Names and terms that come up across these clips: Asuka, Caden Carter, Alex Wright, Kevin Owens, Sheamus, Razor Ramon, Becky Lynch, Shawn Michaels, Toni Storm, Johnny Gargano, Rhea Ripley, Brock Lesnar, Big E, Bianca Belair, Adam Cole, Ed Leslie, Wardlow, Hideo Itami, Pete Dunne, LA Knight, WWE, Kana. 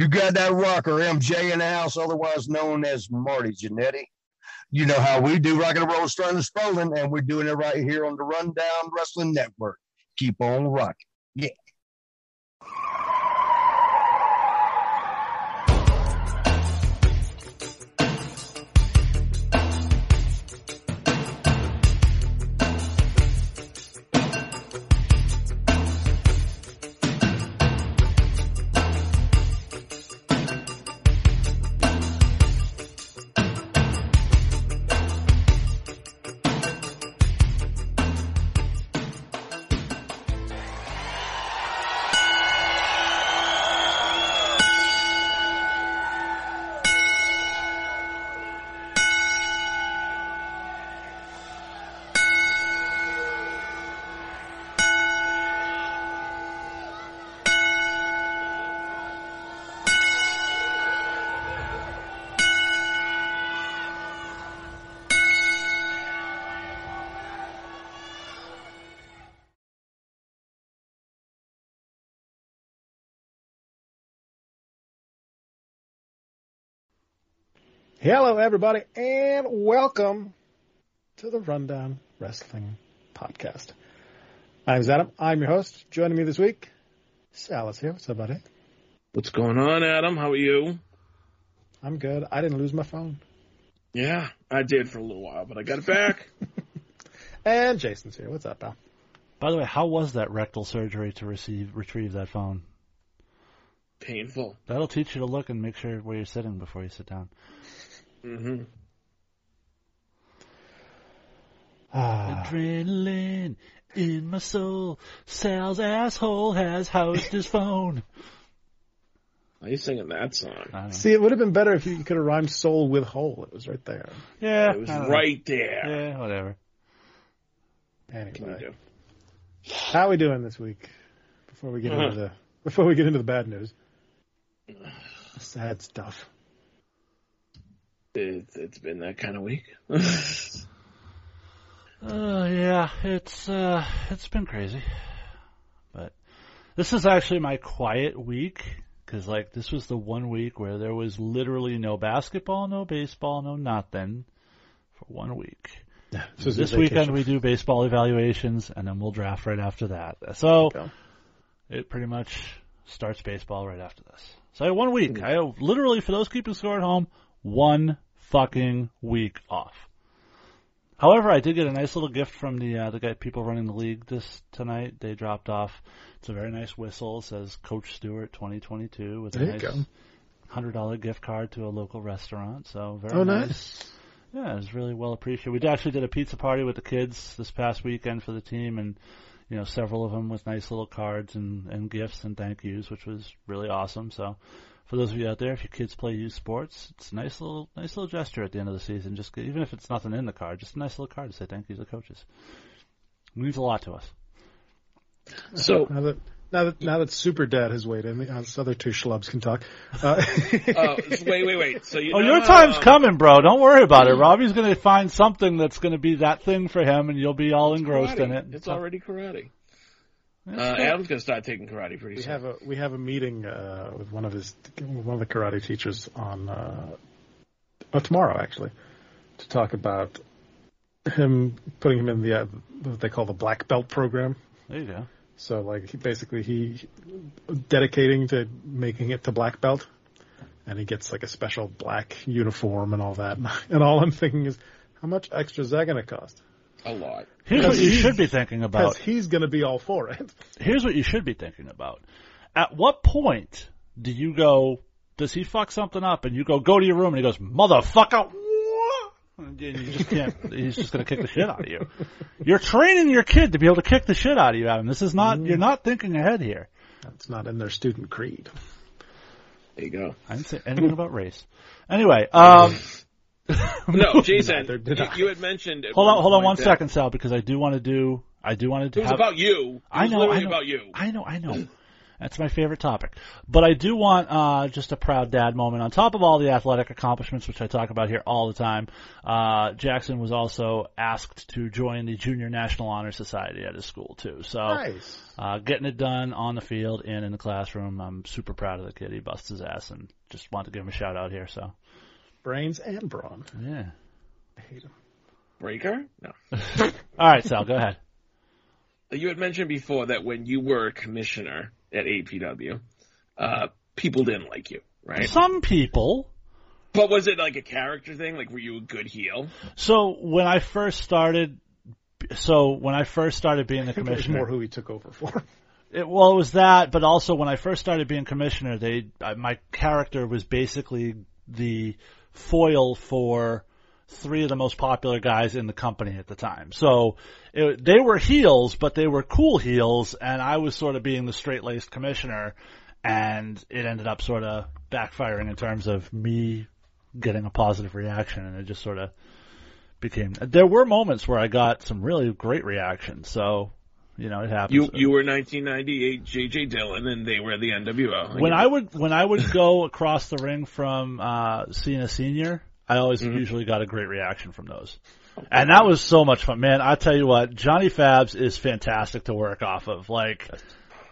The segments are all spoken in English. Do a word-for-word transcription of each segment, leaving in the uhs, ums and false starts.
You got that rocker, M J, in the house, otherwise known as Marty Jannetty. You know how we do rock and roll, starting and strolling, and we're doing it right here on the Rundown Wrestling Network. Keep on rocking. Yeah. Hello, everybody, and welcome to the Rundown Wrestling Podcast. My name's Adam. I'm your host. Joining me this week, Sal is here. What's up, buddy? What's going on, Adam? How are you? I'm good. I didn't lose my phone. Yeah, I did for a little while, but I got it back. And Jason's here. What's up, pal? By the way, how was that rectal surgery to receive retrieve that phone? Painful. That'll teach you to look and make sure where you're sitting before you sit down. Mm-hmm. Ah. Adrenaline in my soul. Sal's asshole has housed his phone. Why are you singing that song? See, it would have been better if you could have rhymed soul with hole. It was right there. Yeah. It was right know. there. Yeah, whatever. Anyway. Do? How are we doing this week? Before we get uh-huh. into the before we get into the bad news. Sad stuff. It's, it's been that kind of week. uh, yeah, it's uh, it's been crazy. But this is actually my quiet week because, like, this was the one week where there was literally no basketball, no baseball, no nothing for one week. Yeah, this this weekend we do baseball evaluations, and then we'll draft right after that. So it pretty much starts baseball right after this. So I have one week. I have, literally, for those keeping score at home, one fucking week off. However, I did get a nice little gift from the uh, the guy people running the league this tonight. They dropped off. It's a very nice whistle. It says Coach Stewart twenty twenty-two with a there nice one hundred dollars gift card to a local restaurant. So very oh, nice. nice. Yeah, it was really well appreciated. We actually did a pizza party with the kids this past weekend for the team, and you know, several of them with nice little cards and, and gifts and thank yous, which was really awesome. So for those of you out there, if your kids play youth sports, it's a nice little, nice little gesture at the end of the season. Just even if it's nothing in the card, just a nice little card to say thank you to the coaches. It means a lot to us. So now that now that, now that Super Dad has weighed in, the other two schlubs can talk. Uh, uh, wait, wait, wait. So you, oh, no, your time's um, coming, bro. Don't worry about it. Robbie's going to find something that's going to be that thing for him, and you'll be all engrossed karate. in it. It's so, already karate. Uh, Adam's gonna start taking karate pretty we soon. Have a, we have a meeting uh, with one of his one of the karate teachers on uh, oh, tomorrow actually to talk about him putting him in the uh, what they call the black belt program. There you go. So like he, basically he dedicating to making it to black belt, and he gets like a special black uniform and all that. And all I'm thinking is, how much extra is that gonna cost? A lot. Here's what you should be thinking about. Because he's going to be all for it. Here's what you should be thinking about. At what point do you go, does he fuck something up? And you go, go to your room. And he goes, motherfucker, what? And you just can't. He's just going to kick the shit out of you. You're training your kid to be able to kick the shit out of you, Adam. This is not, mm. you're not thinking ahead here. That's not in their student creed. There you go. I didn't say anything about race. Anyway, um... no, Jason, you, you had mentioned. Hold on, hold on one second, Sal, because I do want to do. I do want to do. It was have, about you. It was I know, literally I know, about you. I know, I know. That's my favorite topic. But I do want uh, just a proud dad moment. On top of all the athletic accomplishments, which I talk about here all the time, uh, Jackson was also asked to join the Junior National Honor Society at his school, too. So nice. uh, getting it done on the field and in the classroom. I'm super proud of the kid. He busts his ass, and just want to give him a shout-out here. So brains and brawn. Yeah. I hate him. Breaker? No. All right, Sal, go ahead. You had mentioned before that when you were a commissioner at A P W, uh, people didn't like you, right? Some people. But was it like a character thing? Like, were you a good heel? So when I first started, so when I first started being the commissioner, it was more who he took over for. It, well, it was that, but also when I first started being commissioner, they uh, my character was basically the foil for three of the most popular guys in the company at the time. So it, they were heels, but they were cool heels, and I was sort of being the straight-laced commissioner, and it ended up sort of backfiring in terms of me getting a positive reaction, and it just sort of became... There were moments where I got some really great reactions, so... You know, it happens. You, you were nineteen ninety-eight J J Dillon, and they were the N W O. When I would when I would go across the ring from uh, Cena Senior, I always mm-hmm. usually got a great reaction from those. Okay. And that was so much fun. Man, I tell you what, Johnny Fabs is fantastic to work off of. Like,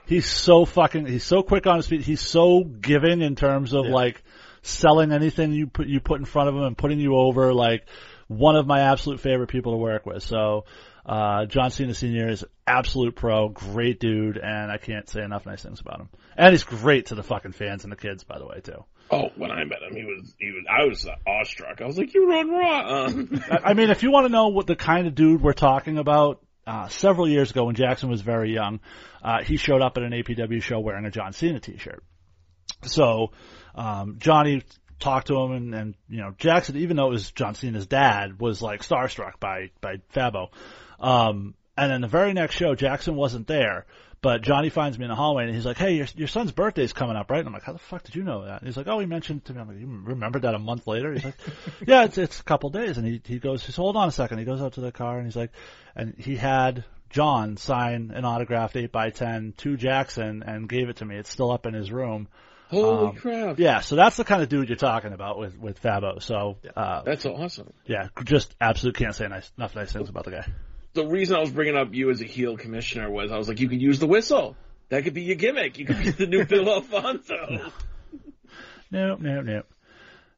he's so fucking – he's so quick on his feet. He's so giving in terms of, yeah. like, selling anything you put, you put in front of him and putting you over. Like, one of my absolute favorite people to work with. So – Uh, John Cena Senior is absolute pro, great dude, and I can't say enough nice things about him. And he's great to the fucking fans and the kids, by the way, too. Oh, when I met him, he was, he was, I was awestruck. I was like, you were on Raw. Um. I mean, if you want to know what the kind of dude we're talking about, uh, several years ago when Jackson was very young, uh, he showed up at an A P W show wearing a John Cena t-shirt. So, um, Johnny talked to him, and, and, you know, Jackson, even though it was John Cena's dad, was like starstruck by, by Fabbo. Um, and then the very next show, Jackson wasn't there, but Johnny finds me in the hallway and he's like, hey, your, your son's birthday's coming up, right? And I'm like, how the fuck did you know that? And he's like, oh, he mentioned to me. I'm like, you remember that a month later? He's like, yeah, it's, it's a couple days. And he, he goes, just hold on a second. He goes out to the car and he's like, and he had John sign an autographed eight by ten to Jackson and gave it to me. It's still up in his room. Holy um, crap. Yeah, so that's the kind of dude you're talking about with, with Fabbo. So, uh. That's awesome. Yeah, just absolutely can't say nice, enough nice things about the guy. The reason I was bringing up you as a heel commissioner was I was like, you could use the whistle. That could be your gimmick. You could be the new Bill Alfonso. No, no, no.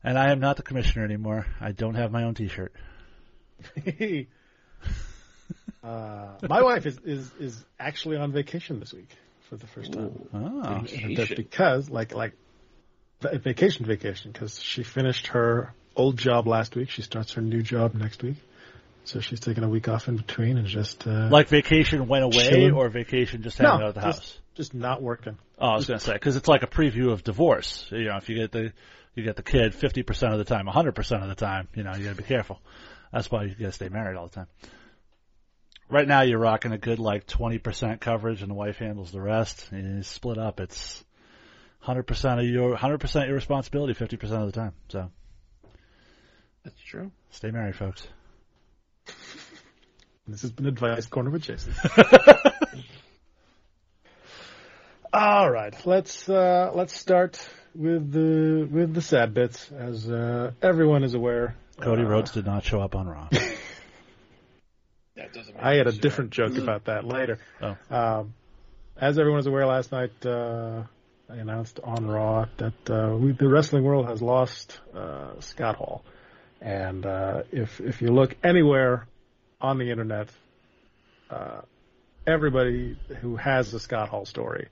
And I am not the commissioner anymore. I don't have my own T-shirt. uh, my wife is, is, is actually on vacation this week for the first time. Oh, that's because, like, like vacation, vacation, because she finished her old job last week. She starts her new job next week. So she's taking a week off in between and just... Uh, like vacation went away chilling. Or vacation just hanging no, out of the just, house? Just not working. Oh, I was going to say, because it's like a preview of divorce. You know, if you get the you get the kid fifty percent of the time, one hundred percent of the time, you know, you got to be careful. That's why you got to stay married all the time. Right now you're rocking a good like twenty percent coverage and the wife handles the rest. And you split up. It's one hundred percent of your, one hundred percent your responsibility fifty percent of the time. So that's true. Stay married, folks. This has been Advice Corner with Jason. All right, let's uh, let's start with the with the sad bits. As uh, everyone is aware, Cody uh, Rhodes did not show up on Raw. That doesn't. I had a different joke about that later. Oh. Um, as everyone is aware, last night uh, I announced on Raw that uh, we, the wrestling world has lost uh, Scott Hall, and uh, if if you look anywhere on the internet, uh, everybody who has the Scott Hall story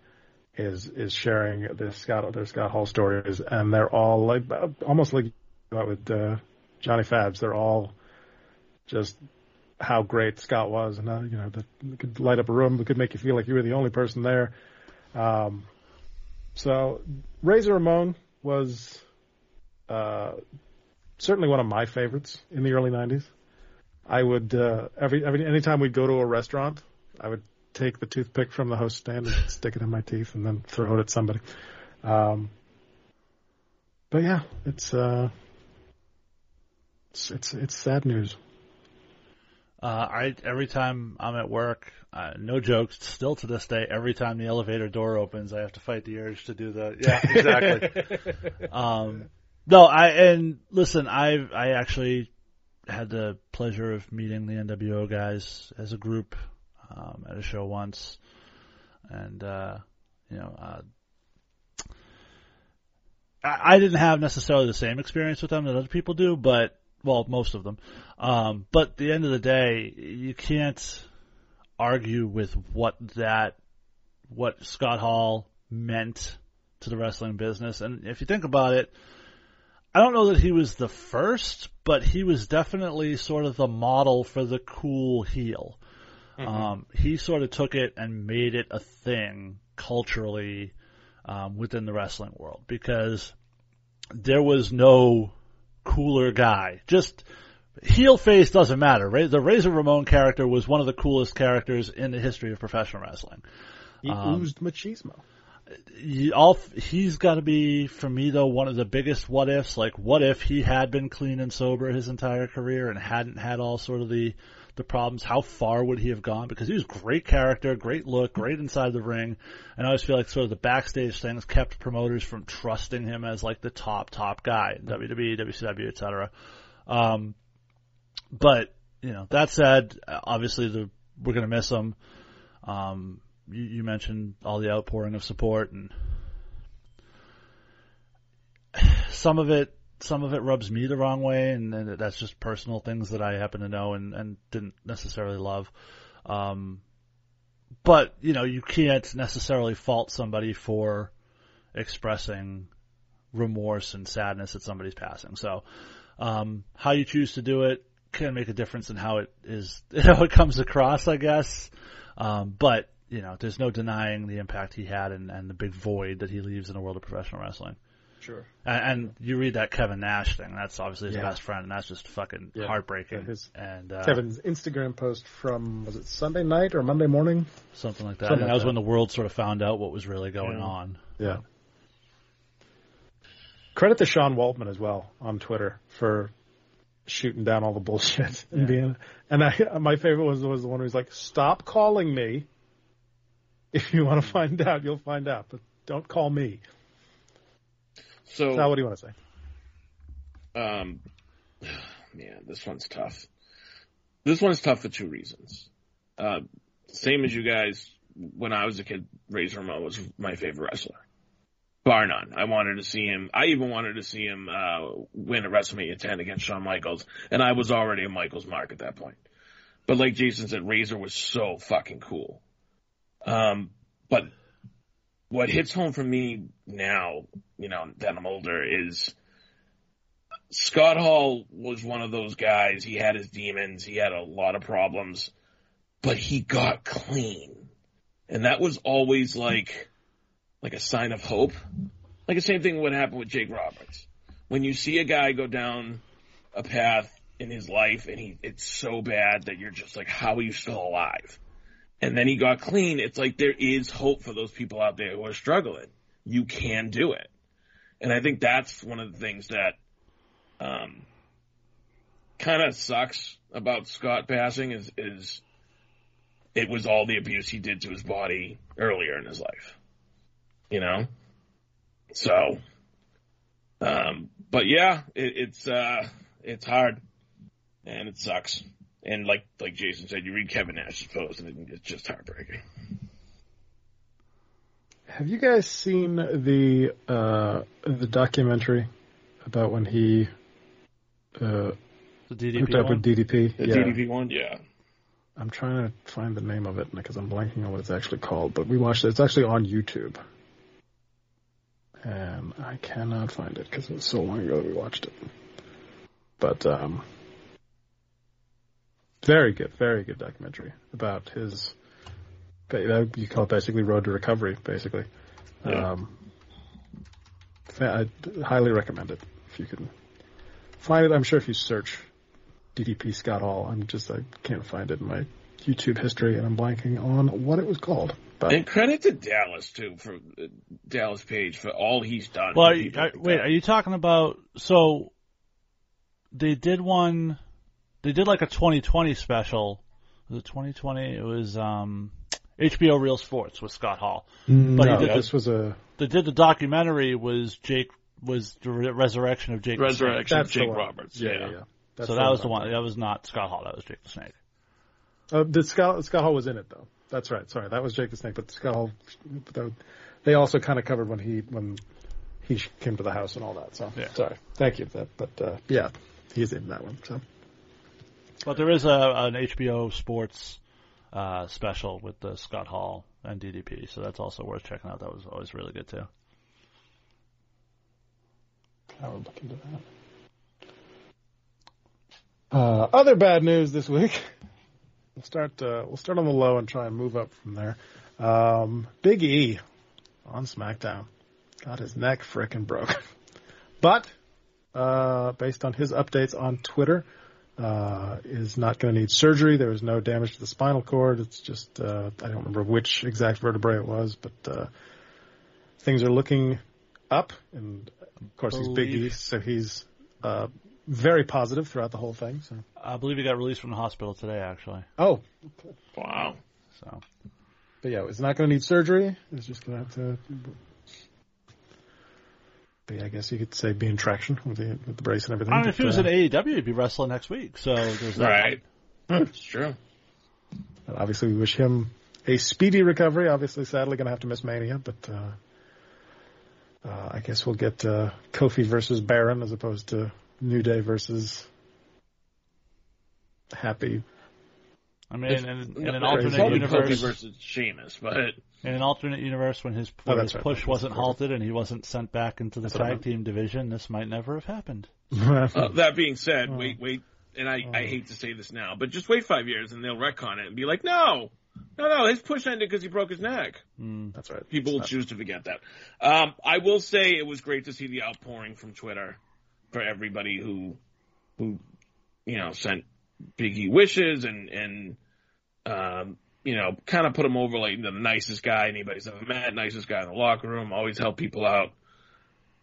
is is sharing this Scott their Scott Hall stories, and they're all like almost like with uh, Johnny Fabs. They're all just how great Scott was, and how, you know, that could light up a room, that could make you feel like you were the only person there. Um, so Razor Ramon was uh, certainly one of my favorites in the early nineties. I would uh, every every anytime we'd go to a restaurant, I would take the toothpick from the host stand and stick it in my teeth, and then throw it at somebody. Um, but yeah, it's, uh, it's it's it's sad news. Uh, I every time I'm at work, uh, no jokes, still to this day, every time the elevator door opens, I have to fight the urge to do the yeah, exactly. um, no, I and listen, I I actually had the pleasure of meeting the N W O guys as a group um, at a show once, and uh, you know. Uh, I didn't have necessarily the same experience with them that other people do, but, well, most of them. Um, but at the end of the day, you can't argue with what that, what Scott Hall meant to the wrestling business. And if you think about it, I don't know that he was the first, but he was definitely sort of the model for the cool heel. Mm-hmm. Um, he sort of took it and made it a thing culturally. Um, within the wrestling world, because there was no cooler guy. Just heel face doesn't matter. The Razor Ramon character was one of the coolest characters in the history of professional wrestling. He um, oozed machismo. He, all, he's got to be, for me though, one of the biggest what ifs. Like, what if he had been clean and sober his entire career and hadn't had all sort of the the problems? How far would he have gone? Because he was great character, great look, great inside the ring. And I always feel like sort of the backstage things kept promoters from trusting him as like the top, top guy in W W E, W C W, et cetera. Um, but, you know, that said, obviously the, we're going to miss him. Um, you, you mentioned all the outpouring of support, and some of it, Some of it rubs me the wrong way, and, and that's just personal things that I happen to know and, and didn't necessarily love. Um, but, you know, you can't necessarily fault somebody for expressing remorse and sadness at somebody's passing. So um, how you choose to do it can make a difference in how it is, how it comes across, I guess. Um, but, you know, there's no denying the impact he had and, and the big void that he leaves in the world of professional wrestling. Sure. And, and you read that Kevin Nash thing. That's obviously his yeah. best friend, and that's just fucking yeah. heartbreaking. Yeah, his, and uh, Kevin's Instagram post from, was it Sunday night or Monday morning? Something like that. Something and like that was that. when the world sort of found out what was really going yeah. on. Yeah. But. Credit to Sean Waltman as well on Twitter for shooting down all the bullshit. Yeah. And being, and I, my favorite was, was the one who was like, stop calling me. If you want to find out, you'll find out. But don't call me. So, now, what do you want to say? Um, man, this one's tough. This one's tough for two reasons. Uh, same as you guys, when I was a kid, Razor Ramon was my favorite wrestler, bar none. I wanted to see him. I even wanted to see him uh, win at WrestleMania ten against Shawn Michaels, and I was already a Michaels mark at that point. But like Jason said, Razor was so fucking cool. Um, but. What hits home for me now, you know, that I'm older, is Scott Hall was one of those guys. He had his demons. He had a lot of problems, but he got clean. And that was always like, like a sign of hope. Like the same thing would happen with Jake Roberts. When you see a guy go down a path in his life and he, it's so bad that you're just like, how are you still alive? And then he got clean. It's like there is hope for those people out there who are struggling. You can do it. And I think that's one of the things that um, kind of sucks about Scott passing is, is it was all the abuse he did to his body earlier in his life, you know? So, um, but yeah, it, it's uh, it's hard and it sucks. And like like Jason said, you read Kevin Nash's post, and it's just heartbreaking. Have you guys seen the uh, the documentary about when he uh, the D D P hooked up one? With D D P? The yeah. D D P one, yeah. I'm trying to find the name of it because I'm blanking on what it's actually called. But we watched it. It's actually on YouTube. And I cannot find it because it was so long ago that we watched it. But... um Very good, very good documentary about his, you call it basically Road to Recovery, basically. Yeah. Um, I highly recommend it if you can find it. I'm sure if you search D D P Scott Hall, I'm just, I can't find it in my YouTube history, and I'm blanking on what it was called. But. And credit to Dallas, too, for uh, Dallas Page for all he's done. Well, are you, are, wait, are you talking about, so they did one... they did like a twenty twenty special. Was it twenty twenty? It was um, H B O Real Sports with Scott Hall. Mm, but no, he did yeah, the, this was a. They did the documentary. Was Jake was the resurrection of Jake? Resurrection the of Jake Roberts. Yeah, yeah. yeah. yeah. So that was the one. That. that was not Scott Hall. That was Jake the Snake. Uh, did Scott Scott Hall was in it though? That's right. Sorry, that was Jake the Snake. But Scott Hall, they also kind of covered when he when he came to the house and all that. So yeah. sorry. Thank you. That, but uh, yeah, he's in that one. So. But there is a an H B O Sports uh, special with uh, Scott Hall and D D P, so that's also worth checking out. That was always really good too. I would look into that. Uh, other bad news this week. We'll start. Uh, we'll start on the low and try and move up from there. Um, Big E on SmackDown got his neck frickin' broke, but uh, based on his updates on Twitter. Uh, is not going to need surgery. There was no damage to the spinal cord. It's just, uh, I don't remember which exact vertebrae it was, but uh, things are looking up. And, of course, he's Big E, so he's uh, very positive throughout the whole thing. So. I believe he got released from the hospital today, actually. Oh. Okay. Wow. So, but, yeah, it's not going to need surgery. It's just going to have to... Yeah, I guess you could say being traction with the, with the brace and everything. I mean, but, if he was uh, in A E W, he'd be wrestling next week. So there's that. Right. That's true. And obviously, we wish him a speedy recovery. Obviously, sadly, going to have to miss Mania. But uh, uh, I guess we'll get uh, Kofi versus Baron as opposed to New Day versus Happy. I mean, if, in, in an alternate universe Kofi versus Sheamus, but in an alternate universe when his, when oh, his right. push wasn't halted and he wasn't sent back into the that's tag team division, this might never have happened. uh, that being said, oh. wait, wait, and I, oh. I hate to say this now, but just wait five years and they'll retcon it and be like, no, no, no, his push ended because he broke his neck. Mm, that's right. People will choose to forget that. Um, I will say it was great to see the outpouring from Twitter for everybody who, who, you know, sent. Big E wishes and, and um, you know, kind of put him over like the nicest guy anybody's ever met, nicest guy in the locker room, always help people out.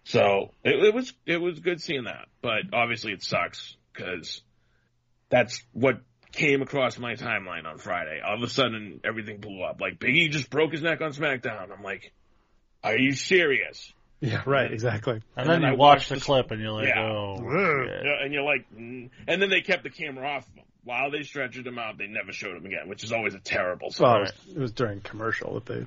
So it, it was it was good seeing that. But obviously it sucks because that's what came across my timeline on Friday. All of a sudden everything blew up. Like, Big E just broke his neck on SmackDown. I'm like, are you serious? Yeah, right, exactly. And, and then, then you watch the, the clip and you're like, yeah. oh. Yeah, and you're like, mm. And then they kept the camera off of him. While they stretched him out, they never showed him again, which is always a terrible sign. Well, it was, it was during commercial that they...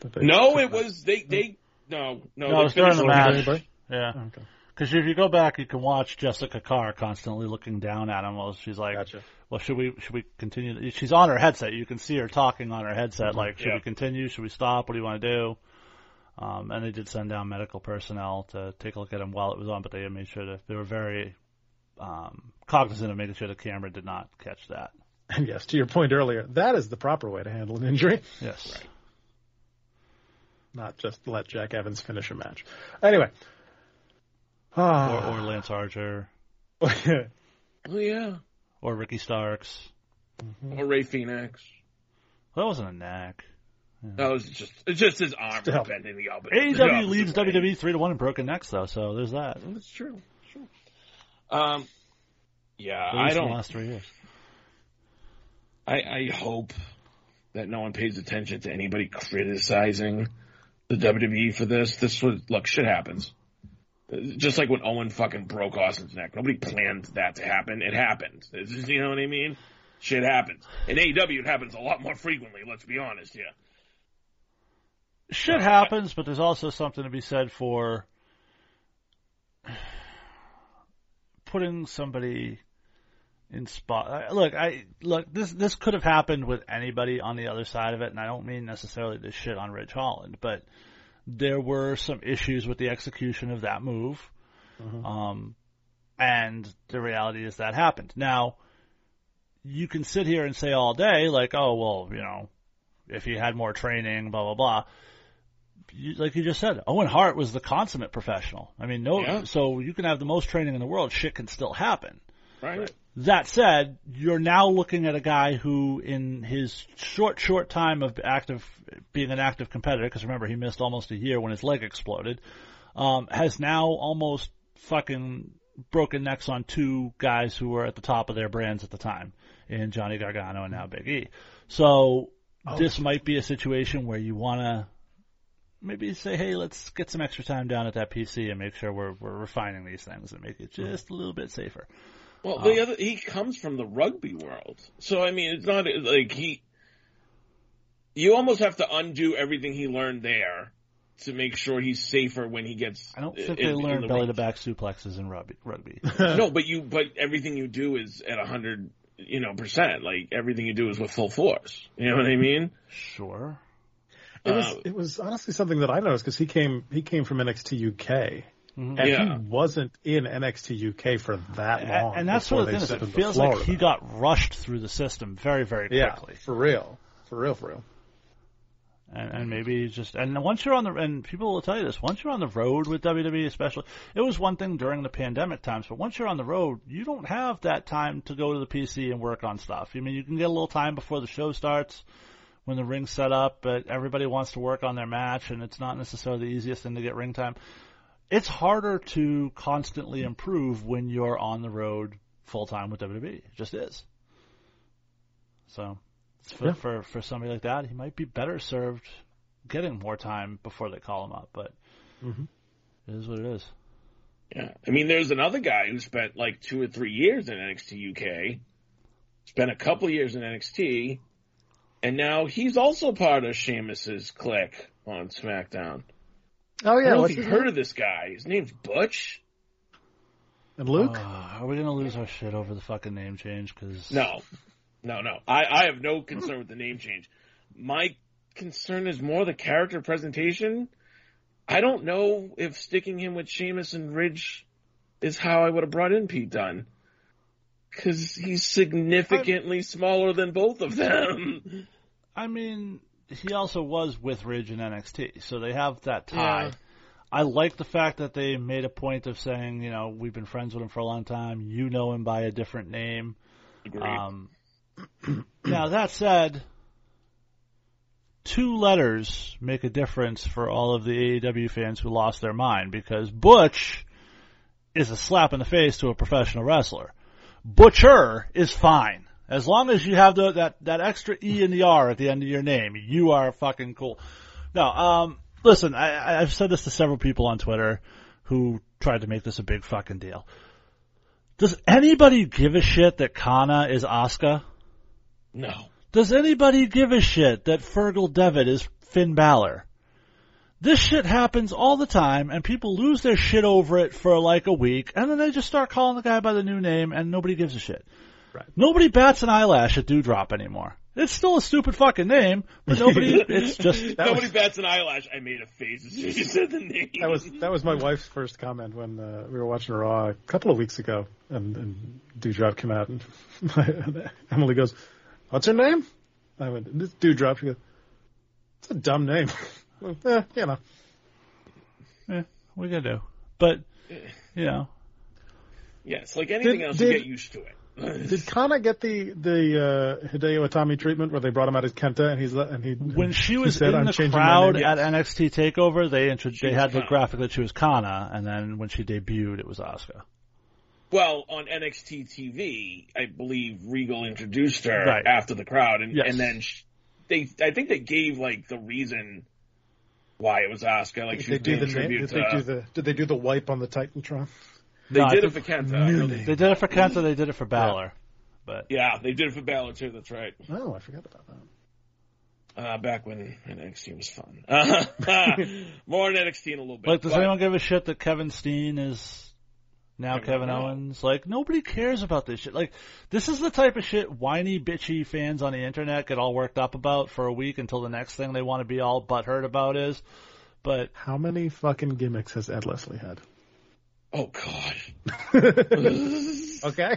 That they no, it out. was... They... they no, no. no it was during the match. Anybody? Yeah. Okay. Because if you go back, you can watch Jessica Carr constantly looking down at him while she's like, gotcha. well, should we should we continue? She's on her headset. You can see her talking on her headset, mm-hmm. like, should yeah. we continue? Should we stop? What do you want to do? Um, and they did send down medical personnel to take a look at him while it was on, but they made sure that they were very um, cognizant of making sure the camera did not catch that. And yes, to your point earlier, that is the proper way to handle an injury. Yes. Right. Not just let Jack Evans finish a match. Anyway. Ah. Or, or Lance Archer. oh, yeah. Or Ricky Starks. Mm-hmm. Or Ray Phoenix. Well, that wasn't a knack. Yeah. That was just it's just his arm bending the opposite. A E W leads way. W W E three to one in broken necks, though. So there's that. That's true. Sure. Um, yeah, I don't. In the last three years. I I hope that no one pays attention to anybody criticizing the W W E for this. This was look, shit happens. Just like when Owen fucking broke Austin's neck, nobody planned that to happen. It happened. Just, you know what I mean? Shit happens. In A E W, it happens a lot more frequently. Let's be honest here. Shit happens, but there's also something to be said for putting somebody in spot. Look, I look this this could have happened with anybody on the other side of it, and I don't mean necessarily this shit on Ridge Holland, but there were some issues with the execution of that move, mm-hmm. um, and the reality is that happened. Now, you can sit here and say all day, like, oh well, you know. If he had more training, blah, blah, blah. You, like you just said, Owen Hart was the consummate professional. I mean, no, yeah. so you can have the most training in the world. Shit can still happen. Right. That said, you're now looking at a guy who in his short, short time of active being an active competitor, because remember, he missed almost a year when his leg exploded, um, has now almost fucking broken necks on two guys who were at the top of their brands at the time, in Johnny Gargano and now Big E. So oh. this might be a situation where you want to maybe say, hey, let's get some extra time down at that P C and make sure we're we're refining these things and make it just a little bit safer. Well, um, the other he comes from the rugby world. So, I mean, it's not like he – you almost have to undo everything he learned there to make sure he's safer when he gets. I don't think in, they learn the belly to back suplexes in rugby. Rugby. No, but you, but everything you do is at a hundred, you know, percent. Like everything you do is with full force. You know what I mean? Sure. It uh, was. It was honestly something that I noticed because he came. He came from N X T U K, mm-hmm. and yeah. he wasn't in N X T U K for that long. And, and that's what it is. It feels like he got rushed through the system very, very quickly. Yeah, for real. For real. For real. And, and maybe just and once you're on the and people will tell you this, once you're on the road with W W E especially, it was one thing during the pandemic times, but once you're on the road, you don't have that time to go to the P C and work on stuff. I mean, you can get a little time before the show starts when the ring's set up, but everybody wants to work on their match, and it's not necessarily the easiest thing to get ring time. It's harder to constantly improve when you're on the road full time with W W E. It just is. So. For, yeah. for for somebody like that, he might be better served getting more time before they call him up. But mm-hmm. it is what it is. Yeah, I mean, there's another guy who spent like two or three years in N X T U K, spent a couple of years in N X T, and now he's also part of Sheamus's clique on SmackDown. Oh yeah, I don't know if you've heard name? of this guy. His name's Butch. And Luke. Uh, are we gonna lose our shit over the fucking name change? Because no. No, no. I, I have no concern with the name change. My concern is more the character presentation. I don't know if sticking him with Sheamus and Ridge is how I would have brought in Pete Dunne. Because he's significantly I'm, smaller than both of them. I mean, he also was with Ridge in N X T, so they have that tie. Yeah. I like the fact that they made a point of saying, you know, we've been friends with him for a long time. You know him by a different name. Agreed. Um, Now, that said, two letters make a difference for all of the A E W fans who lost their mind, because Butch is a slap in the face to a professional wrestler. Butcher is fine. As long as you have the, that, that extra E and the R at the end of your name, you are fucking cool. Now, um, listen, I, I've said this to several people on Twitter who tried to make this a big fucking deal. Does anybody give a shit that Kana is Asuka? No. Does anybody give a shit that Fergal Devitt is Finn Balor? This shit happens all the time, and people lose their shit over it for like a week, and then they just start calling the guy by the new name, and nobody gives a shit. Right. Nobody bats an eyelash at Doudrop anymore. It's still a stupid fucking name, but nobody. It's just nobody was, bats an eyelash. I made a face as soon as you said the name. That was that was my wife's first comment when uh, we were watching Raw a couple of weeks ago, and, and Doudrop came out, and my, Emily goes, "What's her name?" I went, "This Doudrop." She goes, "It's a dumb name." Well, eh, you know. Eh, what are you gonna do? But you know. Yes, like anything did, else, did, you get used to it. Did Kana get the the uh, Hideo Itami treatment where they brought him out as Kenta and he's and he when she was he said, in the crowd at N X T Takeover they intro- they had Kana. The graphic that she was Kana, and then when she debuted it was Asuka. Well, on N X T T V, I believe Regal introduced her right. after the crowd, and, yes. and then she, they I think they gave like the reason why it was Asuka. Like she did they do the tribute. Did they do the did they do the wipe on the Titantron? They no, did it for Kenta. They, they did it for Kenta. They did it for Balor. Yeah. But yeah, they did it for Balor too. That's right. Oh, I forgot about that. Uh, back when N X T was fun. More on N X T in a little bit. Like, does but, anyone give a shit that Kevin Steen is now Kevin, Kevin Owens? Like, nobody cares about this shit. Like, this is the type of shit whiny, bitchy fans on the internet get all worked up about for a week until the next thing they want to be all butthurt about is. But how many fucking gimmicks has Ed Leslie had? Oh, God. okay.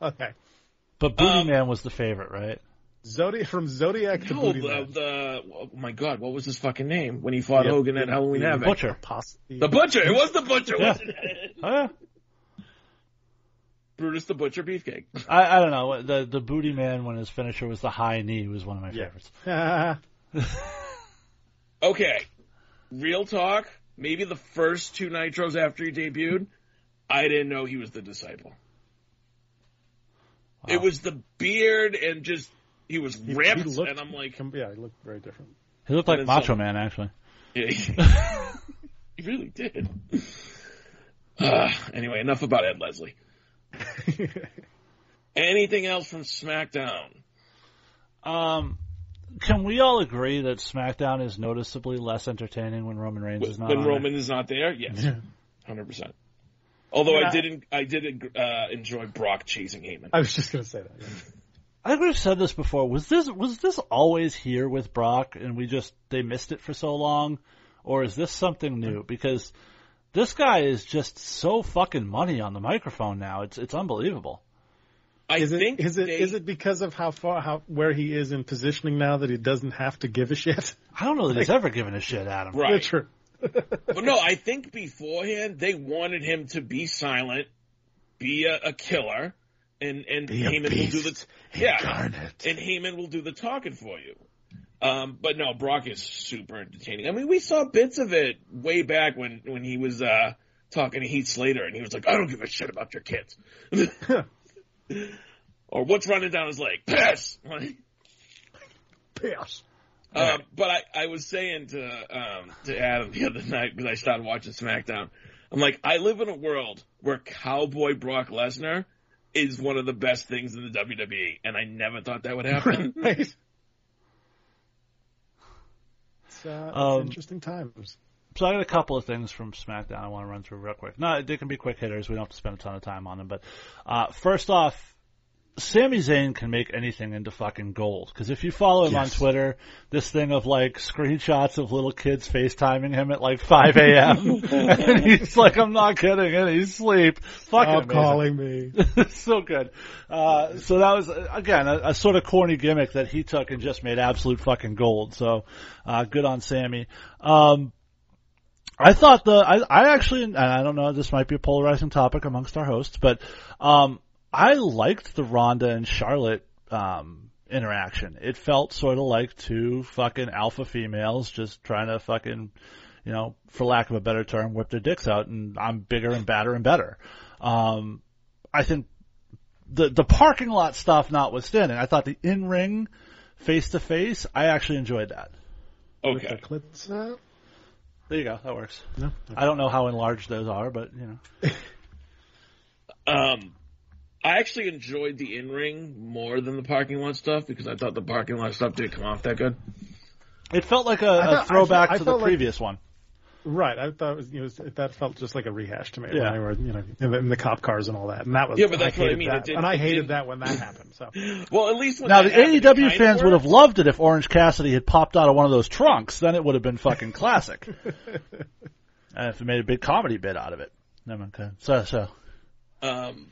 Okay. But Booty um, Man was the favorite, right? Zodiac, from Zodiac no, to Booty the, Man. The, oh, my God. What was his fucking name when he fought yep. Hogan at Halloween Havoc? The Butcher. Poss- the Butcher. It was the Butcher, yeah. wasn't it? Huh? Brutus the Butcher Beefcake. I, I don't know. The, the Booty Man, when his finisher was the high knee, was one of my yeah. favorites. Okay. Real talk. Maybe the first two Nitros after he debuted, I didn't know he was the Disciple. Wow. It was the beard and just he was ripped, he, he looked, and I'm like, yeah, he looked very different. He looked like Macho Man, actually. Yeah, he, he really did. Uh, anyway, enough about Ed Leslie. Anything else from SmackDown? Um, can we all agree that SmackDown is noticeably less entertaining when Roman Reigns when, is not? When on Roman it? is not there, yes, hundred percent. Although yeah. I didn't, I did uh, enjoy Brock chasing Heyman. I was just gonna say that. Yeah. I would have said this before. Was this was this always here with Brock, and we just they missed it for so long, or is this something new? Because this guy is just so fucking money on the microphone now. It's it's unbelievable. I is it, think is it they, is it because of how far how where he is in positioning now that he doesn't have to give a shit? I don't know that like, he's ever given a shit, Adam. Right. That's true. But no, I think beforehand they wanted him to be silent, be a, a killer, and and be Heyman will do the yeah, incarnate. And Heyman will do the talking for you. Um, but no, Brock is super entertaining. I mean, we saw bits of it way back when, when he was uh, talking to Heath Slater, and he was like, I don't give a shit about your kids. Or what's running down his leg? Piss! Piss. Um, right. But I, I was saying to um, to Adam the other night, because I started watching SmackDown, I'm like, I live in a world where Cowboy Brock Lesnar is one of the best things in the W W E, and I never thought that would happen. Right. Uh, it's um, interesting times. So I got a couple of things from SmackDown I want to run through real quick. No, they can be quick hitters. We don't have to spend a ton of time on them. But uh, first off, Sami Zayn can make anything into fucking gold. Because if you follow him yes. on Twitter, this thing of like screenshots of little kids FaceTiming him at like five a.m. and he's like, I'm not kidding. And he's asleep. Fucking Stop calling me. So good. Uh, so that was, again, a, a sort of corny gimmick that he took and just made absolute fucking gold. So uh, good on Sami. Um, I thought the, I, I actually, and I don't know, this might be a polarizing topic amongst our hosts, but um I liked the Ronda and Charlotte um, interaction. It felt sort of like two fucking alpha females just trying to fucking, you know, for lack of a better term, whip their dicks out. And I'm bigger and badder and better. Um, I think the the parking lot stuff notwithstanding, I thought the in ring face to face, I actually enjoyed that. Okay. With the clips out. There you go. That works. No, okay. I don't know how enlarged those are, but you know. um. I actually enjoyed the in-ring more than the parking lot stuff because I thought the parking lot stuff didn't come off that good. It felt like a, thought, a throwback I felt, I felt to the previous like, one. Right. I thought it was, it was, that felt just like a rehash to me. Yeah. When they were, you know, in the, in the cop cars and all that. And that was, yeah, but that's I what I mean. That. Did, and I hated that when that happened. So. Well, at least when now, the A E W fans would have loved it if Orange Cassidy had popped out of one of those trunks. Then it would have been fucking classic. And if it made a big comedy bit out of it. Okay. So, so. Um...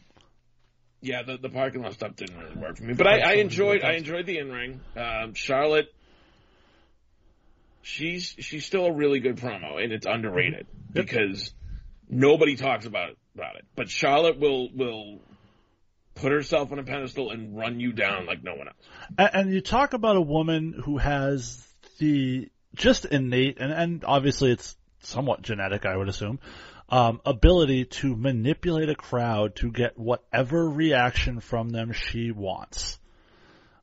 Yeah, the, the parking lot stuff didn't really work for me, but I, I enjoyed I enjoyed the in ring. Um, Charlotte, she's she's still a really good promo, and it's underrated because nobody talks about about it. But Charlotte will will put herself on a pedestal and run you down like no one else. And, and you talk about a woman who has the just innate, and, and obviously it's somewhat genetic, I would assume. Um, ability to manipulate a crowd to get whatever reaction from them she wants.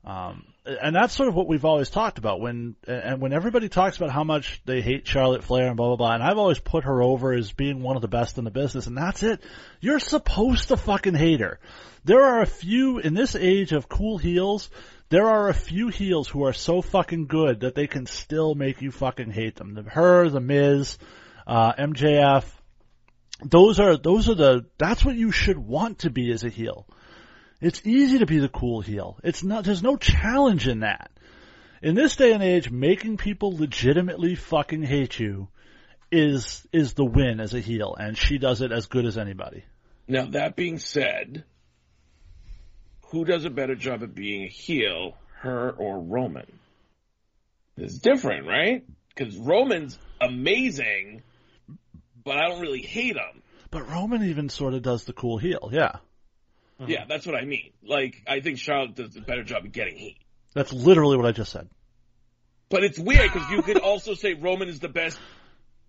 Um, and that's sort of what we've always talked about when, and when everybody talks about how much they hate Charlotte Flair and blah, blah, blah. And I've always put her over as being one of the best in the business. And that's it. You're supposed to fucking hate her. There are a few in this age of cool heels. There are a few heels who are so fucking good that they can still make you fucking hate them. Her, The Miz, uh, M J F. Those are, those are the, that's what you should want to be as a heel. It's easy to be the cool heel. It's not, there's no challenge in that. In this day and age, making people legitimately fucking hate you is, is the win as a heel. And she does it as good as anybody. Now that being said, who does a better job of being a heel, her or Roman? It's different, right? Because Roman's amazing. But I don't really hate him. But Roman even sort of does the cool heel, yeah. Uh-huh. Yeah, that's what I mean. Like, I think Charlotte does a better job of getting heat. That's literally what I just said. But it's weird, because you could also say Roman is the best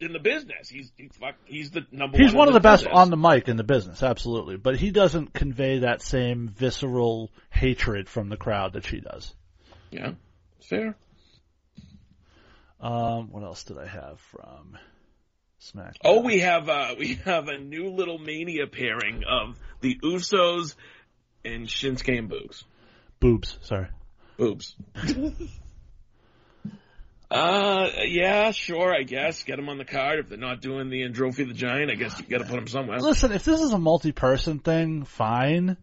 in the business. He's he's, he's the number he's one. He's one of the, the best on the mic in the business, absolutely. But he doesn't convey that same visceral hatred from the crowd that she does. Yeah, fair. Um, what else did I have from SmackDown? Oh, we have uh, we have a new little mania pairing of the Usos and Shinsuke and Boobs. Boobs, sorry. Boobs. Uh, yeah, sure, I guess. Get them on the card. If they're not doing the Androfi the Giant, I guess you gotta put them somewhere. Listen, if this is a multi-person thing, fine.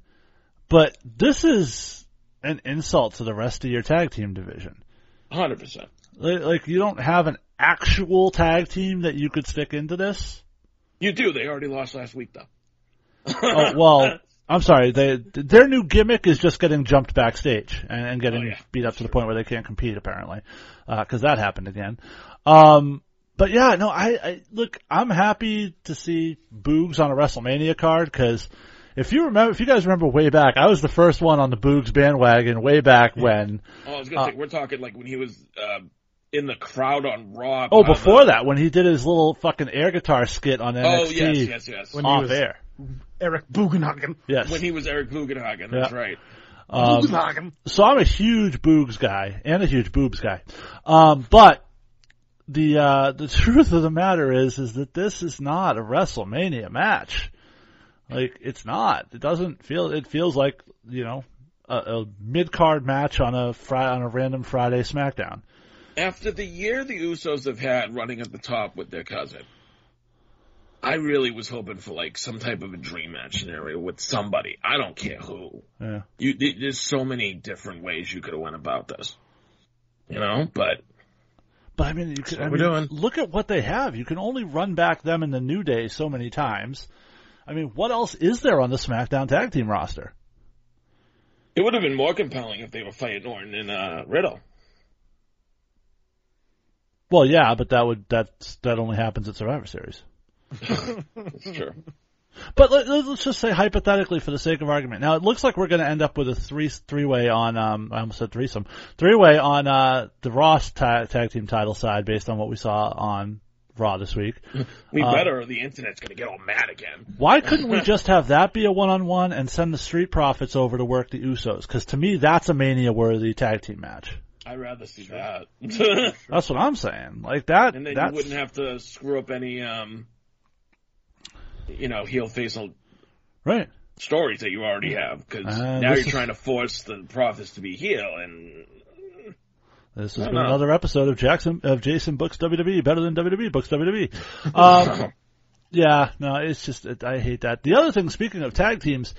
But this is an insult to the rest of your tag team division. one hundred percent. Like, like you don't have an actual tag team that you could stick into this? You do. They already lost last week, though. Oh, well, I'm sorry. They, their new gimmick is just getting jumped backstage and, and getting oh, yeah. beat up to the point where they can't compete, apparently. Uh, cause that happened again. Um, but yeah, no, I, I, look, I'm happy to see Boogs on a WrestleMania card, cause if you remember, if you guys remember way back, I was the first one on the Boogs bandwagon way back when. Oh, I was gonna uh, say, we're talking like when he was, uh, in the crowd on Raw. Oh, before the... that, when he did his little fucking air guitar skit on N X T. Oh, yes, yes, yes. When off he was air. Eric Bugenhagen. Yes. When he was Eric Bugenhagen, that's yeah. right. Um, Bugenhagen. So I'm a huge Boogs guy and a huge Boobs guy. Um, but the, uh, the truth of the matter is, is that this is not a WrestleMania match. Like, it's not. It doesn't feel, it feels like, you know, a, a mid-card match on a fri- on a random Friday SmackDown. After the year the Usos have had running at the top with their cousin, I really was hoping for, like, some type of a dream match scenario with somebody. I don't care who. Yeah. You, there's so many different ways you could have went about this, you know, but... But, I mean, you could, I mean doing. look at what they have. You can only run back them in the New Day so many times. I mean, what else is there on the SmackDown tag team roster? It would have been more compelling if they were fighting Orton and uh, Riddle. Well, yeah, but that would that's, that only happens at Survivor Series. That's true. But let, let's just say hypothetically, for the sake of argument, now it looks like we're going to end up with a three three way on um I almost said threesome three way on uh the Raw ta- tag team title side based on what we saw on Raw this week. We uh, better, or the internet's going to get all mad again. Why couldn't we just have that be a one on one and send the Street Profits over to work the Usos? Because to me, that's a Mania worthy tag team match. I'd rather see sure. that. That's what I'm saying. Like that, and then that's... you wouldn't have to screw up any, um, you know, heel face right stories that you already have. Because uh, now you're is... trying to force the Profits to be heel. And this has been know. another episode of Jackson of Jason Books W W E better than W W E Books W W E. Um, yeah, no, it's just it, I hate that. The other thing, speaking of tag teams,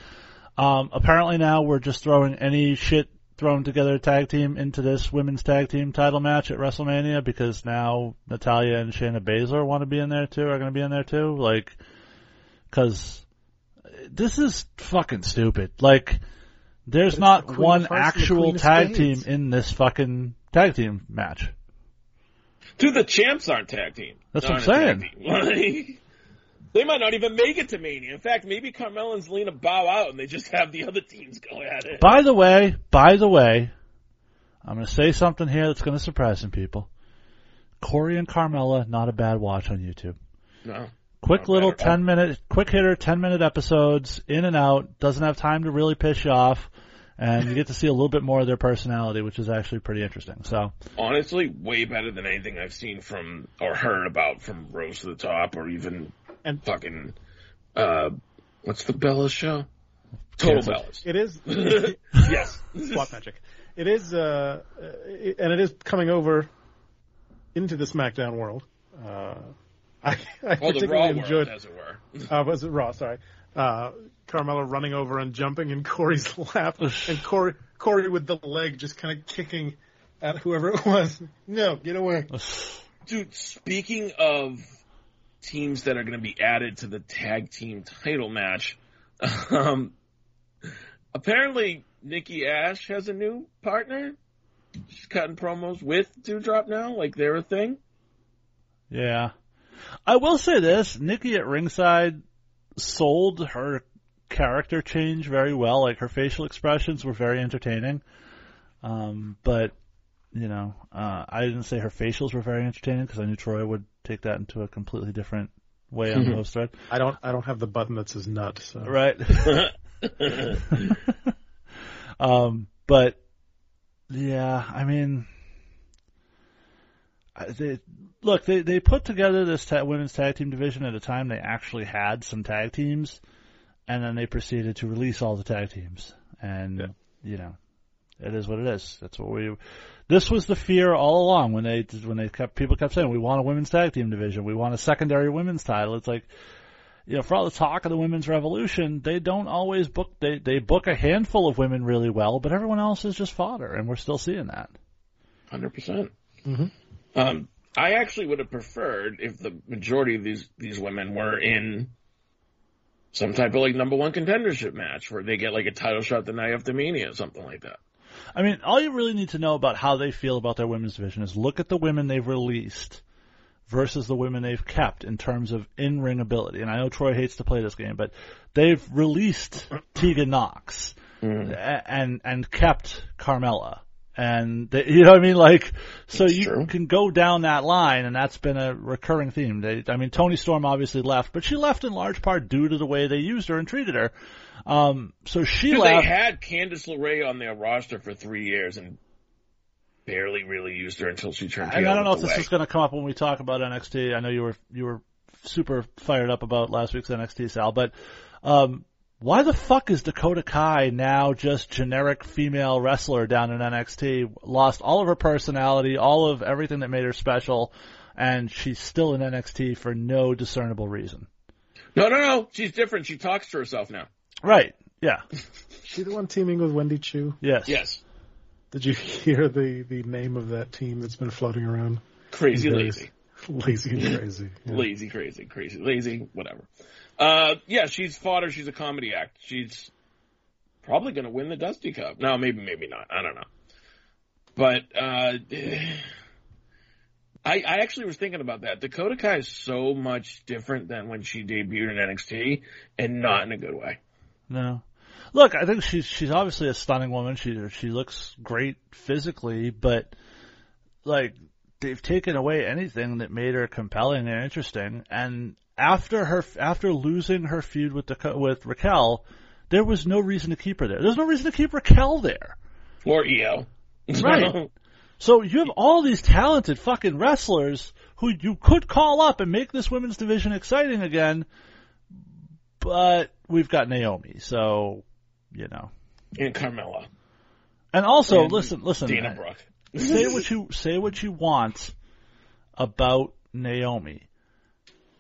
um, apparently now we're just throwing any shit. Thrown together a tag team into this women's tag team title match at WrestleMania because now Natalya and Shayna Baszler want to be in there too, are going to be in there too. Like, cause this is fucking stupid. Like, there's not the one actual tag team in this fucking tag team match. Dude, the champs aren't tag team. That's what I'm saying. They might not even make it to Mania. In fact, maybe Carmella and Zelina bow out and they just have the other teams go at it. By the way, by the way, I'm going to say something here that's going to surprise some people. Corey and Carmella, not a bad watch on YouTube. No. Quick little ten-minute, quick-hitter ten-minute episodes, in and out, doesn't have time to really piss you off, and you get to see a little bit more of their personality, which is actually pretty interesting. So, honestly, way better than anything I've seen from or heard about from Rose to the Top or even... And fucking, uh, what's the Bella show? Total Bellas. It is. It, yes. Swap magic. It is, uh, it, and it is coming over into the SmackDown world. Uh, I, I oh, particularly the Raw enjoyed, world, as it were. Uh, was it Raw? Sorry. Uh, Carmella running over and jumping in Corey's lap, and Corey, Corey with the leg just kind of kicking at whoever it was. No, get away. Dude, speaking of teams that are going to be added to the tag team title match. Um, apparently, Nikki Ash has a new partner. She's cutting promos with Doudrop now, like they're a thing. Yeah. I will say this, Nikki at ringside sold her character change very well. Like, her facial expressions were very entertaining. Um, but, you know, uh, I didn't say her facials were very entertaining because I knew Troy would take that into a completely different way on the host thread. I don't I don't have the button that says nut, so. Right. um, but yeah, I mean, they, look, they, they put together this ta- women's tag team division at a time they actually had some tag teams, and then they proceeded to release all the tag teams. And, yeah. you know, it is what it is. That's what we. This was the fear all along when they when they kept people kept saying, we want a women's tag team division, we want a secondary women's title. It's like, you know, for all the talk of the women's revolution, they don't always book. They they book a handful of women really well, but everyone else is just fodder, and we're still seeing that. Hundred percent. Mm-hmm. Um, I actually would have preferred if the majority of these, these women were in some type of like number one contendership match where they get like a title shot the night after Mania or something like that. I mean, all you really need to know about how they feel about their women's division is look at the women they've released versus the women they've kept in terms of in-ring ability. And I know Troy hates to play this game, but they've released Tegan Nox mm. and, and kept Carmella. And they, you know what I mean? Like, so that's you true. Can go down that line, and that's been a recurring theme. They, I mean, Toni Storm obviously left, but she left in large part due to the way they used her and treated her. Um, so she Dude, left. They had Candice LeRae on their roster for three years and barely really used her until she turned. And I don't know if this way. Is going to come up when we talk about N X T. I know you were you were super fired up about last week's N X T, Sal, but. Um, Why the fuck is Dakota Kai now just generic female wrestler down in N X T? Lost all of her personality, all of everything that made her special, and she's still in N X T for no discernible reason. No, no, no. She's different. She talks to herself now. Right. Yeah. She the one teaming with Wendy Chu? Yes. Yes. Did you hear the, the name of that team that's been floating around? Crazy Lazy. Lazy Crazy. Yeah. Lazy Crazy. Crazy Lazy. Whatever. Uh, yeah, she's fodder. She's a comedy act. She's probably going to win the Dusty Cup. No, maybe, maybe not. I don't know. But uh, I, I actually was thinking about that. Dakota Kai is so much different than when she debuted in N X T, and not in a good way. No. Look, I think she's she's obviously a stunning woman. She she looks great physically, but like they've taken away anything that made her compelling and interesting, and. After her, after losing her feud with the, with Raquel, there was no reason to keep her there. There's no reason to keep Raquel there. Or E O. Right. So you have all these talented fucking wrestlers who you could call up and make this women's division exciting again, but we've got Naomi, so, you know. And Carmella. And also, and listen, listen. Dana Brooke. Say what you, say what you want about Naomi.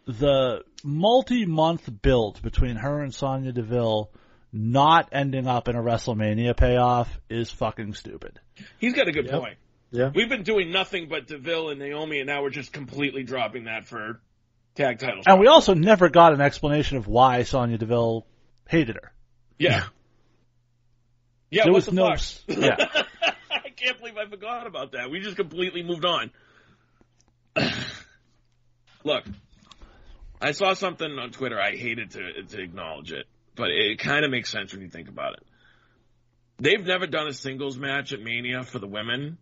The multi-month build between her and Sonya Deville not ending up in a WrestleMania payoff is fucking stupid. He's got a good yep. point. Yeah. We've been doing nothing but Deville and Naomi, and now we're just completely dropping that for tag titles. And we also never got an explanation of why Sonya Deville hated her. Yeah. Yeah, there what was the no, fuck? Yeah. I can't believe I forgot about that. We just completely moved on. Look. I saw something on Twitter. I hated to, to acknowledge it, but it kind of makes sense when you think about it. They've never done a singles match at Mania for the women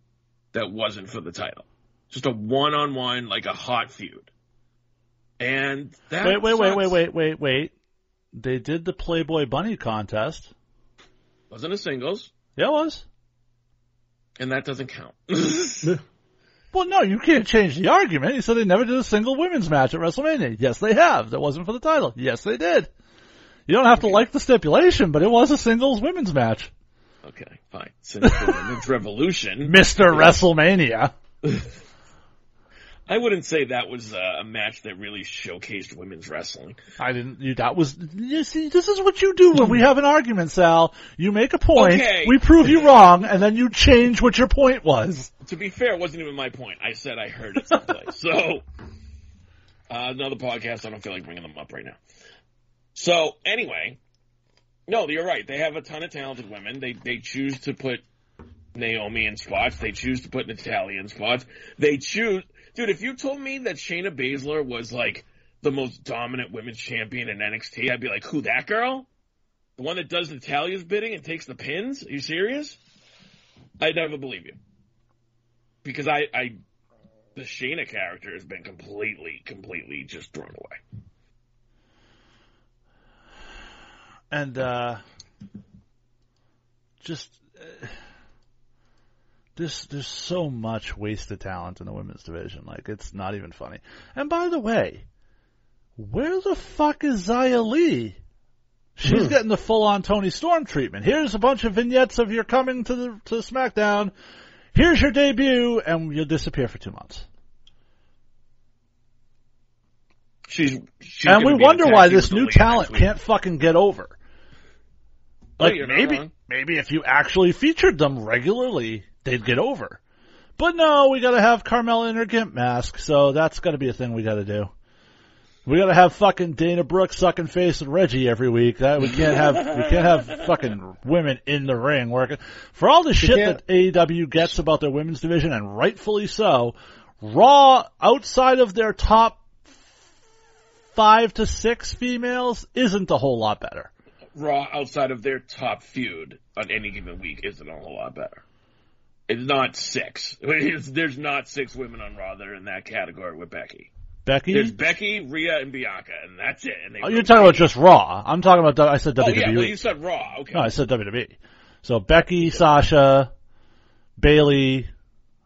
that wasn't for the title. Just a one-on-one, like a hot feud. And that Wait, wait, wait, wait, wait, wait, wait. They did the Playboy Bunny contest. Wasn't a singles. Yeah, it was. And that doesn't count. Well, no, you can't change the argument. You said they never did a single women's match at WrestleMania. Yes, they have. That wasn't for the title. Yes, they did. You don't have okay. to like the stipulation, but it was a singles women's match. Okay, fine. Since the women's revolution. Mister WrestleMania. I wouldn't say that was a match that really showcased women's wrestling. I didn't. You, that was. You see, this is what you do when we have an argument, Sal. You make a point, okay. we prove you wrong, and then you change what your point was. To be fair, it wasn't even my point. I said I heard it someplace. So, uh, another podcast. I don't feel like bringing them up right now. So, anyway, no, you're right. They have a ton of talented women. They they choose to put Naomi in spots. They choose to put Natalya in spots. They choose. Dude, if you told me that Shayna Baszler was, like, the most dominant women's champion in N X T, I'd be like, who, that girl? The one that does Natalya's bidding and takes the pins? Are you serious? I'd never believe you. Because I, I the Sheena character has been completely, completely just thrown away. And uh, just uh, this, there's so much wasted talent in the women's division. Like, it's not even funny. And by the way, where the fuck is Xia Li? She's hmm. getting the full-on Tony Storm treatment. Here's a bunch of vignettes of you're coming to the to SmackDown. Here's your debut, and you'll disappear for two months. She's, she's and we wonder why this new talent can't fucking get over. Like, oh, maybe, maybe if you actually featured them regularly, they'd get over. But no, we gotta have Carmella in her gimp mask, so that's gotta be a thing we gotta do. We gotta have fucking Dana Brooke sucking face and Reggie every week. That we can't have, we can't have fucking women in the ring working. For all the shit that A E W gets about their women's division, and rightfully so, Raw, outside of their top five to six females, isn't a whole lot better. Raw, outside of their top feud on any given week, isn't a whole lot better. It's not six. It's, there's not six women on Raw that are in that category with Becky. Becky? There's Becky, Rhea, and Bianca, and that's it. And they oh, you're talking Becky. About just Raw. I'm talking about, I said W W E. Oh, yeah, well, you said Raw. Okay. No, I said W W E. So Becky, yeah. Sasha, Bayley,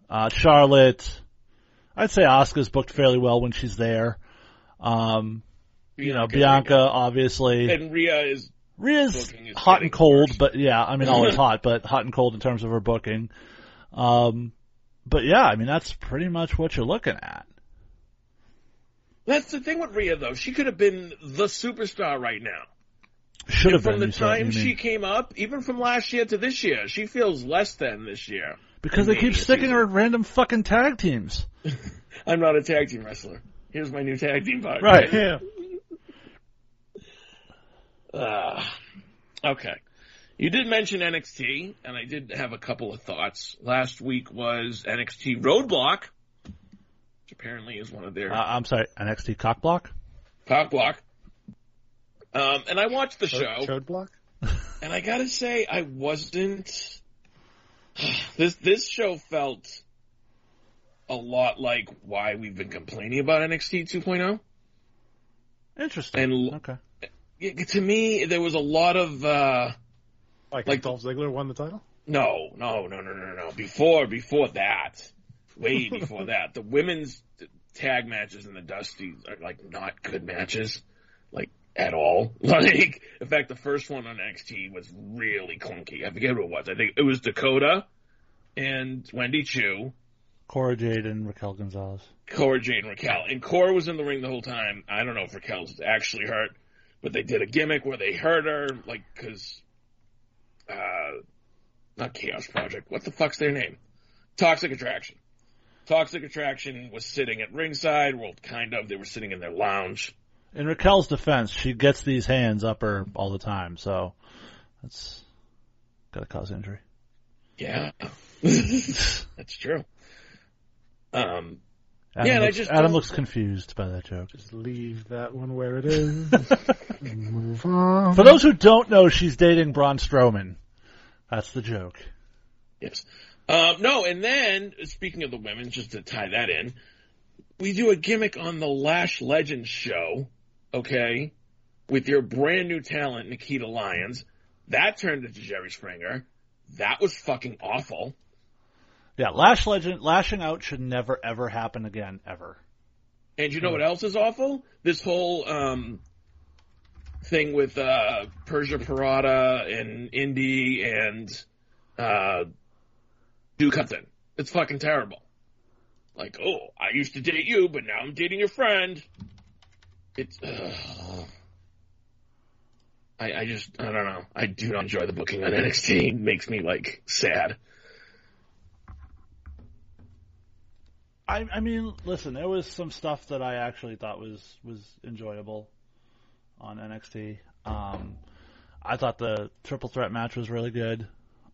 uh, Charlotte. I'd say Asuka's booked fairly well when she's there. Um, Bianca, you know, Bianca, Rhea. obviously. And Rhea is... Rhea's is hot and cold, worse. But yeah, I mean, always hot, but hot and cold in terms of her booking. Um, but yeah, I mean, that's pretty much what you're looking at. That's the thing with Rhea, though. She could have been the superstar right now. Should have been. From the time she came up, even from last year to this year, she feels less than this year. Because they keep sticking her in random fucking tag teams. I'm not a tag team wrestler. Here's my new tag team partner. Right, yeah. uh, okay. You did mention N X T, and I did have a couple of thoughts. Last week was N X T Roadblock. Apparently is one of their... Uh, I'm sorry, N X T Cockblock? Cockblock. Um, and I watched the show. Roadblock? And I gotta say, I wasn't... This this show felt a lot like why we've been complaining about N X T two point oh. Interesting. And okay. It, to me, there was a lot of... Uh, like, like Dolph Ziggler won the title? No, no, no, no, no, no. Before, before that... Way before that, the women's tag matches in the Dusties are, like, not good matches, like, at all. Like, in fact, the first one on N X T was really clunky. I forget who it was. I think it was Dakota and Wendy Chu. Cora Jade and Raquel Gonzalez. Cora Jade and Raquel. And Cora was in the ring the whole time. I don't know if Raquel was actually hurt, but they did a gimmick where they hurt her, like, because, uh, not Chaos Project. What the fuck's their name? Toxic Attraction. Toxic Attraction was sitting at ringside. Well, kind of. They were sitting in their lounge. In Raquel's defense, she gets these hands up her all the time, so that's got to cause injury. Yeah. That's true. Um, Adam, yeah, looks, I just Adam looks confused by that joke. Just leave that one where it is. Move on. For those who don't know, she's dating Braun Strowman. That's the joke. Yes. Uh, no, and then, speaking of the women, just to tie that in, we do a gimmick on the Lash Legends show, okay, with your brand new talent, Nikita Lyons. That turned into Jerry Springer. That was fucking awful. Yeah, Lash Legend, lashing out should never, ever happen again, ever. And you know what else is awful? This whole um, thing with uh, Persia Parada and Indy and... Uh, do something. It's fucking terrible. Like, oh, I used to date you, but now I'm dating your friend. It's, uh, I, I just, I don't know. I do not enjoy the booking on N X T. It makes me, like, sad. I, I mean, listen, there was some stuff that I actually thought was, was enjoyable on N X T. Um, I thought the triple threat match was really good.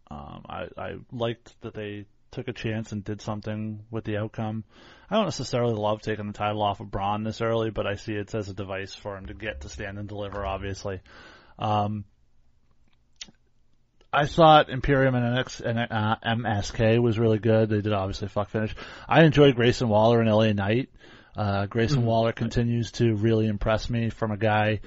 Um, I, I liked that they took a chance and did something with the outcome. I don't necessarily love taking the title off of Braun this early, but I see it as a device for him to get to Stand and Deliver, obviously. Um, I thought Imperium and M S K was really good. They did obviously fuck finish. I enjoyed Grayson Waller and L A Knight. Uh, Grayson mm-hmm. Waller continues to really impress me from a guy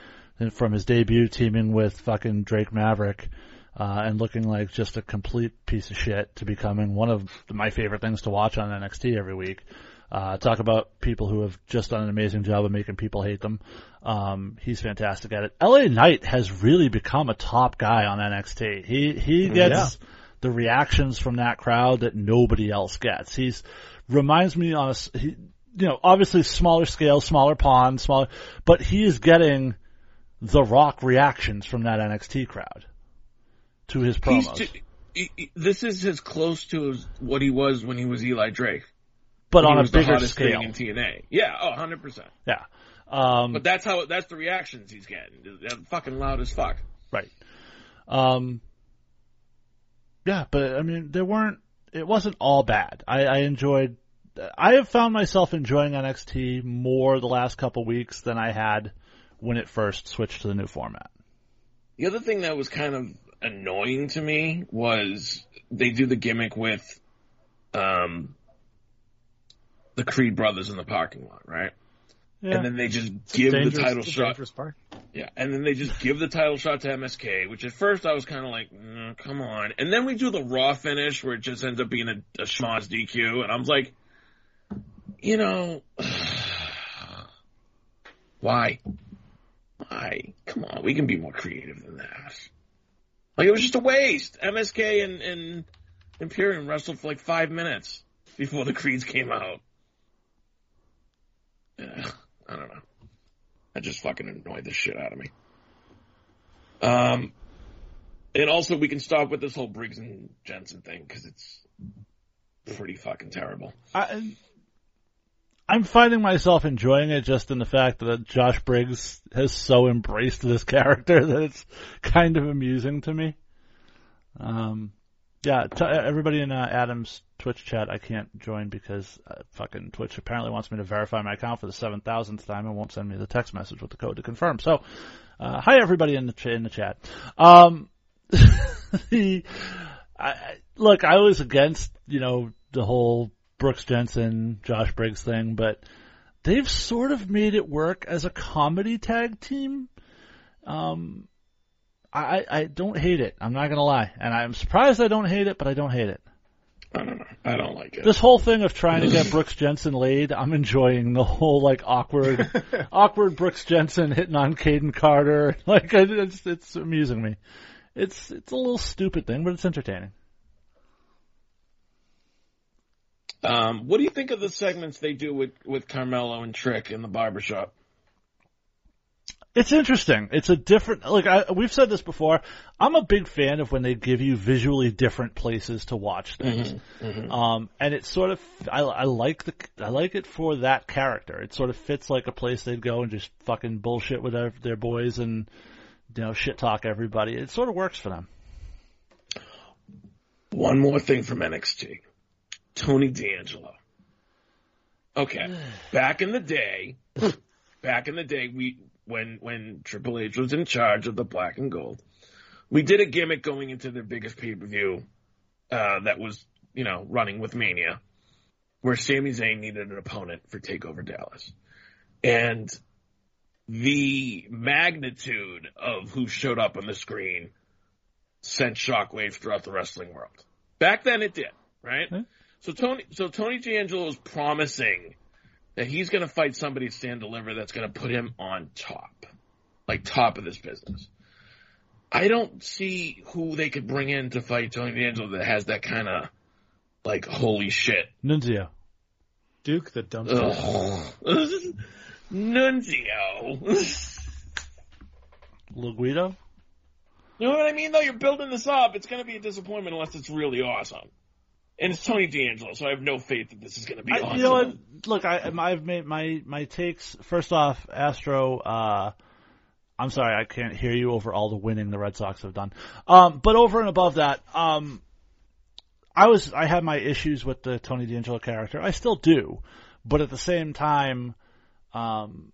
from his debut teaming with fucking Drake Maverick uh, and looking like just a complete piece of shit to becoming one of my favorite things to watch on N X T every week. Uh, talk about people who have just done an amazing job of making people hate them. Um, he's fantastic at it. L A Knight has really become a top guy on N X T. He, he gets yeah. the reactions from that crowd that nobody else gets. He's reminds me on a, he, you know, obviously smaller scale, smaller pond, smaller, but he is getting the Rock reactions from that N X T crowd to his promos. T- he, this is as close to what he was when he was Eli Drake. But on a bigger scale. In T N A. Yeah, oh, one hundred percent. Yeah. Um, but that's how that's the reactions he's getting. They're fucking loud as fuck. Right. Um, yeah, but I mean, there weren't, it wasn't all bad. I, I enjoyed, I have found myself enjoying N X T more the last couple weeks than I had when it first switched to the new format. The other thing that was kind of annoying to me was they do the gimmick with, um, the Creed brothers in the parking lot, right? Yeah. And then they just it's give the title shot. Yeah, and then they just give the title shot to M S K, which at first I was kind of like, mm, come on. And then we do the Raw finish where it just ends up being a, a schmoz D Q, and I'm like, you know, why? Why? Come on, we can be more creative than that. Like, it was just a waste. M S K and, and Imperium wrestled for like five minutes before the Creeds came out. I don't know. That just fucking annoyed the shit out of me. Um, and also we can stop with this whole Briggs and Jensen thing because it's pretty fucking terrible. I, I'm finding myself enjoying it just in the fact that Josh Briggs has so embraced this character that it's kind of amusing to me. Um, yeah, t- everybody in uh, Adam's Twitch chat I can't join because uh, fucking Twitch apparently wants me to verify my account for the seven thousandth time and won't send me the text message with the code to confirm. So, uh, hi everybody in the ch- in the chat. Um, the I, look, I was against, you know, the whole Brooks Jensen, Josh Briggs thing, but they've sort of made it work as a comedy tag team. Um, I, I don't hate it. I'm not going to lie. And I'm surprised I don't hate it, but I don't hate it. I don't know. I don't like it. This whole thing of trying to get Brooks Jensen laid, I'm enjoying the whole, like, awkward, awkward Brooks Jensen hitting on Caden Carter. Like, it's, it's amusing me. It's, it's a little stupid thing, but it's entertaining. Um, what do you think of the segments they do with, with Carmelo and Trick in the barbershop? It's interesting. It's a different, like I, we've said this before. I'm a big fan of when they give you visually different places to watch things. Mm-hmm, mm-hmm. Um, and it sort of, I, I like the, I like it for that character. It sort of fits like a place they'd go and just fucking bullshit with their, their boys and, you know, shit talk everybody. It sort of works for them. One more thing from N X T. Tony D'Angelo. Okay. Back in the day, back in the day, we, When when Triple H was in charge of the black and gold, we did a gimmick going into their biggest pay-per-view uh, that was, you know, running with Mania, where Sami Zayn needed an opponent for TakeOver Dallas. And the magnitude of who showed up on the screen sent shockwaves throughout the wrestling world. Back then it did, right? Huh? So Tony so Tony D'Angelo is promising that he's going to fight somebody at Stand Deliver that's going to put him on top, like top of this business. I don't see who they could bring in to fight Tony D'Angelo that has that kind of, like, holy shit. Nunzio. Duke the Dumpster. Nunzio. Lil Guido? You know what I mean, though? You're building this up. It's going to be a disappointment unless it's really awesome. And it's Tony D'Angelo, so I have no faith that this is going to be I, awesome. You know what? Look, I, I've made my, my takes. First off, Astro, uh, I'm sorry, I can't hear you over all the winning the Red Sox have done. Um, but over and above that, um, I was I had my issues with the Tony D'Angelo character. I still do. But at the same time, um,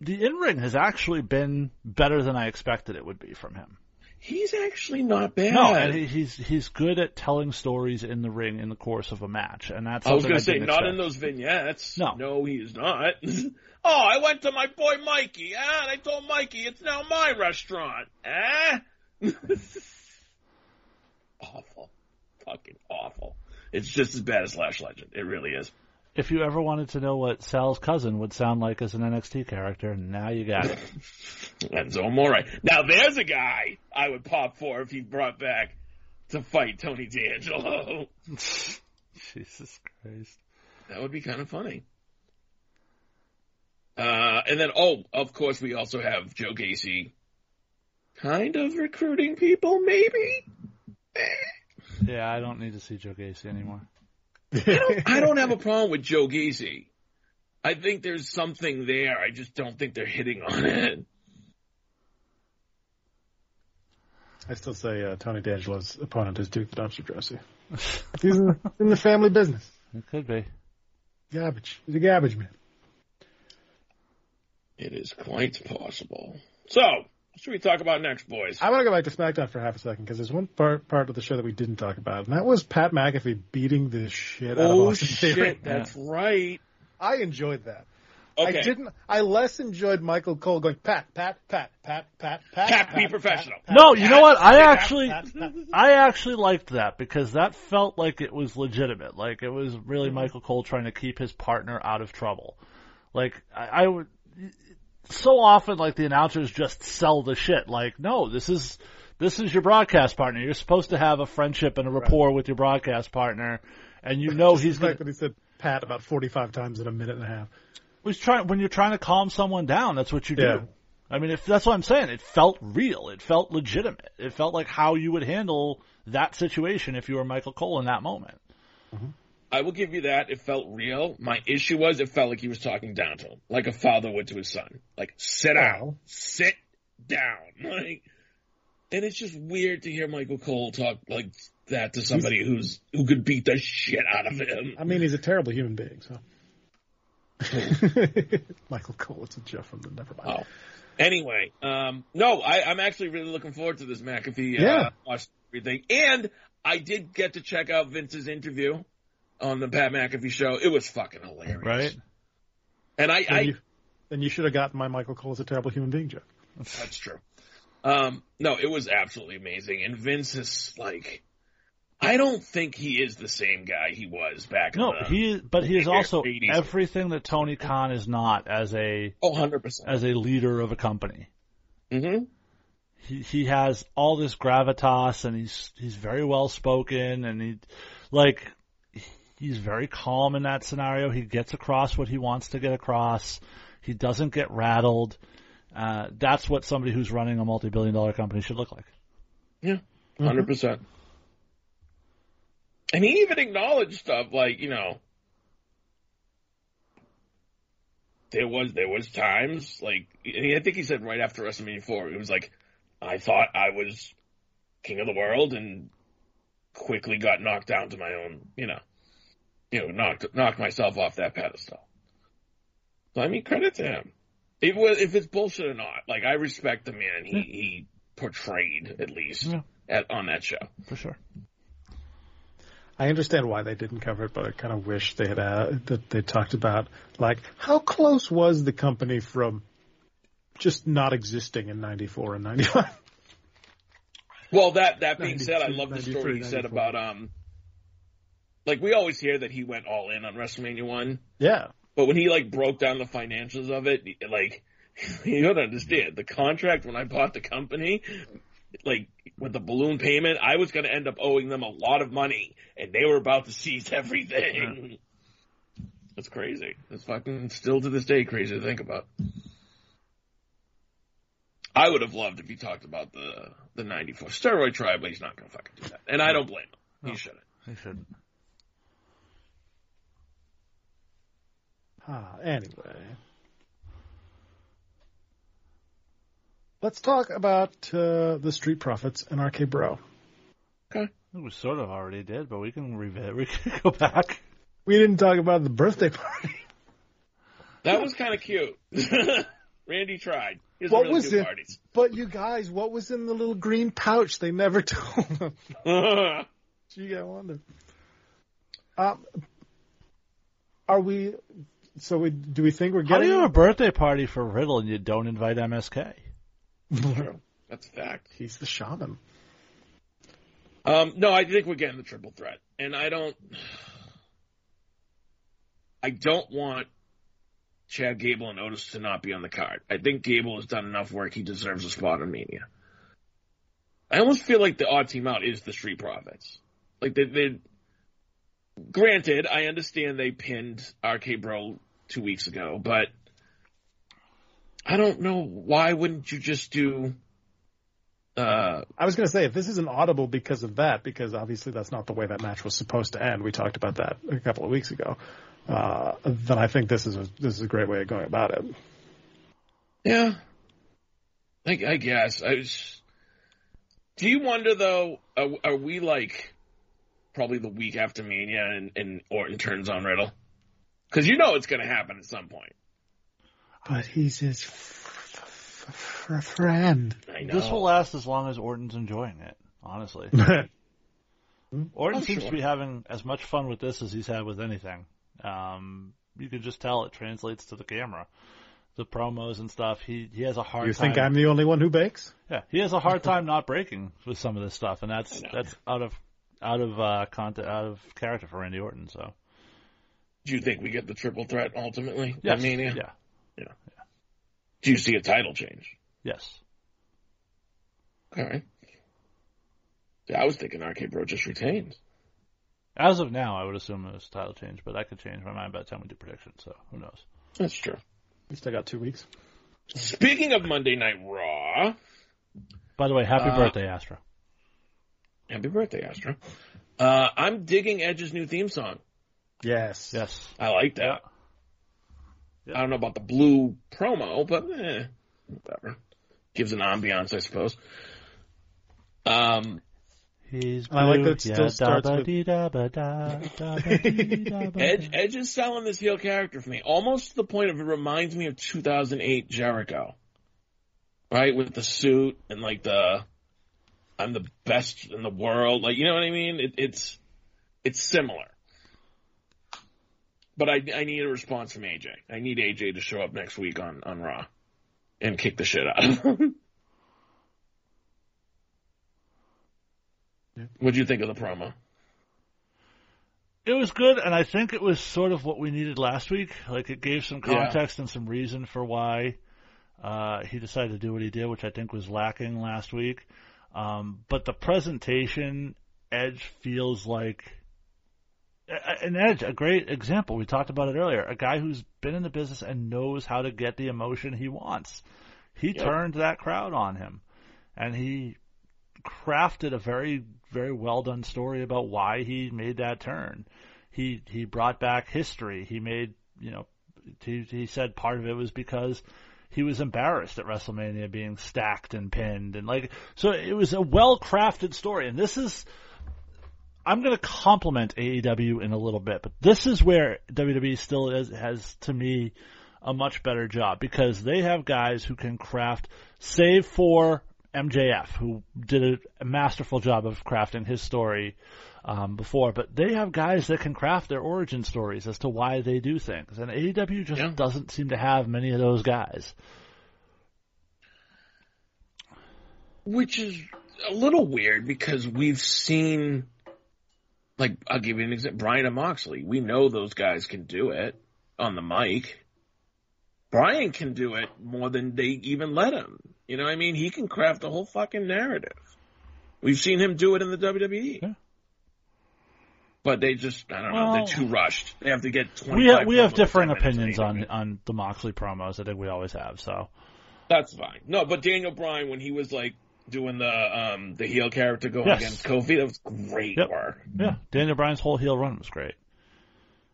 the in-ring has actually been better than I expected it would be from him. he's actually not bad. No, and he's he's good at telling stories in the ring in the course of a match, and that's. I was going to say, not in those vignettes. No, no, he's not. Oh, I went to my boy Mikey, ah, and I told Mikey it's now my restaurant. Ah, awful, fucking awful. It's just as bad as Lash Legend. It really is. If you ever wanted to know what Sal's cousin would sound like as an N X T character, now you got it. Enzo Amore. Now there's a guy I would pop for if he brought back to fight Tony D'Angelo. Jesus Christ. That would be kind of funny. Uh, and then, oh, of course, we also have Joe Gacy kind of recruiting people, maybe? Yeah, I don't need to see Joe Gacy anymore. I, don't, I don't have a problem with Joe Gacy. I think there's something there. I just don't think they're hitting on it. I still say uh, Tony D'Angelo's opponent is Duke the Dumpster Drosy. He's in the, in the family business. It could be. Garbage. He's a garbage man. It is quite possible. So, what should we talk about next, boys? I want to go back to SmackDown for half a second, because there's one part, part of the show that we didn't talk about, and that was Pat McAfee beating the shit out oh, of Austin Theory. Oh, shit, that's yeah. right. I enjoyed that. Okay. I didn't. I less enjoyed Michael Cole going, Pat, Pat, Pat, Pat, Pat, Pat. Pat, be professional. Pat, no, pat, you know what? I actually, pat, pat, pat. I actually liked that, because that felt like it was legitimate. Like, it was really mm-hmm. Michael Cole trying to keep his partner out of trouble. Like, I, I would... So often, like, the announcers just sell the shit. Like, no, this is this is your broadcast partner. You're supposed to have a friendship and a rapport right. with your broadcast partner, and you know he's going. He said Pat about forty-five times in a minute and a half. Was trying when you're trying to calm someone down. That's what you yeah. do. I mean, if that's what I'm saying. It felt real. It felt legitimate. It felt like how you would handle that situation if you were Michael Cole in that moment. Mm-hmm. I will give you that. It felt real. My issue was it felt like he was talking down to him, like a father would to his son. Like, sit down. Sit down. Like, and it's just weird to hear Michael Cole talk like that to somebody he's, who's who could beat the shit out of him. I mean, he's a terrible human being, so. Michael Cole, it's a joke from the never mind. Oh. Anyway, um, no, I, I'm actually really looking forward to this McAfee yeah. uh, thing. And I did get to check out Vince's interview on the Pat McAfee show. It was fucking hilarious. Right? And I... Then you, then you should have gotten my Michael Cole is a terrible human being joke. That's true. Um, no, it was absolutely amazing. And Vince is like... I don't think he is the same guy he was back no, in the... No, he, but he is also eighties. Everything that Tony Khan is not as a... Oh, one hundred percent. As a leader of a company. Mm-hmm. He, he has all this gravitas, and he's he's very well-spoken, and he... Like... He's very calm in that scenario. He gets across what he wants to get across. He doesn't get rattled. Uh, that's what somebody who's running a multi-billion dollar company should look like. Yeah, one hundred percent. Mm-hmm. And he even acknowledged stuff like, you know, there was there was times, like, I think he said right after WrestleMania four, it was like, I thought I was king of the world and quickly got knocked down to my own, you know. You know, knocked knocked myself off that pedestal. So, I mean, credit to him. If, if it's bullshit or not, like, I respect the man he, yeah. he portrayed, at least, yeah. at, on that show. For sure. I understand why they didn't cover it, but I kind of wish they had uh, that they talked about, like, how close was the company from just not existing in ninety-four and ninety-five? Well, that, that being said, I love the story he said about... um. Like, we always hear that he went all in on WrestleMania one. Yeah. But when he, like, broke down the financials of it, like, you don't understand. The contract, when I bought the company, like, with the balloon payment, I was going to end up owing them a lot of money, and they were about to seize everything. Yeah. That's crazy. That's fucking still to this day crazy to think about. I would have loved if he talked about the, the ninety-four steroid trial, but he's not going to fucking do that. And I don't blame him. No, he shouldn't. He shouldn't. Ah, anyway. Let's talk about uh, the Street Profits and R K Bro. Okay. We sort of already did, but we can revisit. We can go back. We didn't talk about the birthday party. That was kind of cute. Randy tried. He what really was it? Parties. But you guys, what was in the little green pouch? They never told him. So you gotta wonder. Um, are we? So we do we think we're getting? How do you have a birthday party for Riddle and you don't invite M S K? True. That's a fact. He's the shaman. Um, no, I think we're getting the triple threat, and I don't. I don't want Chad Gable and Otis to not be on the card. I think Gable has done enough work. He deserves a spot on Mania. I almost feel like the odd team out is the Street Profits. Like they, they granted, I understand they pinned R K-Bro two weeks ago, but I don't know, why wouldn't you just do uh, I was going to say, if this is an audible because of that, because obviously that's not the way that match was supposed to end. We talked about that a couple of weeks ago. Uh, then I think this is a, this is a great way of going about it. Yeah, I, I guess. I was, do you wonder though? Are, are we like probably the week after Mania and, and Orton turns on Riddle? Because you know it's going to happen at some point. But he's his f- f- f- friend. I know. This will last as long as Orton's enjoying it. Honestly, Orton seems sure. to be having as much fun with this as he's had with anything. Um, you can just tell it translates to the camera, the promos and stuff. He he has a hard. You time. You think I'm the only one who bakes? Yeah, he has a hard time not breaking with some of this stuff, and that's that's out of out of uh, content, out of character for Randy Orton. So, do you think we get the triple threat ultimately? Yes. Mania? Yeah. Yeah. Yeah. Do you see a title change? Yes. All right. Yeah, I was thinking R K-Bro just retained. As of now, I would assume it was a title change, but I could change my mind by the time we do predictions, so who knows? That's true. At least I got two weeks. Speaking of Monday Night Raw... By the way, happy uh, birthday, Astro. Happy birthday, Astro. Uh, I'm digging Edge's new theme song. Yes. Yes. I like that. Yeah. I don't know about the blue promo, but eh, whatever. Gives an ambiance, I suppose. Um... He's blue. I like that it still yeah, starts with... Edge, Edge is selling this heel character for me, almost to the point of it reminds me of two thousand eight Jericho. Right? With the suit and like the, I'm the best in the world. Like, you know what I mean? It, it's it's similar. But I, I need a response from A J. I need A J to show up next week on, on Raw and kick the shit out of him. What'd you think of the promo? It was good, and I think it was sort of what we needed last week. Like, it gave some context yeah. and some reason for why uh, he decided to do what he did, which I think was lacking last week. Um, but the presentation, Edge feels like an Edge, a great example. We talked about it earlier. A guy who's been in the business and knows how to get the emotion he wants. He yep. turned that crowd on him, and he crafted a very, very well done story about why he made that turn. He he brought back history. He made, you know, he, he said part of it was because he was embarrassed at WrestleMania being stacked and pinned, and like, so it was a well crafted story. And this is, I'm going to compliment A E W in a little bit, but this is where W W E still is, has to me a much better job, because they have guys who can craft, save for M J F, who did a masterful job of crafting his story um, before, but they have guys that can craft their origin stories as to why they do things, and A E W just yeah. doesn't seem to have many of those guys. Which is a little weird, because we've seen, like, I'll give you an example, Brian and Moxley. We know those guys can do it on the mic. Brian can do it more than they even let him. You know what I mean? He can craft the whole fucking narrative. We've seen him do it in the W W E. Yeah. But they just, I don't well, know, they're too rushed. They have to get twenty-five We have, we have differing opinions on, on the Moxley promos. I think we always have, so. That's fine. No, but Daniel Bryan, when he was, like, doing the um, the heel character going yes. against Kofi, that was great yep. work. Yeah, Daniel Bryan's whole heel run was great.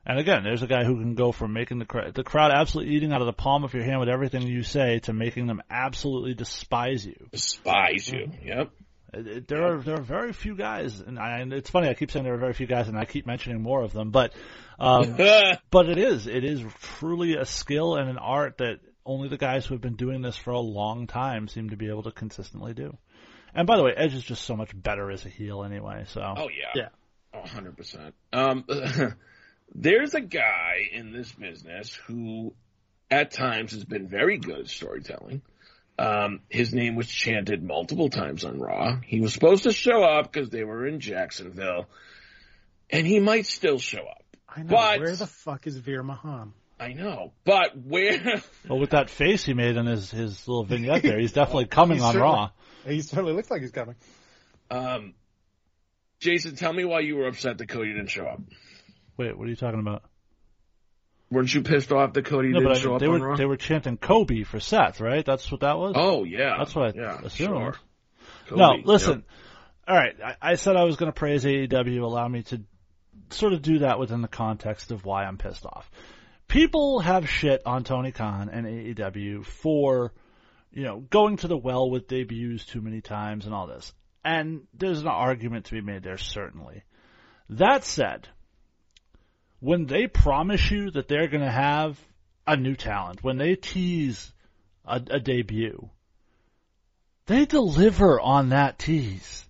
And again, there's a guy who can go from making the, cra- the crowd absolutely eating out of the palm of your hand with everything you say to making them absolutely despise you. Despise you, yep. There yep. are there are very few guys, and, I, and it's funny, I keep saying there are very few guys, and I keep mentioning more of them, but um, but it is. It is truly a skill and an art that only the guys who have been doing this for a long time seem to be able to consistently do. And by the way, Edge is just so much better as a heel anyway. So oh yeah, yeah, oh, one hundred percent. Um, there's a guy in this business who, at times, has been very good at storytelling. Um, his name was chanted multiple times on Raw. He was supposed to show up because they were in Jacksonville, and he might still show up. I know. But, where the fuck is Veer Mahan? I know, but where? Well, with that face he made in his, his little vignette there, he's definitely coming he's on Raw. He certainly looks like he's coming. Um, Jason, tell me why you were upset that Cody didn't show up. Wait, what are you talking about? Weren't you pissed off that Cody no, didn't but I, show up they on were, Raw? They were chanting Kobe for Seth, right? That's what that was? Oh, yeah. That's what I yeah, assumed. Sure. Kobe, no, listen. Yep. All right, I, I said I was going to praise A E W. Allow me to sort of do that within the context of why I'm pissed off. People have shit on Tony Khan and A E W for, you know, going to the well with debuts too many times and all this. And there's an argument to be made there, certainly. That said, when they promise you that they're going to have a new talent, when they tease a, a debut, they deliver on that tease.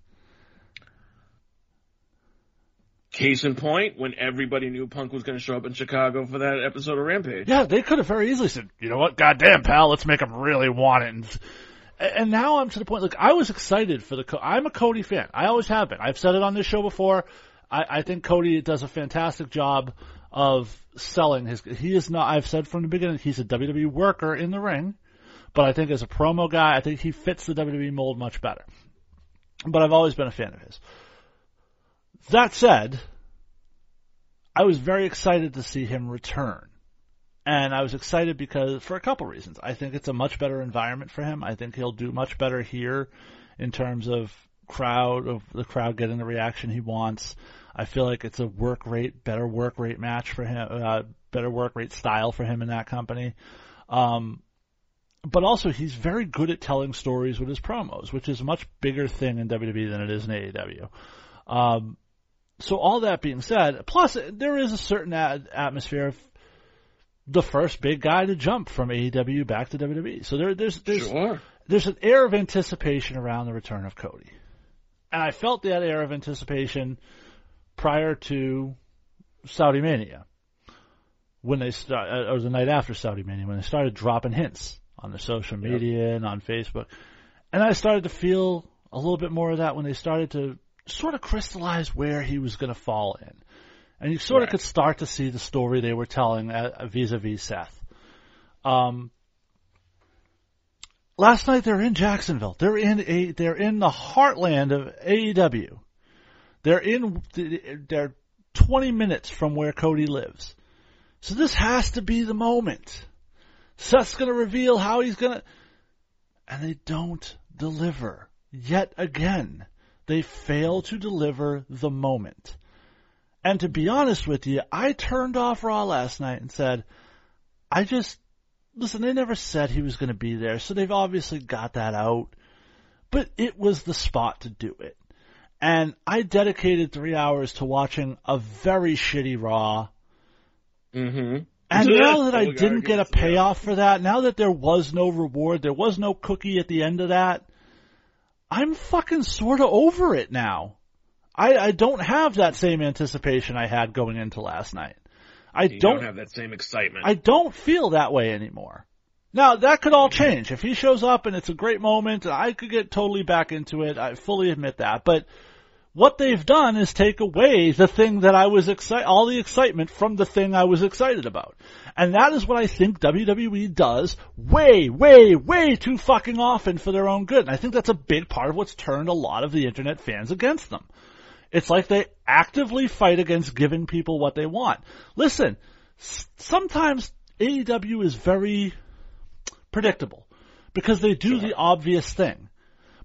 Case in point, when everybody knew Punk was going to show up in Chicago for that episode of Rampage. Yeah, they could have very easily said, you know what, goddamn, pal, let's make them really want it. And, and now I'm to the point, look, I was excited for the – I'm a Cody fan. I always have been. I've said it on this show before. I, I think Cody does a fantastic job of selling his – he is not – I've said from the beginning he's a W W E worker in the ring, but I think as a promo guy, I think he fits the W W E mold much better. But I've always been a fan of his. That said, I was very excited to see him return. And I was excited because for a couple reasons. I think it's a much better environment for him. I think he'll do much better here in terms of crowd, of the crowd getting the reaction he wants. I feel like it's a work rate, better work rate match for him, uh, better work rate style for him in that company. Um, but also he's very good at telling stories with his promos, which is a much bigger thing in W W E than it is in A E W. Um, So all that being said, plus there is a certain ad- atmosphere of the first big guy to jump from A E W back to W W E. So there, there's there's, sure. there's an air of anticipation around the return of Cody. And I felt that air of anticipation prior to Saudi Mania, when they start, or the night after Saudi Mania, when they started dropping hints on their social media yep. and on Facebook. And I started to feel a little bit more of that when they started to sort of crystallized where he was going to fall in. And you sort right. of could start to see the story they were telling vis-a-vis Seth. Um, last night they're in Jacksonville. They're in a, they're in the heartland of A E W. They're in they're twenty minutes from where Cody lives. So this has to be the moment. Seth's going to reveal how he's going to... And they don't deliver yet again. They fail to deliver the moment. And to be honest with you, I turned off Raw last night and said, I just, listen, they never said he was going to be there, so they've obviously got that out. But it was the spot to do it. And I dedicated three hours to watching a very shitty Raw. Mm-hmm. And now that I didn't get a payoff for that, now that there was no reward, there was no cookie at the end of that, I'm fucking sort of over it now. I, I don't have that same anticipation I had going into last night. I don't, don't have that same excitement. I don't feel that way anymore. Now, that could all change. If he shows up and it's a great moment, I could get totally back into it. I fully admit that. But what they've done is take away the thing that I was excited, all the excitement from the thing I was excited about. And that is what I think W W E does way, way, way too fucking often for their own good. And I think that's a big part of what's turned a lot of the internet fans against them. It's like they actively fight against giving people what they want. Listen, sometimes A E W is very predictable because they do the obvious thing.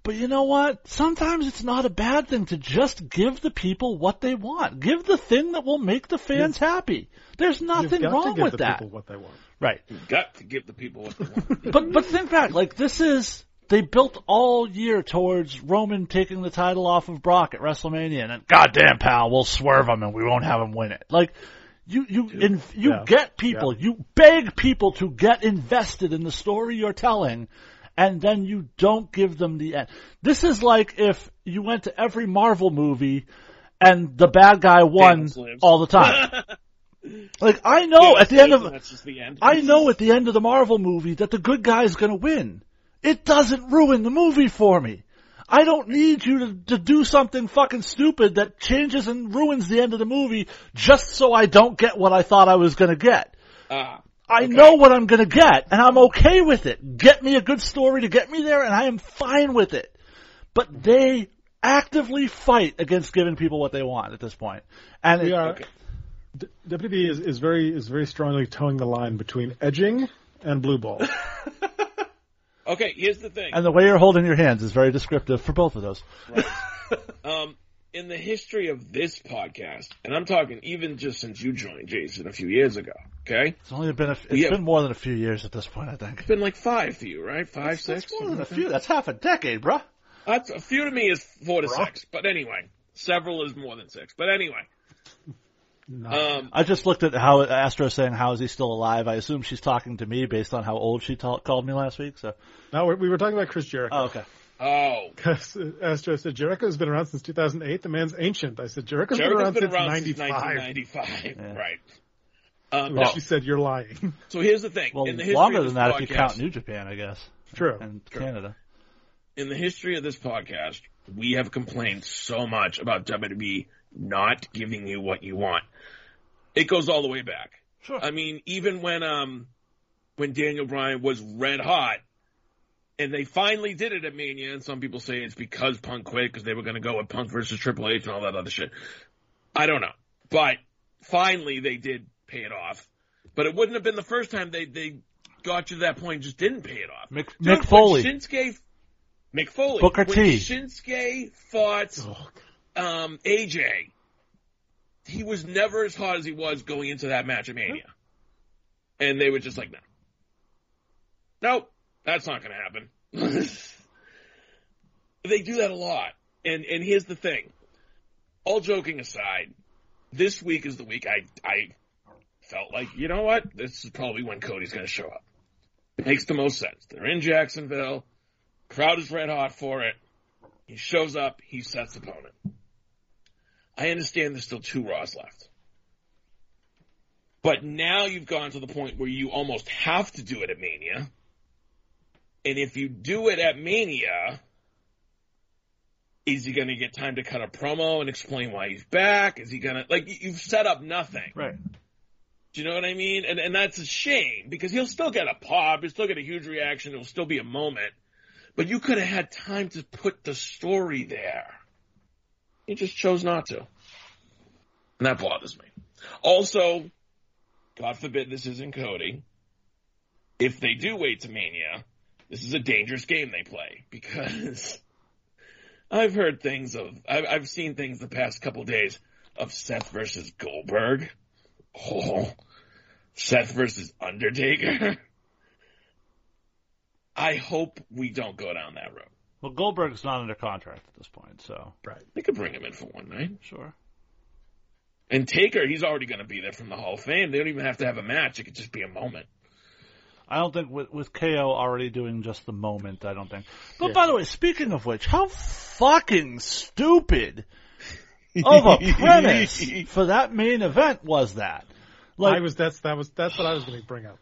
But you know what? Sometimes it's not a bad thing to just give the people what they want. Give the thing that will make the fans you've, happy. There's nothing wrong with that. You've got to give the people what they want. Right. You've got to give the people what they want. but but think back. Like, this is – they built all year towards Roman taking the title off of Brock at WrestleMania. And then, goddamn, pal, we'll swerve him and we won't have him win it. Like, You you in, you yeah. get people, yeah. you beg people to get invested in the story you're telling, and then you don't give them the end. This is like if you went to every Marvel movie and the bad guy won all the time. Like I know yeah, at the end of that's just the end. I know at the end of the Marvel movie that the good guy is going to win. It doesn't ruin the movie for me. I don't need you to, to do something fucking stupid that changes and ruins the end of the movie just so I don't get what I thought I was going to get. Uh, I okay. know what I'm going to get, and I'm okay with it. Get me a good story to get me there, and I am fine with it. But they actively fight against giving people what they want at this point. And it, are, okay. D- W W E is, is, very, is very strongly towing the line between edging and blue ball. Okay, here's the thing. And the way you're holding your hands is very descriptive for both of those. Right. um, in the history of this podcast, and I'm talking even just since you joined, Jason, a few years ago, okay? It's only been a, it's yeah. been more than a few years at this point, I think. It's been like five for you, right? Five, that's, six? That's more than a few. That's half a decade, bruh. That's, a few to me is four to bruh. six. But anyway, several is more than six. But anyway. No. Um, I just looked at how Astro's saying, how is he still alive? I assume she's talking to me based on how old she ta- called me last week. So No, we were talking about Chris Jericho. Oh, okay. Oh. Because Astro said, Jericho's been around since two thousand eight. The man's ancient. I said, Jericho's, Jericho's been, around been around since nineteen ninety-five. Yeah. Right. Um, well, she said, you're lying. So here's the thing. Well, in the longer than that podcast, if you count New Japan, I guess. True. And true. Canada. In the history of this podcast, we have complained so much about W W E not giving you what you want. It goes all the way back. Sure. I mean, even when um, when Daniel Bryan was red hot, and they finally did it at Mania, and some people say it's because Punk quit, because they were going to go with Punk versus Triple H and all that other shit. I don't know. But finally they did pay it off. But it wouldn't have been the first time they, they got you to that point and just didn't pay it off. Mick, Mick Foley. Shinsuke, Mick Foley. Booker T. When Shinsuke fought... Oh, Um, A J, he was never as hot as he was going into that match at Mania. And they were just like, no. Nope, that's not going to happen. They do that a lot. And and here's the thing. All joking aside, this week is the week I, I felt like, you know what? This is probably when Cody's going to show up. It makes the most sense. They're in Jacksonville. Crowd is red hot for it. He shows up. He sets the opponent. I understand there's still two Raws left. But now you've gone to the point where you almost have to do it at Mania. And if you do it at Mania, is he going to get time to cut a promo and explain why he's back? Is he going to... Like, you've set up nothing. Right. Do you know what I mean? And and that's a shame, because he'll still get a pop. He'll still get a huge reaction. It'll still be a moment. But you could have had time to put the story there. You just chose not to. And that bothers me. Also, God forbid this isn't Cody. If they do wait to Mania, this is a dangerous game they play. Because I've heard things of, I've, I've seen things the past couple of days of Seth versus Goldberg. Oh, Seth versus Undertaker. I hope we don't go down that road. Well, Goldberg's not under contract at this point, so... Right. They could bring him in for one night. Sure. And Taker, he's already going to be there from the Hall of Fame. They don't even have to have a match. It could just be a moment. I don't think with, with K O already doing just the moment, I don't think. But yeah. By the way, speaking of which, how fucking stupid of a premise for that main event was that? Like, I was, that's, that was, that's what I was going to bring up.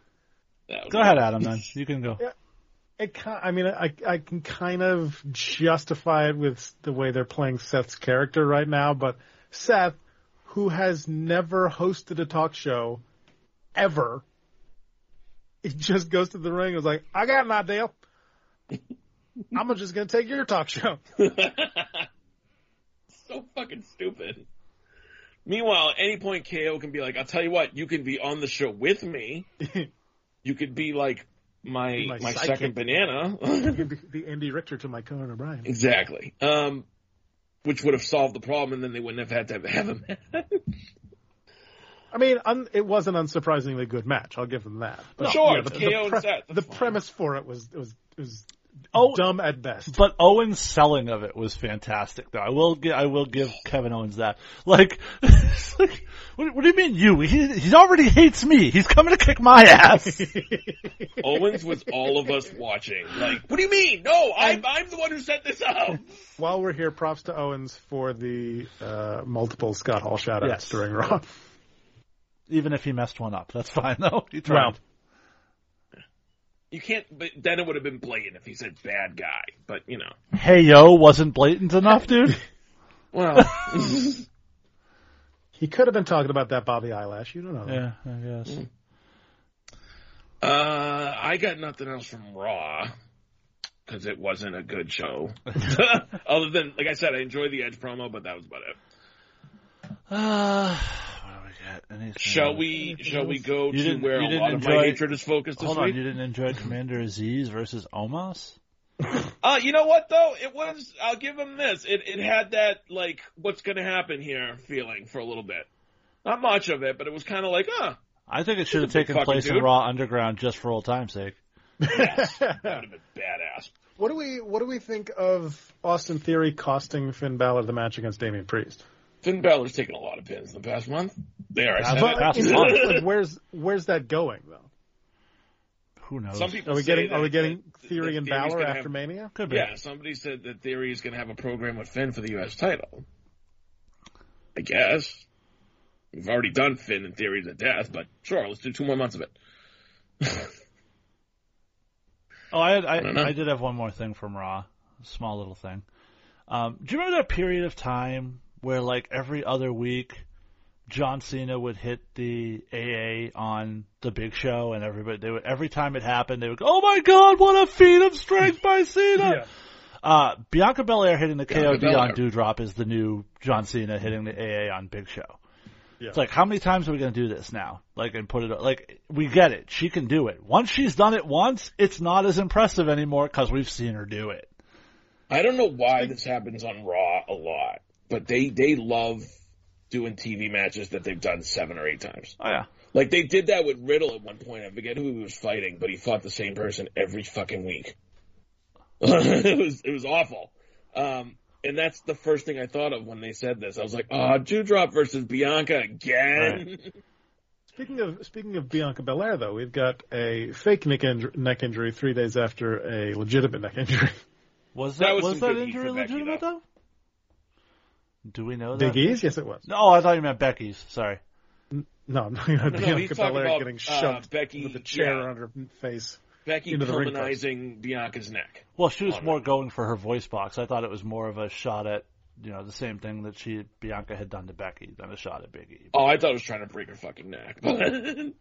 Go ahead, Adam, then. You can go. Yeah. It, I mean, I, I can kind of justify it with the way they're playing Seth's character right now, but Seth, who has never hosted a talk show ever, it just goes to the ring and is like, I got an idea. I'm just going to take your talk show. So fucking stupid. Meanwhile, at any point, K O can be like, I'll tell you what, you can be on the show with me. You could be like... My my, my second banana. The Andy Richter to my Conan O'Brien. Exactly. Um, which would have solved the problem, and then they wouldn't have had to have him. I mean, un- it was an unsurprisingly good match. I'll give them that. But, sure, yeah, but K O the, pre- the premise for it was it was it was oh, dumb at best. But Owens' selling of it was fantastic, though. I will give, I will give Kevin Owens that. Like, like what, what do you mean you? He, he already hates me. He's coming to kick my ass. Owens was all of us watching. Like, what do you mean? No, I'm, I'm the one who set this up. While we're here, props to Owens for the uh, multiple Scott Hall shout-outs yes. during Raw. Even if he messed one up. That's fine, though. He tried. Well, you can't, but then it would have been blatant if he said bad guy, but you know. Hey, yo, wasn't blatant enough, dude? Well. He could have been talking about that Bobby eyelash. You don't know. Yeah, that. I guess. Mm. Uh, I got nothing else from Raw, because it wasn't a good show. Other than, like I said, I enjoyed the Edge promo, but that was about it. Uh... Anything shall else? we anything shall else? we go you to where a lot enjoy, of my hatred is focused this hold week? Hold on, you didn't enjoy Commander Aziz versus Omos? Uh, you know what, though? It was, I'll give him this. It it had that, like, what's going to happen here feeling for a little bit. Not much of it, but it was kind of like, huh. I think it should have taken place dude. in Raw Underground just for old time's sake. Yes, that would have been badass. What do we, what do we think of Austin Theory costing Finn Balor the match against Damian Priest? Finn Balor's taken a lot of pins in the past month. There, I said but, it. Past month. Like, where's where's that going though? Who knows? Some people are we getting are we getting that, Theory that and Balor after have, Mania? Could be. Yeah, somebody said that Theory is going to have a program with Finn for the U S title. I guess we've already done Finn and Theory to death, but sure, let's do two more months of it. oh, I had, I, I, I did have one more thing from Raw, a small little thing. Um, do you remember that period of time where, like, every other week, John Cena would hit the A A on the Big Show, and everybody they would every time it happened, they would go, "Oh my God, what a feat of strength by Cena!" Yeah. Uh, Bianca Belair hitting the Bianca K O D Belair. on Doudrop is the new John Cena hitting the A A on Big Show. Yeah. It's like, how many times are we going to do this now? Like, and put it like we get it, she can do it. Once she's done it once, it's not as impressive anymore because we've seen her do it. I don't know why this happens on Raw a lot. But they, they love doing T V matches that they've done seven or eight times. Oh, yeah. Like, they did that with Riddle at one point. I forget who he was fighting, but he fought the same person every fucking week. it was it was awful. Um, and that's the first thing I thought of when they said this. I was like, oh, Doudrop versus Bianca again. Right. Speaking of speaking of Bianca Belair, though, we've got a fake neck injury, neck injury three days after a legitimate neck injury. Was that, that was was that injury legitimate, though? though? Do we know that? Big E's? Yes, it was. No, I thought you meant Becky's. Sorry. No, no, you know, no, Bianca no, Belair about, getting shoved uh, Becky, with a chair yeah. on her face. Becky into pulmonizing Bianca's neck. Well, she was oh, more no. going for her voice box. I thought it was more of a shot at, you know, the same thing that she Bianca had done to Becky than a shot at Big E. But... Oh, I thought it was trying to break her fucking neck. When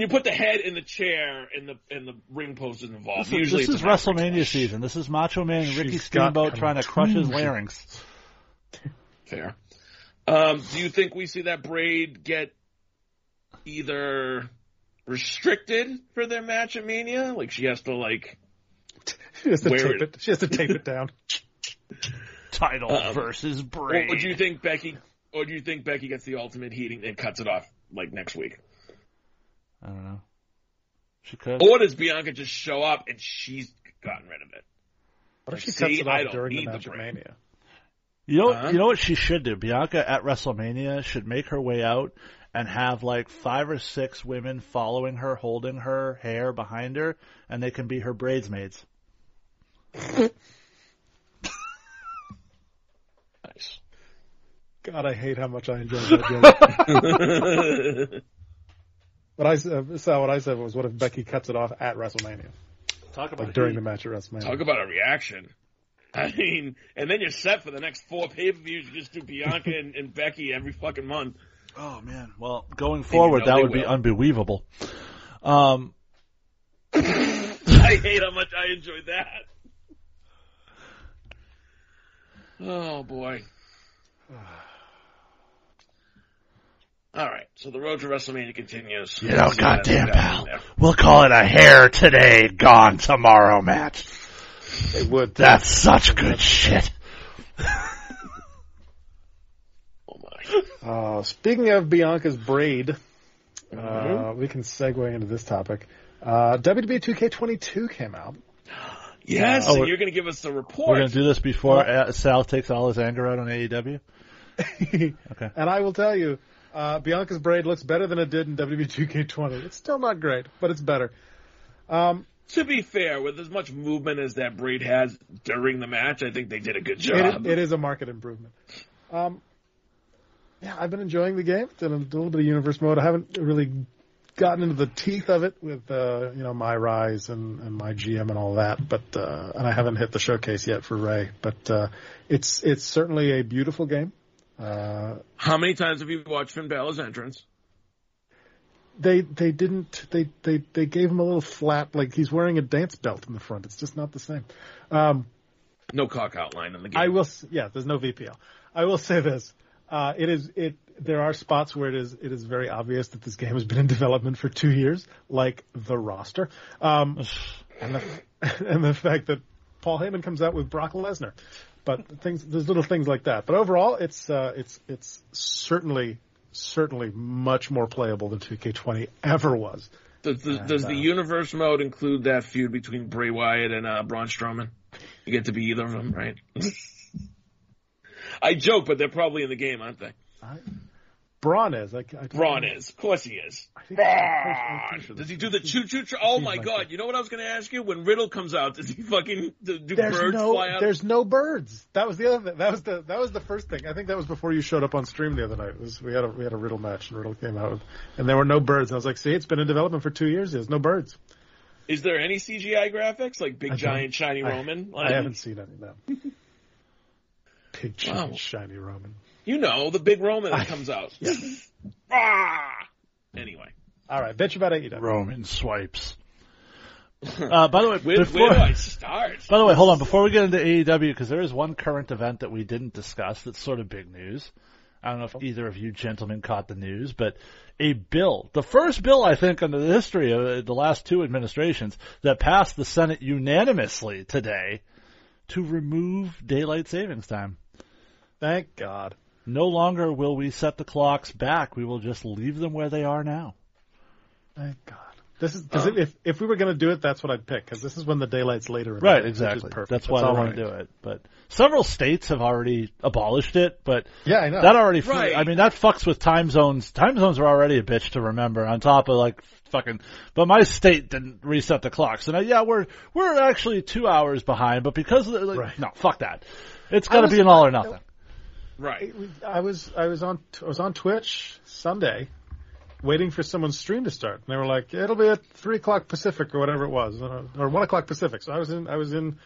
you put the head in the chair and the and the ring post is involved, this usually this is WrestleMania season. This is Macho Man She's Ricky Steamboat trying to crush his larynx. Fair. Um, do you think we see that braid get either restricted for their match at Mania? Like she has to like she has to tape it. it. She has to tape it down. Title um, versus braid. Or, or do you think Becky? Or do you think Becky gets the ultimate heating and cuts it off like next week? I don't know. She could. Or does Bianca just show up and she's gotten rid of it? What if like, she cuts see, it off during the match at Mania? You know, uh-huh. you know what she should do? Bianca at WrestleMania should make her way out and have like five or six women following her, holding her hair behind her, and they can be her bridesmaids. Nice. God, I hate how much I enjoy that joke. What I uh, so what I said was, what if Becky cuts it off at WrestleMania? Talk about like during the match at WrestleMania. Talk about a reaction. I mean, and then you're set for the next four pay-per-views. You just do Bianca and, and Becky every fucking month. Oh, man. Well, going forward, you know that would will. be unbelievable. Um, I hate how much I enjoyed that. Oh, boy. All right, so the road to WrestleMania continues. You know, Let's goddamn, pal. We'll call it a hair today, gone tomorrow match. They would. That's such good shit. Oh, my. Uh, speaking of Bianca's braid, uh, mm-hmm. we can segue into this topic. Uh, W W E two K twenty-two came out. Yes, yeah. so oh, you're going to give us the report. We're going to do this before well, Sal takes all his anger out on A E W? Okay. And I will tell you, uh, Bianca's braid looks better than it did in W W E two K twenty. It's still not great, but it's better. Um, to be fair, with as much movement as that braid has during the match, I think they did a good job. It, it is a market improvement. Um, yeah, I've been enjoying the game. It's in a little bit of universe mode. I haven't really gotten into the teeth of it with uh, you know, my rise and, and my G M and all that, but uh, and I haven't hit the showcase yet for Ray. But uh, it's it's certainly a beautiful game. Uh, How many times have you watched Finn Balor's entrance? They they didn't they, they they gave him a little flat, like he's wearing a dance belt in the front. It's just not the same. Um, no cock outline in the game. I will yeah. There's no V P L. I will say this. Uh, it is it. There are spots where it is it is very obvious that this game has been in development for two years, like the roster, um, and the and the fact that Paul Heyman comes out with Brock Lesnar. But things, there's little things like that. But overall, it's uh, it's it's certainly certainly much more playable than two K twenty ever was. Does, does, and, does the uh, universe mode include that feud between Bray Wyatt and uh, Braun Strowman? You get to be either of them, right? I joke, but they're probably in the game, aren't they? I, Braun is. I, I Braun know. is. Of course he is. Braun! Does he do the choo-choo? Tra- oh, my like God. It. You know what I was going to ask you? When Riddle comes out, does he fucking do, do birds no, fly out? There's no birds. That was the other thing. That was the that was the first thing. I think that was before you showed up on stream the other night. It was, we had a we had a Riddle match, and Riddle came out, with, and there were no birds. I was like, see, it's been in development for two years. There's no birds. Is there any C G I graphics, like big, giant, shiny I, Roman? Like, I haven't seen any, no. Big, giant, wow. shiny Roman. You know, the big Roman that comes out. Yeah. Ah! Anyway. All right. Bet you about eight. Roman swipes. Uh, by the way, where, before, where do I start? By the way, hold on. Before we get into A E W, because there is one current event that we didn't discuss that's sort of big news. I don't know if either of you gentlemen caught the news, but a bill, the first bill, I think, under the history of the last two administrations that passed the Senate unanimously today to remove daylight savings time. Thank God. No longer will we set the clocks back. We will just leave them where they are now. Thank God. This is because um, if if we were going to do it, that's what I'd pick, because this is when the daylight's later. In right, the, exactly. Perfect. That's, that's why I want to do it. But several states have already abolished it. But yeah, I know that already. Right. I mean, that fucks with time zones. Time zones are already a bitch to remember. On top of like fucking. But my state didn't reset the clocks, and I, yeah, we're we're actually two hours behind. But because of the, like, right. no, fuck that. It's got to be an all or nothing. No. Right. I was I was on I was on Twitch Sunday, waiting for someone's stream to start, and they were like, "It'll be at three o'clock Pacific or whatever it was, or one o'clock Pacific." So I was in I was in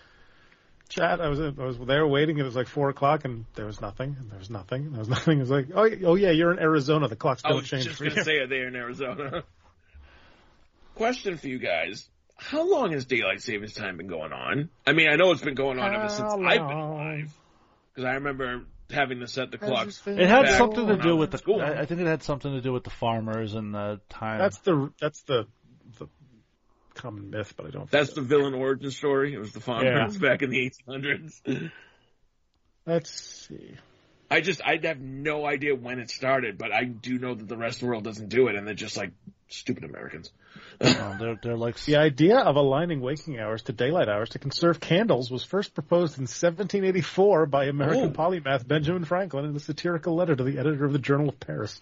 chat. I was in, I was there waiting. It was like four o'clock, and there was nothing. And there was nothing. And there was nothing. It was like, "Oh, oh yeah, you're in Arizona. The clocks don't change." I was just gonna say, are they in Arizona? Question for you guys: how long has daylight savings time been going on? I mean, I know it's been going on ever since I've been alive, because I remember. Having to set the clocks. It had something to do with the school. I think it had something to do with the farmers and the time. That's the that's the, the common myth, but I don't. That's the villain origin story. It was the farmers yeah. back in the eighteen hundreds. Let's see. I just I have no idea when it started, but I do know that the rest of the world doesn't do it, and they're just like stupid Americans. No, they're, they're like the idea of aligning waking hours to daylight hours to conserve candles was first proposed in seventeen eighty-four by American oh. polymath Benjamin Franklin in a satirical letter to the editor of the Journal of Paris.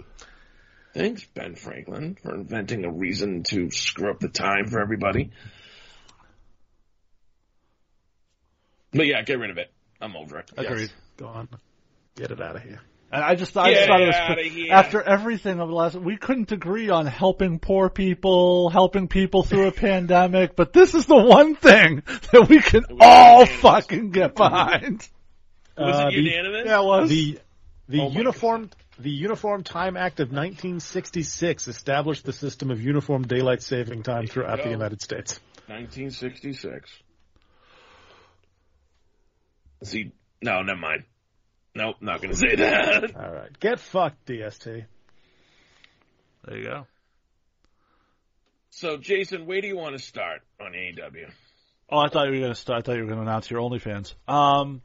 Thanks, Ben Franklin, for inventing a reason to screw up the time for everybody. But yeah, get rid of it. I'm over it. Agreed. Yes. Go on. Get it out of here. And I just, I just thought it was, after everything over the last, we couldn't agree on helping poor people, helping people through a pandemic, but this is the one thing that we can all fucking get behind. Was it unanimous? Yeah, it was. The, the uniform, the Uniform Time Act of nineteen sixty-six established the system of uniform daylight saving time throughout the United States. nineteen sixty-six. See, no, never mind. Nope, not going to say that. All right. Get fucked, D S T. There you go. So, Jason, where do you want to start on A E W? Oh, I thought you were going to start. I thought you were going to announce your OnlyFans. Um,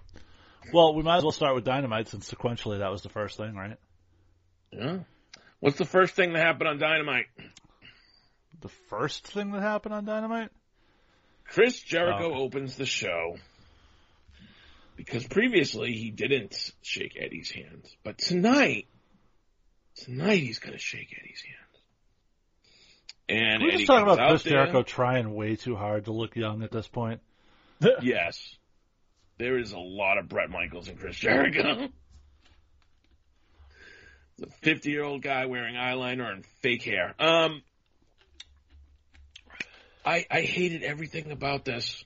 well, we might as well start with Dynamite, since sequentially that was the first thing, right? Yeah. What's the first thing that happened on Dynamite? The first thing that happened on Dynamite? Chris Jericho oh. opens the show because previously he didn't shake Eddie's hand. But tonight, tonight he's going to shake Eddie's hand. And we're Eddie just talking about Chris there. Jericho trying way too hard to look young at this point. Yes. There is a lot of Bret Michaels and Chris Jericho. The fifty-year-old guy wearing eyeliner and fake hair. Um, I I hated everything about this.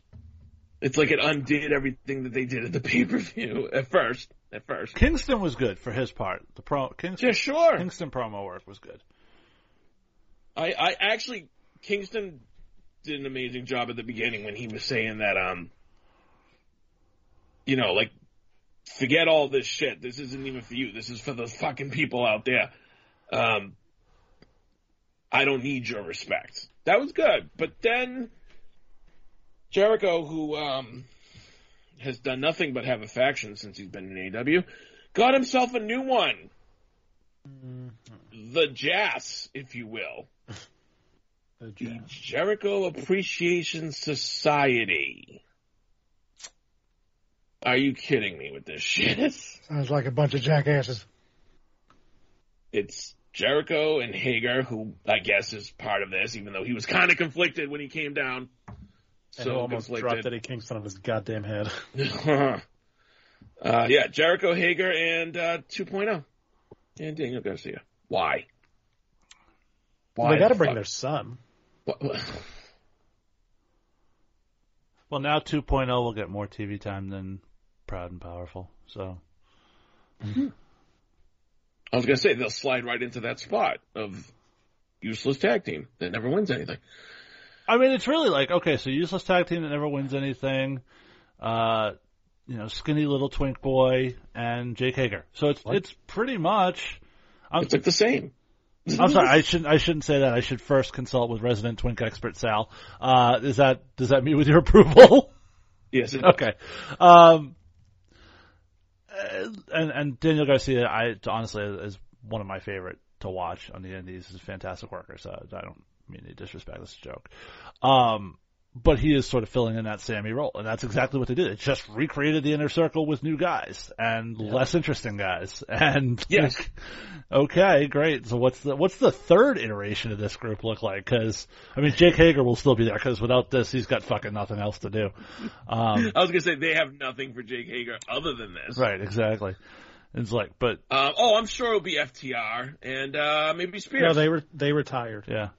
It's like it undid everything that they did at the pay-per-view at first. At first, Kingston was good for his part. The pro Kingston, yeah, sure. Kingston promo work was good. I, I actually Kingston did an amazing job at the beginning when he was saying that, um, you know, like, forget all this shit. This isn't even for you. This is for those fucking people out there. Um, I don't need your respect. That was good. But then Jericho, who um, has done nothing but have a faction since he's been in A E W, got himself a new one. The J A S, if you will. The, the Jericho Appreciation Society. Are you kidding me with this shit? Sounds like a bunch of jackasses. It's Jericho and Hager, who I guess is part of this, even though he was kind of conflicted when he came down. And so almost conflicted. Dropped Eddie Kingston on his goddamn head. uh, yeah, Jericho, Hager, and uh, two point oh. And Daniel Garcia. Why? Why well, they got to the bring fuck? Their son. What? Well, now two point oh will get more T V time than Proud and Powerful. So, mm-hmm. I was going to say they'll slide right into that spot of useless tag team that never wins anything. I mean, it's really like, okay, so useless tag team that never wins anything. Uh, you know, skinny little twink boy and Jake Hager. So it's what? It's pretty much. I'm, it's like the same. I'm sorry, I shouldn't. I shouldn't say that. I should first consult with resident twink expert Sal. Uh, is that does that meet with your approval? Yes. It okay. Um, and and Daniel Garcia, I honestly is one of my favorite to watch on the Indies. He's a fantastic worker, so I don't mean to disrespect this joke. Um. But he is sort of filling in that Sammy role, and that's exactly what they did. It just recreated the Inner Circle with new guys and yeah. less interesting guys. And yes, like, okay, great. So what's the what's the third iteration of this group look like? Because I mean, Jake Hager will still be there because without this, he's got fucking nothing else to do. Um, I was gonna say they have nothing for Jake Hager other than this, right? Exactly. It's like, but uh, oh, I'm sure it'll be F T R and uh, maybe Spears. No, they were they retired. Yeah.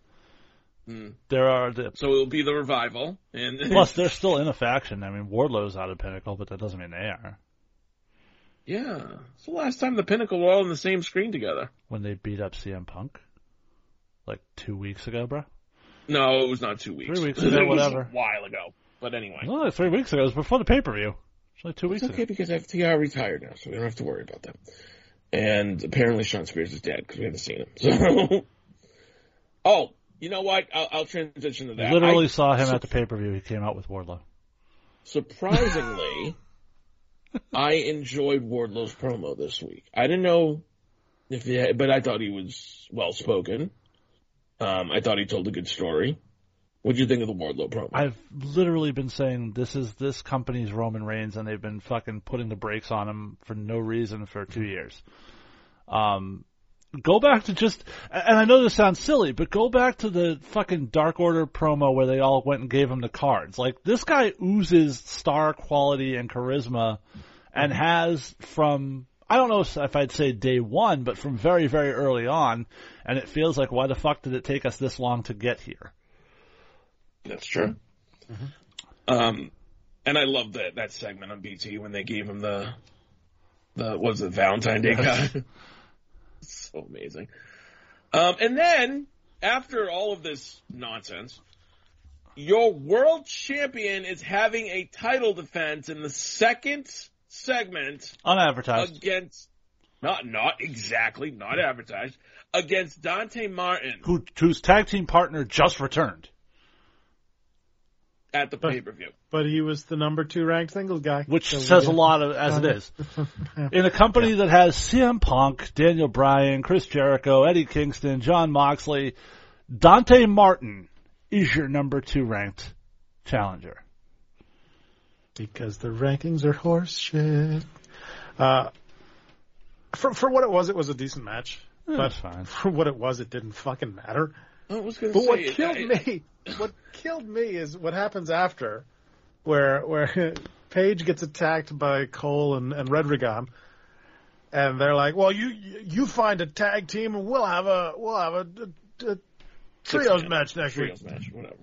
Mm. There are the, so it'll be the Revival, and plus they're still in a faction. I mean, Wardlow's out of Pinnacle, but that doesn't mean they are. Yeah, it's the last time the Pinnacle were all on the same screen together when they beat up C M Punk, like two weeks ago, bro. No, it was not two weeks. Three weeks ago, whatever. It was a while ago, but anyway. No, three weeks ago. It was before the pay per view. It's only two weeks. It's okay ago. Because F T R retired now, so we don't have to worry about that. And apparently, Sean Spears is dead because we haven't seen him. So, oh. You know what? I'll, I'll transition to that. I literally I, saw him so, at the pay-per-view. He came out with Wardlow. Surprisingly, I enjoyed Wardlow's promo this week. I didn't know if he had, but I thought he was well-spoken. Um, I thought he told a good story. What do you think of the Wardlow promo? I've literally been saying this is this company's Roman Reigns, and they've been fucking putting the brakes on him for no reason for two years. Um... Go back to just, and I know this sounds silly, but go back to the fucking Dark Order promo where they all went and gave him the cards. Like, this guy oozes star quality and charisma and has from, I don't know if I'd say day one, but from very, very early on, and it feels like, why the fuck did it take us this long to get here? That's true. Mm-hmm. Um, and I love that, that segment on B T when they gave him the, the what was it, Valentine's Day card? So amazing. Um, and then, after all of this nonsense, your world champion is having a title defense in the second segment. Unadvertised. Against, not, not exactly, not advertised, against Dante Martin. Who, whose tag team partner just returned. At the but, pay-per-view. But he was the number two ranked singles guy. Which so says a lot of, as it is. In a company yeah. that has C M Punk, Daniel Bryan, Chris Jericho, Eddie Kingston, John Moxley, Dante Martin is your number two ranked challenger. Because the rankings are horse shit. Uh, for, for what it was, it was a decent match. It but fine. For what it was, it didn't fucking matter. I was gonna but say, what killed I... me, what killed me is what happens after, where where Paige gets attacked by Cole and, and Redragon, and they're like, "Well, you you find a tag team, and we'll have a we'll have a, a, a trios match next week." Trios match, whatever.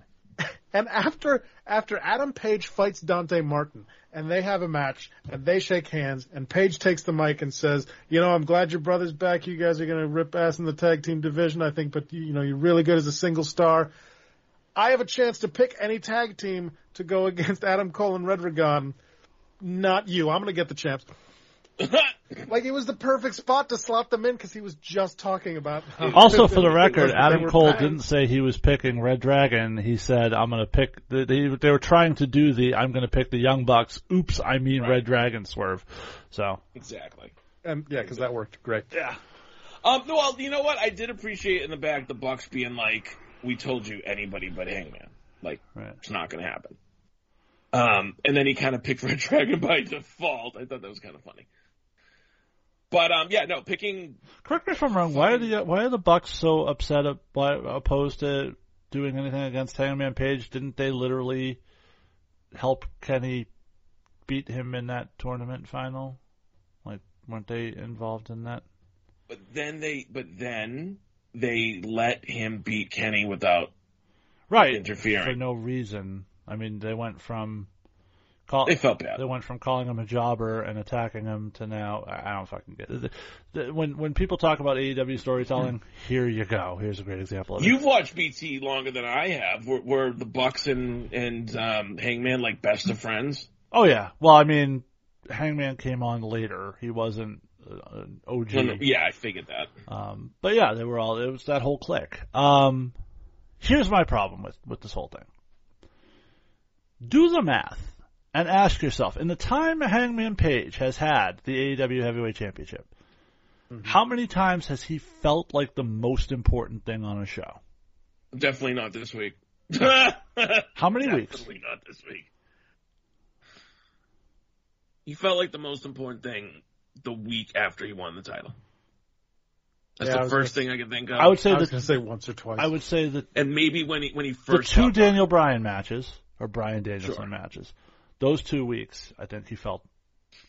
And after after Adam Page fights Dante Martin, and they have a match, and they shake hands, and Page takes the mic and says, you know, I'm glad your brother's back. You guys are going to rip ass in the tag team division, I think, but, you know, you're really good as a single star. I have a chance to pick any tag team to go against Adam Cole and Redragon. Not you. I'm going to get the champs. Like, it was the perfect spot to slot them in because he was just talking about. Also, for the record, Adam Cole didn't say he was picking Red Dragon. He said, I'm going to pick. The, they, they were trying to do the I'm going to pick the Young Bucks. Oops, I mean right. Red Dragon swerve. So exactly. And yeah, because that worked great. Yeah. Um, well, you know what? I did appreciate in the back the Bucks being like, we told you anybody but Hangman. Like, right. It's not going to happen. Um, and then he kind of picked Red Dragon by default. I thought that was kind of funny. But um, yeah, no, picking. Correct me if I'm wrong. Why are the why are the Bucks so upset by, opposed to doing anything against Hangman Page? Didn't they literally help Kenny beat him in that tournament final? Like, weren't they involved in that? But then they, but then they let him beat Kenny without right interfering for no reason. I mean, they went from. Call, they felt bad. They went from calling him a jobber and attacking him to now, I don't fucking get it. When, when people talk about A E W storytelling, here you go. Here's a great example of it. You've watched B T longer than I have. Were, were the Bucks and, and um, Hangman like best of friends? Oh, yeah. Well, I mean, Hangman came on later. He wasn't uh, an O G. No, no, yeah, I figured that. Um, but, yeah, they were all – it was that whole clique. Um, here's my problem with, with this whole thing. Do the math. And ask yourself, in the time Hangman Page has had the A E W Heavyweight Championship, mm-hmm. how many times has he felt like the most important thing on a show? Definitely not this week. How many Definitely weeks? Definitely not this week. He felt like the most important thing the week after he won the title. That's yeah, the first gonna, thing I can think of. I would say I was going to say once or twice. I would say that, and maybe when he when he first the two Daniel up. Bryan matches or Bryan Danielson sure. matches. Those two weeks, I think he felt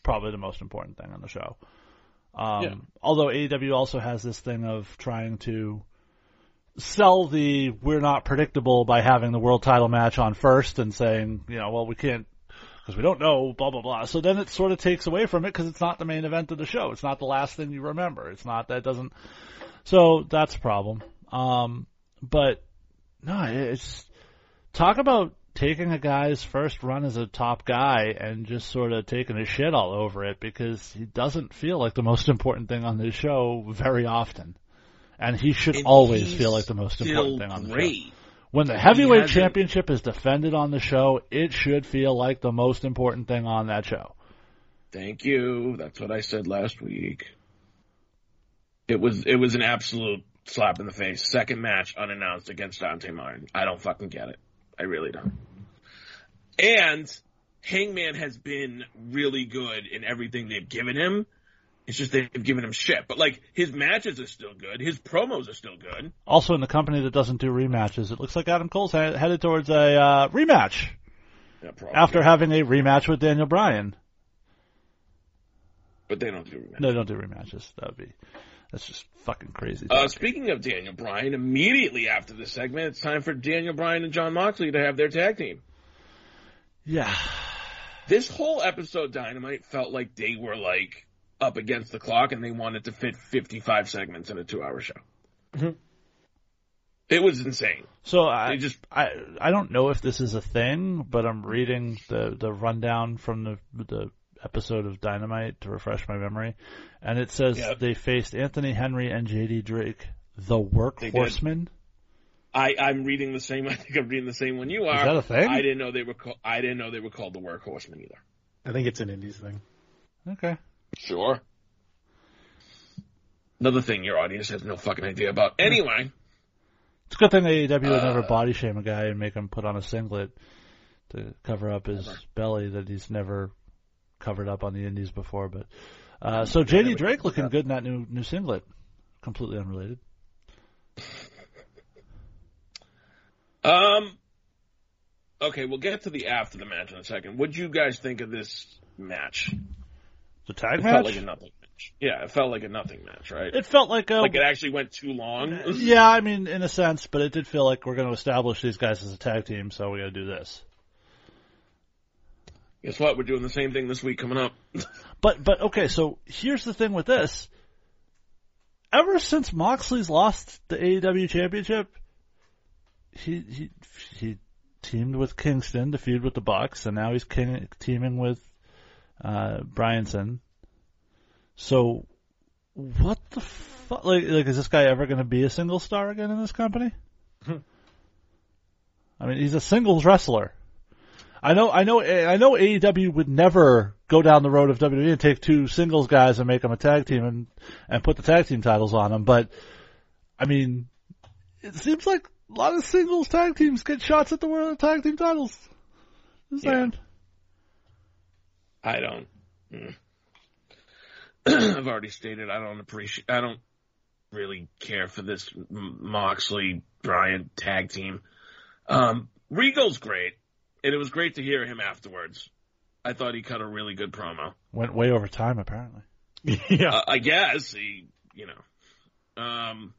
probably the most important thing on the show. Um, yeah. Although A E W also has this thing of trying to sell the we're not predictable by having the world title match on first and saying, you know, well, we can't because we don't know, blah, blah, blah. So then it sort of takes away from it because it's not the main event of the show. It's not the last thing you remember. It's not that doesn't. So that's a problem. Um, but no, it's talk about. Taking a guy's first run as a top guy and just sort of taking his shit all over it because he doesn't feel like the most important thing on this show very often. And he should and always feel like the most important thing on the great. show. When the heavyweight championship is defended on the show, it should feel like the most important thing on that show. Thank you. That's what I said last week. It was it was an absolute slap in the face. Second match unannounced against Dante Martin. I don't fucking get it. I really don't. And Hangman has been really good in everything they've given him. It's just they've given him shit. But, like, his matches are still good. His promos are still good. Also, in the company that doesn't do rematches, it looks like Adam Cole's headed towards a uh, rematch yeah, after having a rematch with Daniel Bryan. But they don't do rematches. No, they don't do rematches. That would be... That's just fucking crazy. Uh, speaking of Daniel Bryan, immediately after this segment, it's time for Daniel Bryan and Jon Moxley to have their tag team. Yeah. This whole episode, Dynamite, felt like they were, like, up against the clock and they wanted to fit fifty-five segments in a two-hour show. Mm-hmm. It was insane. So I, just... I I don't know if this is a thing, but I'm reading the, the rundown from the the... episode of Dynamite to refresh my memory, and it says yep. they faced Anthony Henry and J D Drake, the Work Horsemen. I, I'm reading the same. I think I'm reading the same one you are. Is that a thing? I didn't know they were. Call, I didn't know they were called the Work Horsemen either. I think it's an Indies thing. Okay. Sure. Another thing your audience has no fucking idea about. Anyway, it's a good thing A E W would uh, never body shame a guy and make him put on a singlet. to cover up his never. belly that he's never covered up on the indies before. But uh, so J D Drake looking good in that new new singlet, completely unrelated. Um. Okay, we'll get to the after the match in a second. What did you guys think of this match? The tag it match? It felt like a nothing match. Yeah, it felt like a nothing match, right? It felt like a... Like it actually went too long? Yeah, I mean, in a sense, but it did feel like we're going to establish these guys as a tag team, so we got to do this. Guess what? We're doing the same thing this week coming up. But, but okay, so here's the thing with this. Ever since Moxley's lost the A E W championship, he... he, he teamed with Kingston to feud with the Bucks, and now he's king- teaming with uh, Bryanson. So, what the fuck? Like, like, is this guy ever going to be a single star again in this company? I mean, he's a singles wrestler. I know, I know, I know. A E W would never go down the road of W W E and take two singles guys and make them a tag team and and put the tag team titles on them. But I mean, it seems like a lot of singles tag teams get shots at the world tag team titles. Just yeah. saying. I don't. Mm. I've already stated I don't appreciate. I don't really care for this Moxley Bryant tag team. Um, Regal's great, and it was great to hear him afterwards. I thought he cut a really good promo. Went way over time, apparently. yeah, uh, I guess he. You know. Um.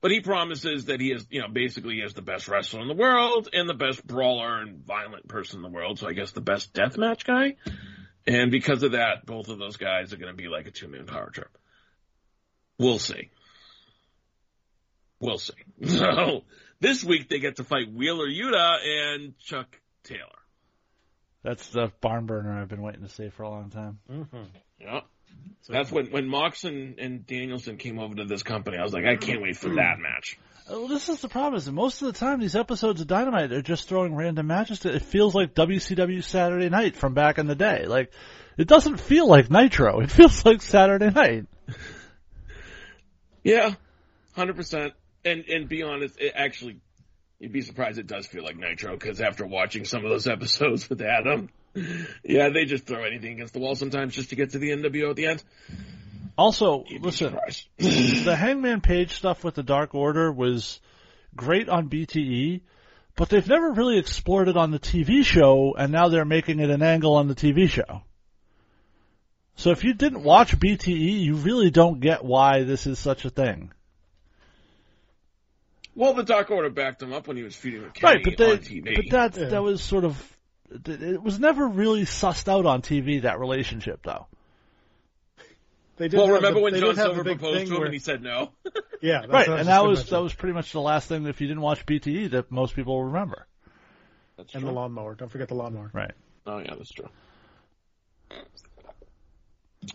But he promises that he is, you know, basically he is the best wrestler in the world and the best brawler and violent person in the world. So I guess the best deathmatch guy. And because of that, both of those guys are going to be like a two-man power trip. We'll see. We'll see. So this week they get to fight Wheeler Yuta and Chuck Taylor. That's the barn burner I've been waiting to see for a long time. Mm-hmm. Yeah. So that's when, when Mox and, and Danielson came over to this company. I was like, I can't wait for that match. Well, this is the problem. Is that most of the time, these episodes of Dynamite are just throwing random matches. It feels like W C W Saturday Night from back in the day. Like, it doesn't feel like Nitro. It feels like Saturday Night. Yeah, one hundred percent. And, and be honest, it actually, you'd be surprised it does feel like Nitro, because after watching some of those episodes with Adam... Yeah, they just throw anything against the wall sometimes just to get to the N W O at the end. Also, listen, the Hangman Page stuff with the Dark Order was great on B T E, but they've never really explored it on the T V show, and now they're making it an angle on the T V show. So if you didn't watch B T E, you really don't get why this is such a thing. Well, the Dark Order backed him up when he was feeding the Kenny right, but they, on T V. But that, yeah. that was sort of... It was never really sussed out on T V, that relationship, though. They well, remember the, when John Silver proposed to him where... and he said no? Yeah, that's right. And that was mention. that was pretty much the last thing, if you didn't watch B T E, that most people will remember. That's and true. The lawnmower. Don't forget the lawnmower. Right. Oh, yeah, that's true.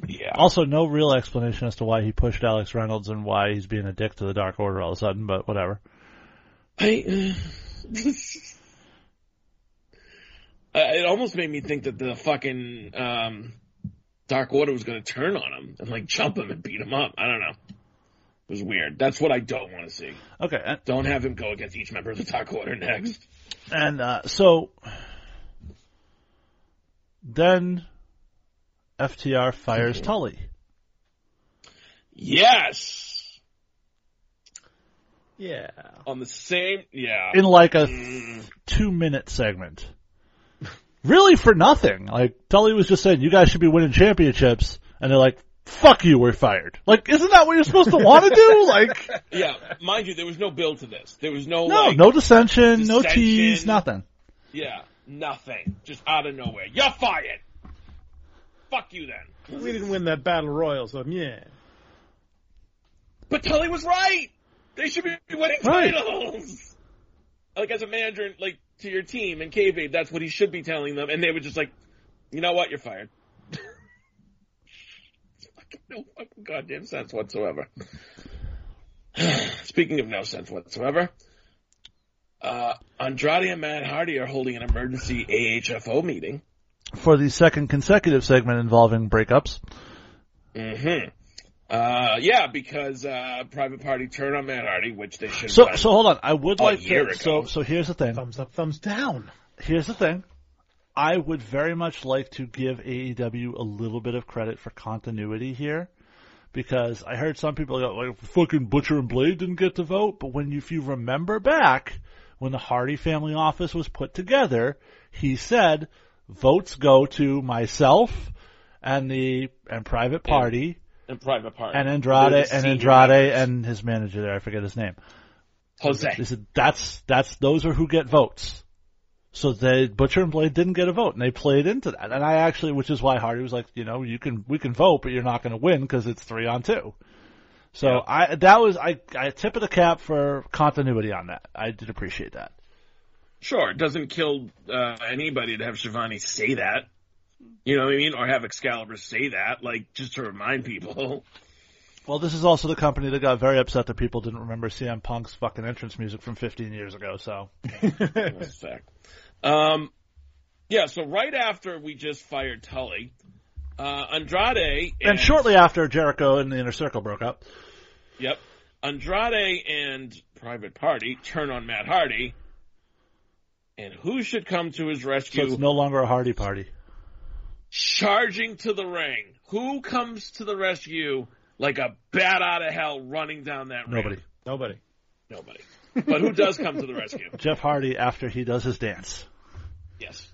Yeah. Also, no real explanation as to why he pushed Alex Reynolds and why he's being a dick to the Dark Order all of a sudden, but whatever. I... Uh, it almost made me think that the fucking um, Dark Order was going to turn on him and, like, jump him and beat him up. I don't know. It was weird. That's what I don't want to see. Okay. And, don't have him go against each member of the Dark Order next. And uh, so then F T R fires okay. Tully. Yes. Yeah. On the same, yeah. In, like, a mm. two-minute segment. Really for nothing. Like, Tully was just saying, you guys should be winning championships. And they're like, fuck you, we're fired. Like, isn't that what you're supposed to want to do? Like, yeah, mind you, there was no build to this. There was no, no, like, no dissension, dissension, no tease, nothing. Yeah, nothing. Just out of nowhere. You're fired. Fuck you then. We didn't win that battle royal, so yeah. But Tully was right. They should be winning right. titles. Like, as a manager, like, to your team and K V, that's what he should be telling them, and they were just like, you know what, you're fired. No fucking goddamn sense whatsoever. Speaking of no sense whatsoever, uh, Andrade and Matt Hardy are holding an emergency A H F O meeting for the second consecutive segment involving breakups. Mm-hmm. Uh, yeah, because uh, Private Party turned on Matt Hardy, which they should have so, done. So hold on, I would like to. Ago. So so here's the thing. Thumbs up, thumbs down. here's the thing. I would very much like to give A E W a little bit of credit for continuity here, because I heard some people go, like, fucking Butcher and Blade didn't get to vote. But when you, if you remember back, when the Hardy family office was put together, he said, votes go to myself and the and Private Party. And, and Private Party. And Andrade, and Andrade and his manager there. I forget his name. Jose. He said, that's, that's, those are who get votes. So they, Butcher and Blade didn't get a vote, and they played into that. And I actually, which is why Hardy was like, you know, you can, we can vote, but you're not going to win because it's three on two. So yeah. I, that was, I, I tip of the cap for continuity on that. I did appreciate that. Sure. It doesn't kill uh, anybody to have Shivani say that. You know what I mean? Or have Excalibur say that, like, just to remind people. Well, this is also the company that got very upset that people didn't remember C M Punk's fucking entrance music from fifteen years ago, so. That's a fact. Um, yeah, so right after we just fired Tully, uh, Andrade... And, and shortly after Jericho and the Inner Circle broke up. Yep. Andrade and Private Party turn on Matt Hardy, and who should come to his rescue? So it's no longer a Hardy Party. Charging to the ring. Who comes to the rescue like a bat out of hell running down that ring? Nobody. Nobody. Nobody. But who does come to the rescue? Jeff Hardy after he does his dance. Yes.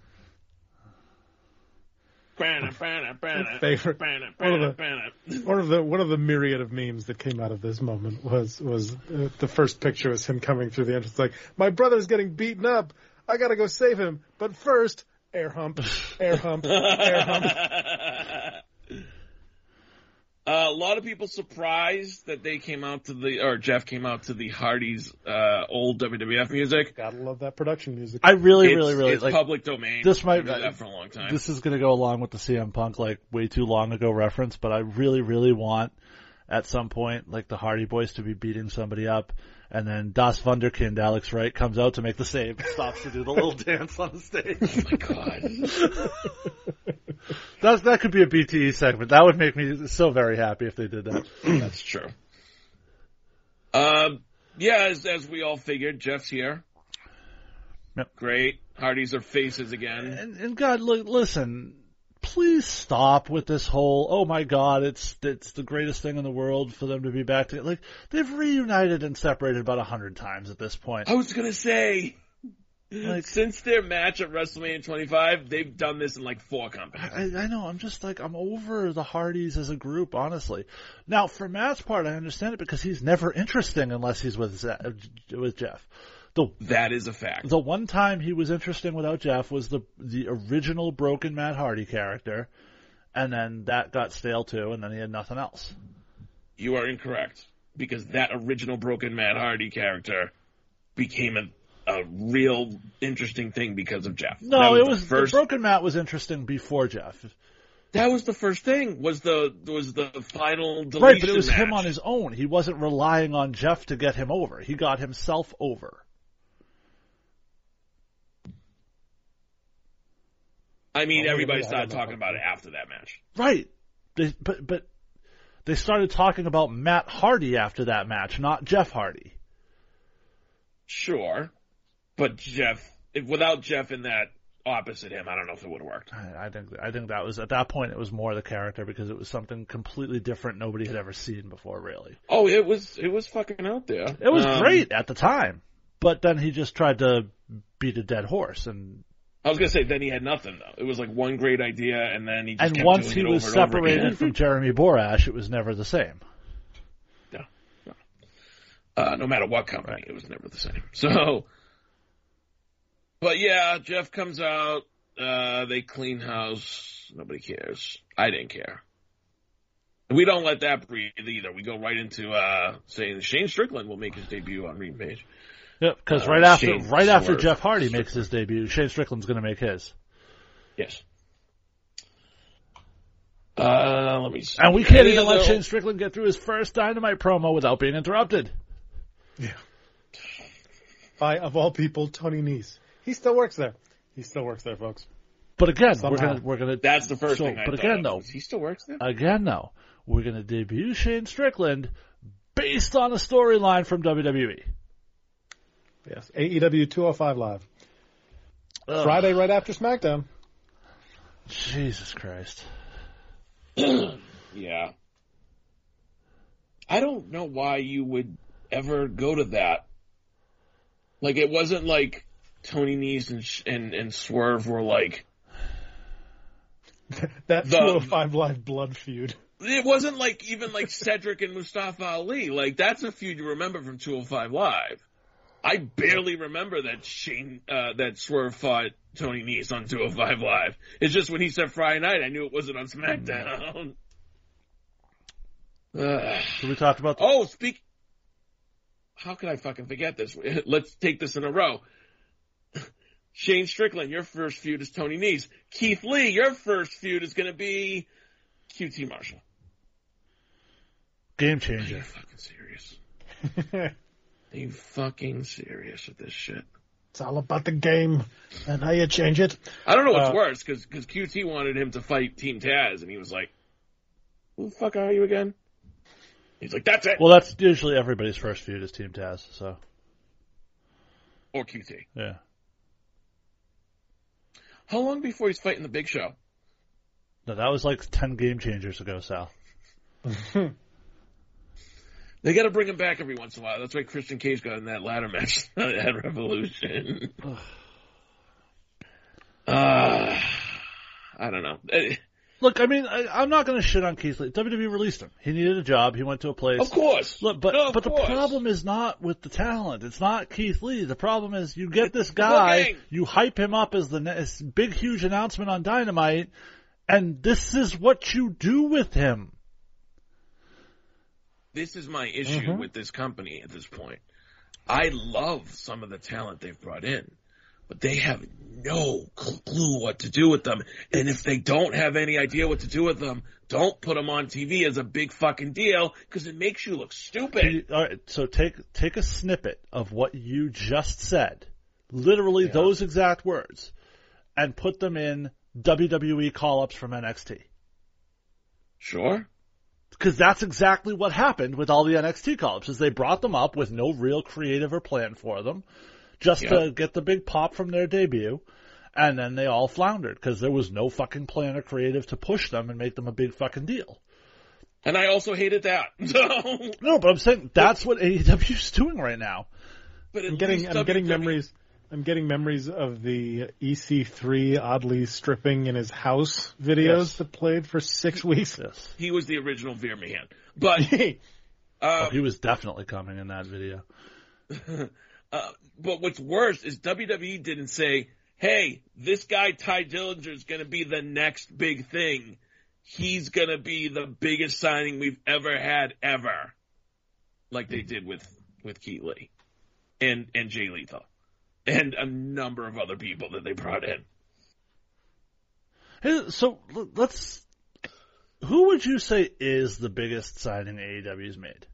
Banner, banner, banner, favorite. Banner, banner, banner. One of the one of the myriad of memes that came out of this moment was was uh, the first picture was him coming through the entrance like, my brother's getting beaten up. I gotta go save him. But first, air hump, air hump, air hump. Uh, a lot of people surprised that they came out to the, or Jeff came out to the Hardy's uh, old W W F music. Gotta love that production music. I really, it's, really, really it's like public domain. This might be that for a long time. This is going to go along with the C M Punk like way too long ago reference, but I really, really want at some point like the Hardy Boys to be beating somebody up, and then Das Wunderkind Alex Wright comes out to make the save, stops to do the little dance on the stage. Oh my god. That's, that could be a B T E segment. That would make me so very happy if they did that. That's true. Uh, yeah, as, as we all figured, Jeff's here. Yep. Great. Hardy's are faces again. And, and God, look, listen, please stop with this whole, oh my God, it's it's the greatest thing in the world for them to be back together. Like, they've reunited and separated about a hundred times at this point. I was going to say... Like, since their match at WrestleMania twenty-five, they've done this in like four companies. I, I know. I'm just like, I'm over the Hardys as a group, honestly. Now, for Matt's part, I understand it because he's never interesting unless he's with with Jeff. The, that is a fact. The one time he was interesting without Jeff was the the original broken Matt Hardy character, and then that got stale too, and then he had nothing else. You are incorrect, because that original broken Matt Hardy character became a a real interesting thing because of Jeff. No, was it was the first... the broken Matt was interesting before Jeff. That was the first thing. Was the was the final deletion right? But it was match. Him on his own. He wasn't relying on Jeff to get him over. He got himself over. I mean, oh, everybody started talking about it after that match, right? They, but but they started talking about Matt Hardy after that match, not Jeff Hardy. Sure. But Jeff, if, without Jeff in that opposite him, I don't know if it would have worked. I, I think I think that was, at that point, it was more the character because it was something completely different nobody had ever seen before, really. Oh, it was it was fucking out there. It was um, great at the time. But then he just tried to beat a dead horse. And I was going to say, then he had nothing, though. It was like one great idea, and then he just and kept doing it over and once he was separated from Jeremy Borash, it was never the same. Yeah. No. Uh, no matter what company, it was never the same. So... But yeah, Jeff comes out, uh, they clean house, nobody cares. I didn't care. We don't let that breathe either. We go right into uh, saying Shane Strickland will make his debut on Rampage. Yep, because uh, right after Shane right Swerve. after Jeff Hardy Strickland. makes his debut, Shane Strickland's going to make his. Yes. Uh, let me see. And we can't Any even let little... Shane Strickland get through his first Dynamite promo without being interrupted. Yeah. By, of all people, Tony Nese. He still works there. He still works there, folks. But again, Somehow. we're gonna we're gonna. That's the first so, thing. I but again, though, he still works there. Again, though, we're gonna debut Shane Strickland based on a storyline from W W E. Yes, A E W two oh five Live. Ugh. Friday right after SmackDown. Jesus Christ. Yeah. I don't know why you would ever go to that. Like, it wasn't like Tony Nese and, and, and Swerve were like... that two oh five Live blood feud. It wasn't like even like Cedric and Mustafa Ali. Like, that's a feud you remember from two oh five Live. I barely remember that Shane, uh, that Swerve fought Tony Nese on two oh five Live. It's just when he said Friday night, I knew it wasn't on SmackDown. Uh, so we talked about. The- oh, speak. How could I fucking forget this? Let's take this in a row. Shane Strickland, your first feud is Tony Nese. Keith Lee, your first feud is going to be Q T Marshall. Game changer. Are you fucking serious? Are you fucking serious with this shit? It's all about the game and how you change it. I don't know what's uh, worse, because Q T wanted him to fight Team Taz, and he was like, who the fuck are you again? He's like, that's it. Well, that's usually everybody's first feud is Team Taz, so. Or Q T. Yeah. How long before he's fighting the Big Show? No, that was like ten game changers ago, Sal. They got to bring him back every once in a while. That's why Christian Cage got in that ladder match at Revolution. uh, I don't know. Look, I mean, I, I'm not going to shit on Keith Lee. W W E released him. He needed a job. He went to a place. Of course. Look, but no, of but course. The problem is not with the talent. It's not Keith Lee. The problem is you get this guy, you hype him up as the as big, huge announcement on Dynamite, and this is what you do with him. This is my issue mm-hmm. with this company at this point. I love some of the talent they've brought in, but they have no clue what to do with them. And if they don't have any idea what to do with them, don't put them on T V as a big fucking deal because it makes you look stupid. All right, so take take a snippet of what you just said, literally yeah. those exact words, and put them in W W E call-ups from N X T. Sure. Because that's exactly what happened with all the N X T call-ups, is they brought them up with no real creative or plan for them, just yep. to get the big pop from their debut, and then they all floundered because there was no fucking plan or creative to push them and make them a big fucking deal. And I also hated that. No, but I'm saying that's what A E W's doing right now. But I'm getting, I'm getting memories. I'm getting memories of the E C three oddly stripping in his house videos yes. that played for six weeks. Yes. He was the original Veer Mahan. But um, oh, he was definitely coming in that video. uh, but what's worse is W W E didn't say, hey, this guy Ty Dillinger is going to be the next big thing. He's going to be the biggest signing we've ever had ever. Like they did with, with Keith Lee and, and Jay Lethal. And a number of other people that they brought in. So let's. Who would you say is the biggest signing A E W's made?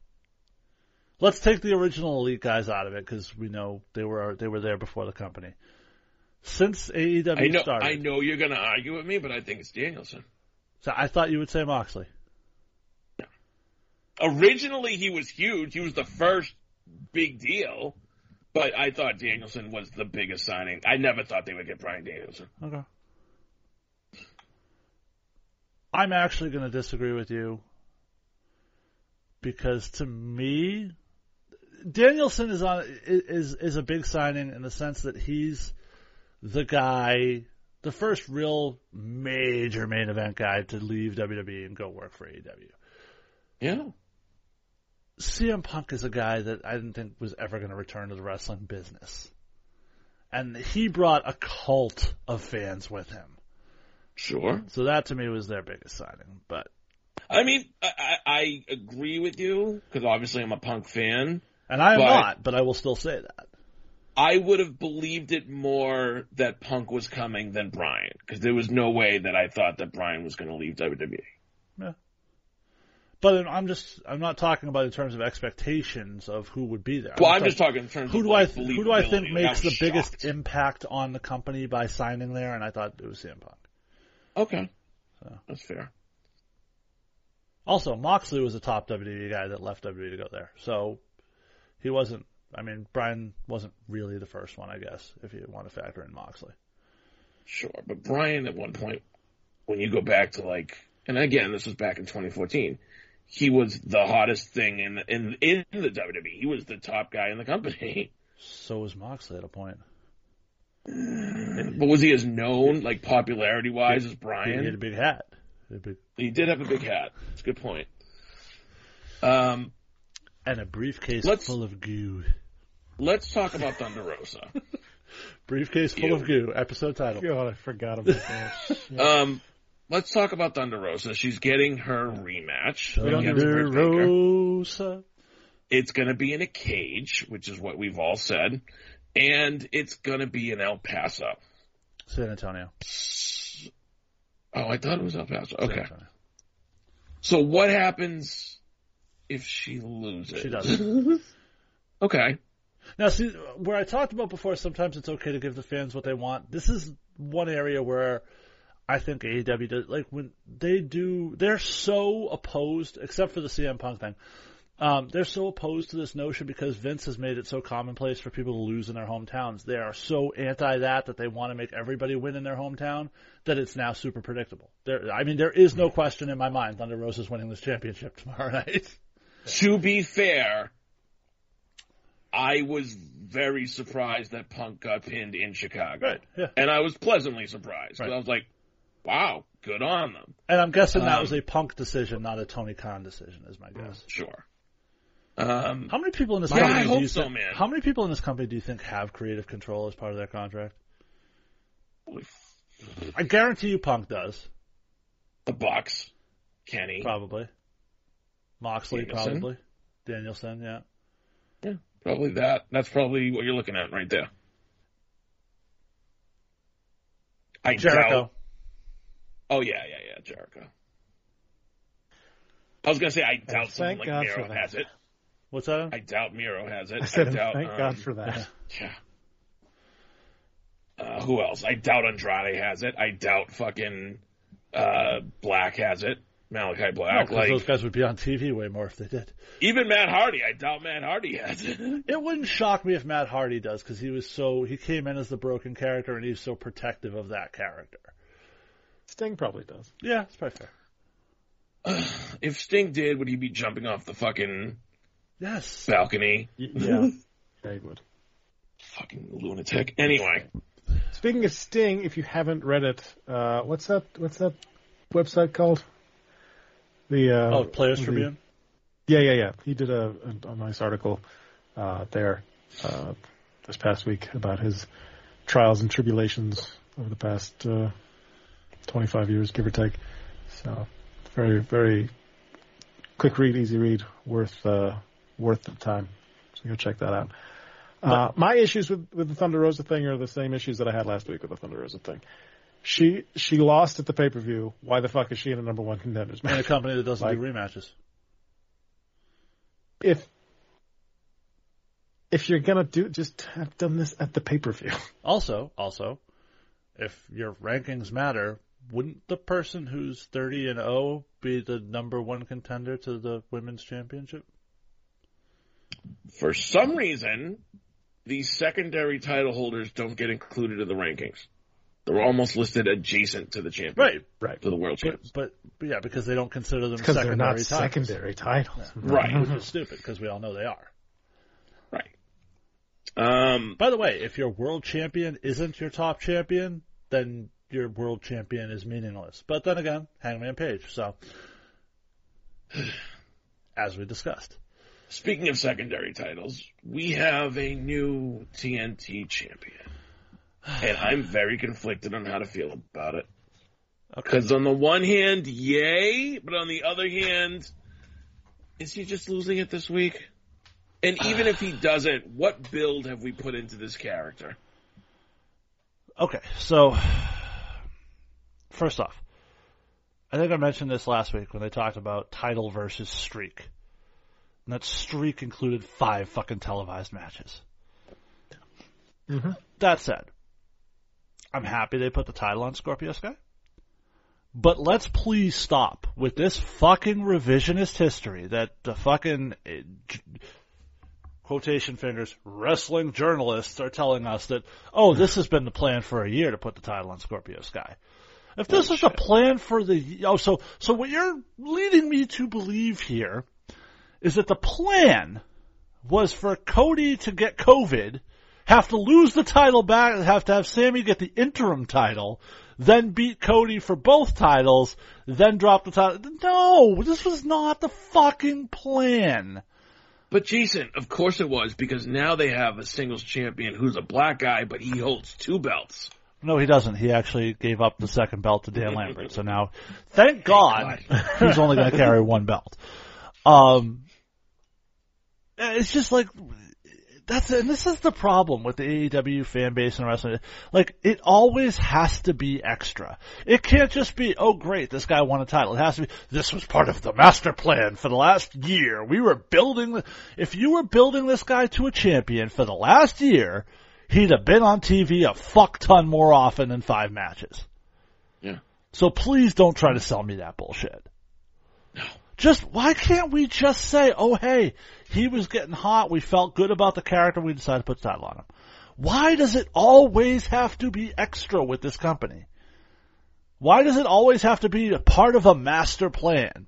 Let's take the original Elite guys out of it because we know they were they were there before the company. Since A E W I know, started, I know you're going to argue with me, but I think it's Danielson. So I thought you would say Moxley. No. Originally, he was huge. He was the first big deal. But I thought Danielson was the biggest signing. I never thought they would get Bryan Danielson. Okay. I'm actually going to disagree with you because to me, Danielson is on is is a big signing in the sense that he's the guy, the first real major main event guy to leave W W E and go work for A E W. Yeah. C M Punk is a guy that I didn't think was ever going to return to the wrestling business. And he brought a cult of fans with him. Sure. So that to me was their biggest signing. But I mean, I, I agree with you because obviously I'm a Punk fan. And I am but not, but I will still say that. I would have believed it more that Punk was coming than Bryan because there was no way that I thought that Bryan was going to leave W W E. Yeah. But I'm just I'm not talking about in terms of expectations of who would be there. I'm well, I'm talking, just talking in terms who of do like I th- who do I think makes the shocked. biggest impact on the company by signing there, and I thought it was C M Punk. Okay, so. That's fair. Also, Moxley was a top W W E guy that left W W E to go there, so he wasn't. I mean, Bryan wasn't really the first one, I guess, if you want to factor in Moxley. Sure, but Bryan at one point, when you go back to like, and again, this was back in twenty fourteen, he was the hottest thing in in in the W W E. He was the top guy in the company. So was Moxley at a point. But was he as known, like popularity wise, as Bryan? He had a big hat. A big... He did have a big hat. That's a good point. Um, and a briefcase full of goo. Let's talk about Thunder Rosa. Briefcase full Ew. of goo. Episode title. God, I forgot about that. Yeah. Um, let's talk about Thunder Rosa. She's getting her rematch. Thunder Rosa. It's going to be in a cage, which is what we've all said, and it's going to be in El Paso. San Antonio. Oh, I thought it was El Paso. Okay. So what happens if she loses? She doesn't. Okay. Now, see, where I talked about before, sometimes it's okay to give the fans what they want. This is one area where I think A E W does, like, when they do, they're so opposed, except for the C M Punk thing, um, they're so opposed to this notion because Vince has made it so commonplace for people to lose in their hometowns. They are so anti that that they want to make everybody win in their hometown that it's now super predictable. There, I mean, there is no question in my mind Thunder Rosa's winning this championship tomorrow night. To be fair, I was very surprised that Punk got pinned in Chicago. Right, yeah. And I was pleasantly surprised. Right. I was like, wow, good on them. And I'm guessing um, that was a Punk decision, not a Tony Khan decision, is my guess. Sure. Um, how many people in this company? Yeah, I hope do you so, think, man. How many people in this company do you think have creative control as part of their contract? I guarantee you Punk does. The Bucks. Kenny. Probably. Moxley, Danielson. probably. Danielson, yeah. Yeah. Probably that. That's probably what you're looking at right there. I Jericho. Doubt... Oh, yeah, yeah, yeah, Jericho. I was going to say, I doubt someone like Miro has it. What's that? I doubt Miro has it. I said, I doubt, thank um, God for that. Yeah. Uh, who else? I doubt Andrade has it. I doubt fucking uh, Black has it. Malachi Black. No, like, those guys would be on T V way more if they did. Even Matt Hardy. I doubt Matt Hardy has it. It wouldn't shock me if Matt Hardy does because he was so, he came in as the broken character and he's so protective of that character. Sting probably does. Yeah, it's probably fair. Uh, if Sting did, would he be jumping off the fucking yes. balcony? Y- yeah, yeah, he would. Fucking lunatic. Anyway. Speaking of Sting, if you haven't read it, uh, what's that? What's that website called? The uh, oh, Players the, Tribune? Yeah, yeah, yeah. He did a, a, a nice article uh, there uh, this past week about his trials and tribulations over the past uh, twenty-five years, give or take. So very, very quick read, easy read, worth uh, worth the time. So go check that out. Uh, my issues with, with the Thunder Rosa thing are the same issues that I had last week with the Thunder Rosa thing. She she lost at the pay-per-view. Why the fuck is she in a number one contenders match? In a company that doesn't like, do rematches. If if you're going to do just have done this at the pay-per-view. Also, also, if your rankings matter, wouldn't the person who's thirty and oh be the number one contender to the women's championship? For some reason, these secondary title holders don't get included in the rankings. They're almost listed adjacent to the champion, right? Right. To the world champions, but, but yeah, because they don't consider them secondary they're not titles. Secondary titles, yeah. Right? Which is stupid because we all know they are. Right. Um, By the way, if your world champion isn't your top champion, then your world champion is meaningless. But then again, Hangman Page. So, as we discussed. Speaking of secondary titles, we have a new T N T champion. And I'm very conflicted on how to feel about it. Because okay. on the one hand, yay, but on the other hand, is he just losing it this week? And even if he doesn't, what build have we put into this character? Okay, so first off, I think I mentioned this last week when they talked about title versus streak. And that streak included five fucking televised matches. Mm-hmm. That said, I'm happy they put the title on Scorpio Sky. But let's please stop with this fucking revisionist history that the fucking quotation fingers, wrestling journalists are telling us that, oh, this has been the plan for a year to put the title on Scorpio Sky. If this Holy is shit. a plan for the, oh, so, so what you're leading me to believe here is that the plan was for Cody to get COVID, have to lose the title back, have to have Sammy get the interim title, then beat Cody for both titles, then drop the title. No, this was not the fucking plan. But Jason, of course it was, because now they have a singles champion who's a black guy, but he holds two belts. No, he doesn't. He actually gave up the second belt to Dan Lambert. So now, thank God, thank God. he's only going to carry one belt. Um, it's just like, that's, and this is the problem with the A E W fan base and wrestling. Like, it always has to be extra. It can't just be, oh great, this guy won a title. It has to be, this was part of the master plan for the last year. We were building, the, if you were building this guy to a champion for the last year, he'd have been on T V a fuck ton more often than five matches. Yeah. So please don't try to sell me that bullshit. No. Just, why can't we just say, oh, hey, he was getting hot. We felt good about the character. We decided to put the title on him. Why does it always have to be extra with this company? Why does it always have to be a part of a master plan?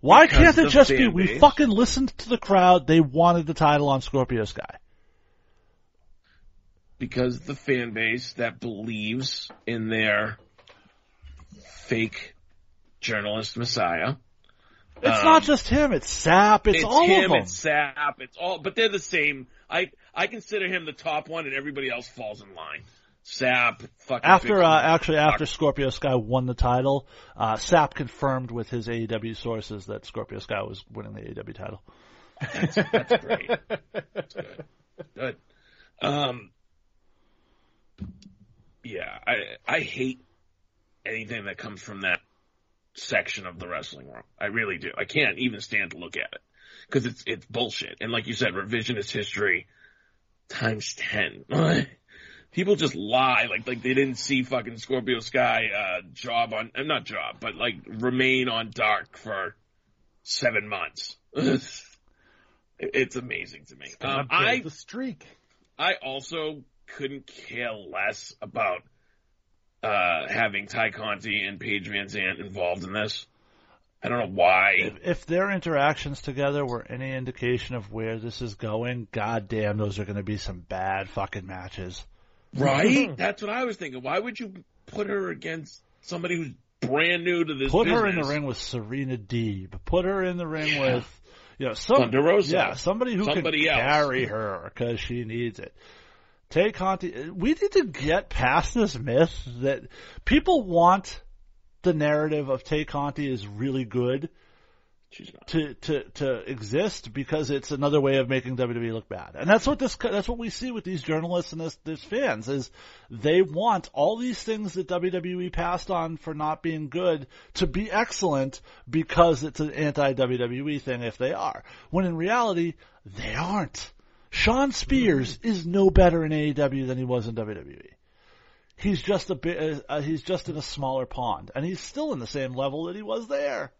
Why because can't it just be, we fucking listened to the crowd. They wanted the title on Scorpio Sky. Because the fan base that believes in their fake journalist messiah. It's um, not just him. It's Sap. It's, it's all him, of them. It's Sap. It's all. But they're the same. I I consider him the top one, and everybody else falls in line. Sap. Fucking. After uh, actually, after Scorpio Sky won the title, uh, Sap confirmed with his A E W sources that Scorpio Sky was winning the A E W title. That's, that's great. That's good. Good. Um. Yeah, I I hate anything that comes from that section of the wrestling world. I really do. I can't even stand to look at it because it's it's bullshit. And like you said, revisionist history times ten. People just lie like like they didn't see fucking Scorpio Sky uh, job on not job but like remain on dark for seven months. It's amazing to me. Um, I the streak. I also. Couldn't care less about uh, having Ty Conti and Paige VanZant involved in this. I don't know why. If, if their interactions together were any indication of where this is going, goddamn, those are going to be some bad fucking matches. Right? That's what I was thinking. Why would you put her against somebody who's brand new to this Put business? Her in the ring with Serena Deeb. Put her in the ring yeah. with you know, some, Thunder Rosa. Yeah, somebody who somebody can else. carry her because she needs it. Tay Conti, we need to get past this myth that people want the narrative of Tay Conti is really good to, to to exist because it's another way of making W W E look bad. And that's what this that's what we see with these journalists and this, these fans is they want all these things that W W E passed on for not being good to be excellent because it's an anti-W W E thing if they are. When in reality, they aren't. Sean Spears is no better in A E W than he was in W W E. He's just a bit, uh, he's just in a smaller pond, and he's still in the same level that he was there.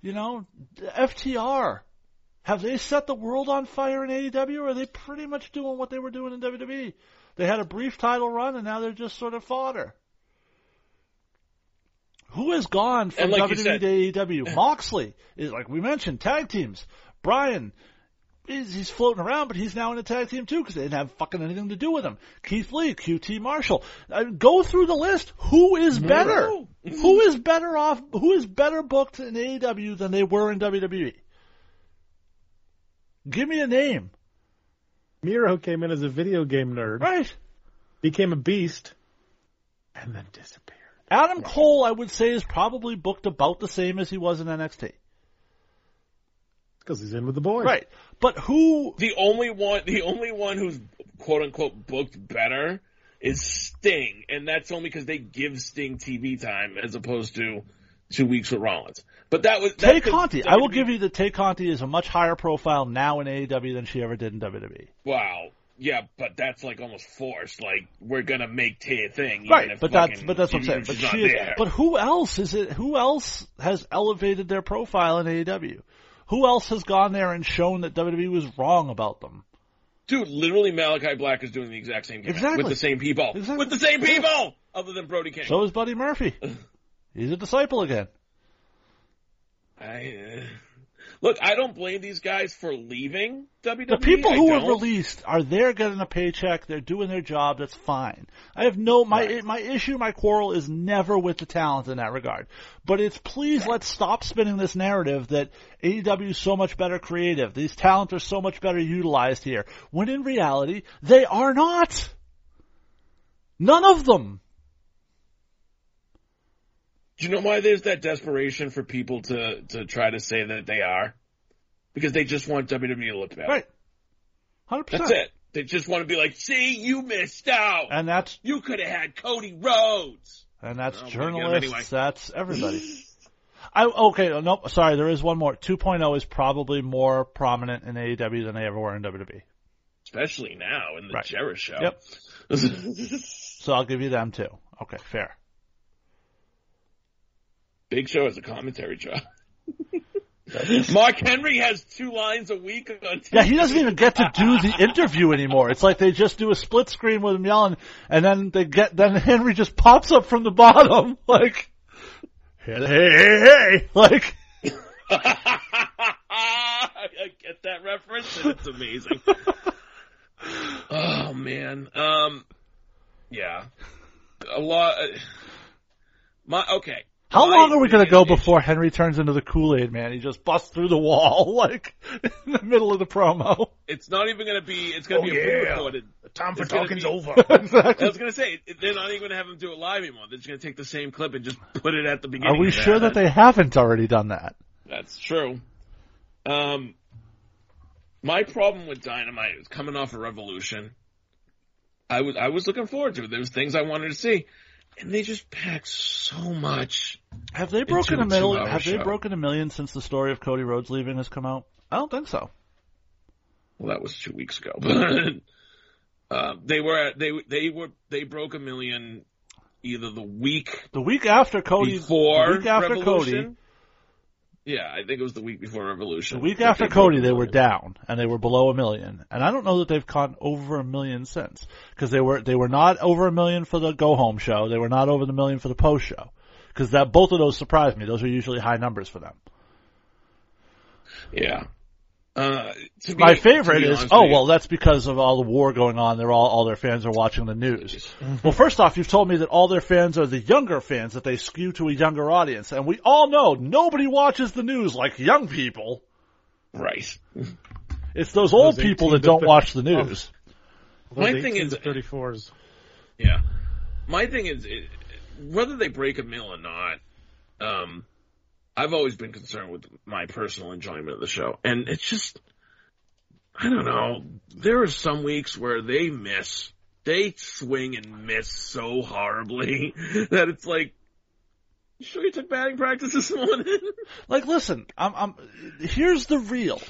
You know, F T R, have they set the world on fire in A E W, or are they pretty much doing what they were doing in W W E? They had a brief title run, and now they're just sort of fodder. Who has gone from like W W E said- to A E W? Moxley is, like we mentioned, tag teams. Bryan. He's floating around, but he's now in a tag team, too, because they didn't have fucking anything to do with him. Keith Lee, Q T Marshall. I mean, go through the list. Who is better? Who is better off? Who is better booked in A E W than they were in W W E? Give me a name. Miro came in as a video game nerd. Right. Became a beast. And then disappeared. Adam right. Cole, I would say, is probably booked about the same as he was in N X T. Because he's in with the boys. Right. But who... The only one the only one who's quote-unquote booked better is Sting, and that's only because they give Sting T V time as opposed to two weeks with Rollins. But that was... Tay Conti. W W E. I will give you that Tay Conti is a much higher profile now in A E W than she ever did in W W E. Wow. Yeah, but that's like almost forced. Like, we're going to make Tay a thing. Right, if but, that's, but that's what I'm saying. But, she is, but who else is it? Who else has elevated their profile in A E W? Who else has gone there and shown that W W E was wrong about them? Dude, literally Malachi Black is doing the exact same thing. Exactly. With the same people. Exactly. With the same people! Yeah. Other than Brody King. So is Buddy Murphy. He's a disciple again. I, uh, look, I don't blame these guys for leaving W W E. The people who were released are there getting a paycheck. They're doing their job. That's fine. I have no, my right. my issue, my quarrel is never with the talent in that regard. But it's please right. let's stop spinning this narrative that A E W is so much better creative. These talents are so much better utilized here. When in reality, they are not. None of them. Do you know why there's that desperation for people to, to try to say that they are? Because they just want W W E to look better. Right. one hundred percent. That's it. They just want to be like, see, you missed out. And that's... You could have had Cody Rhodes. And that's oh, journalists. Anyway. That's everybody. I Okay, no, sorry, there is one more. two point oh is probably more prominent in A E W than they ever were in W W E. Especially now in the right. Jarrett show. Yep. So I'll give you them too. Okay, fair. Big Show has a commentary job. Mark Henry has two lines a week on T V. Yeah, he doesn't even get to do the interview anymore. It's like they just do a split screen with him yelling, and then they get then Henry just pops up from the bottom, like, hey, hey, hey, like. I get that reference, and it's amazing. Oh man, um, yeah, a lot. Uh, my okay. How long are we going to go before Henry turns into the Kool-Aid man? He just busts through the wall, like, in the middle of the promo. It's not even going to be, it's going to oh, be a yeah. pre-recorded. The time for talking's be, over. Exactly. I was going to say, they're not even going to have him do it live anymore. They're just going to take the same clip and just put it at the beginning. Are we sure that they haven't already done that? That's true. Um, my problem with Dynamite is coming off a Revolution. I was, I was looking forward to it. There was things I wanted to see. And they just pack so much. Have they broken a million? Have they broken a million since the story of Cody Rhodes leaving has come out? I don't think so. Well, that was two weeks ago. But uh, they were they they were they broke a million either the week the week after Cody before the week after Cody. Yeah, I think it was the week before Revolution. The week after Cody, they were down, and they were below a million. And I don't know that they've caught over a million since, because they were they were not over a million for the go-home show. They were not over the million for the post-show, because that both of those surprised me. Those are usually high numbers for them. Yeah. Uh, to be, My favorite to be honest, is, oh, well, that's because of all the war going on. They're all, all their fans are watching the news. Well, first off, you've told me that all their fans are the younger fans, that they skew to a younger audience. And we all know nobody watches the news like young people. Right. It's those, those old people that don't thirty watch the news. Oh. My thing is, thirty-fours. Yeah. My thing is, it, whether they break a mill or not, um, I've always been concerned with my personal enjoyment of the show. And it's just, I don't know. There are some weeks where they miss. They swing and miss so horribly that it's like, you sure you took batting practice this morning? Like, listen, I'm, I'm, here's the real.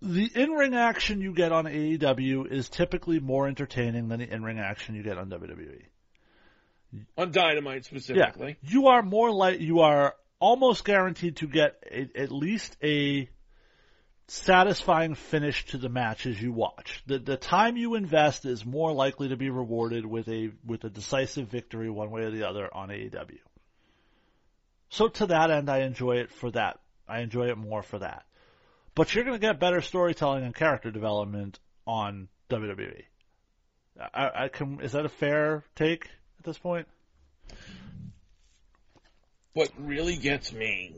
The in-ring action you get on A E W is typically more entertaining than the in-ring action you get on W W E. On Dynamite specifically. Yeah. You are more like, you are, almost guaranteed to get a, at least a satisfying finish to the matches you watch. The the time you invest is more likely to be rewarded with a with a decisive victory one way or the other on A E W. So to that end, I enjoy it for that. I enjoy it more for that. But you're going to get better storytelling and character development on W W E. I, I can, is that a fair take at this point? What really gets me,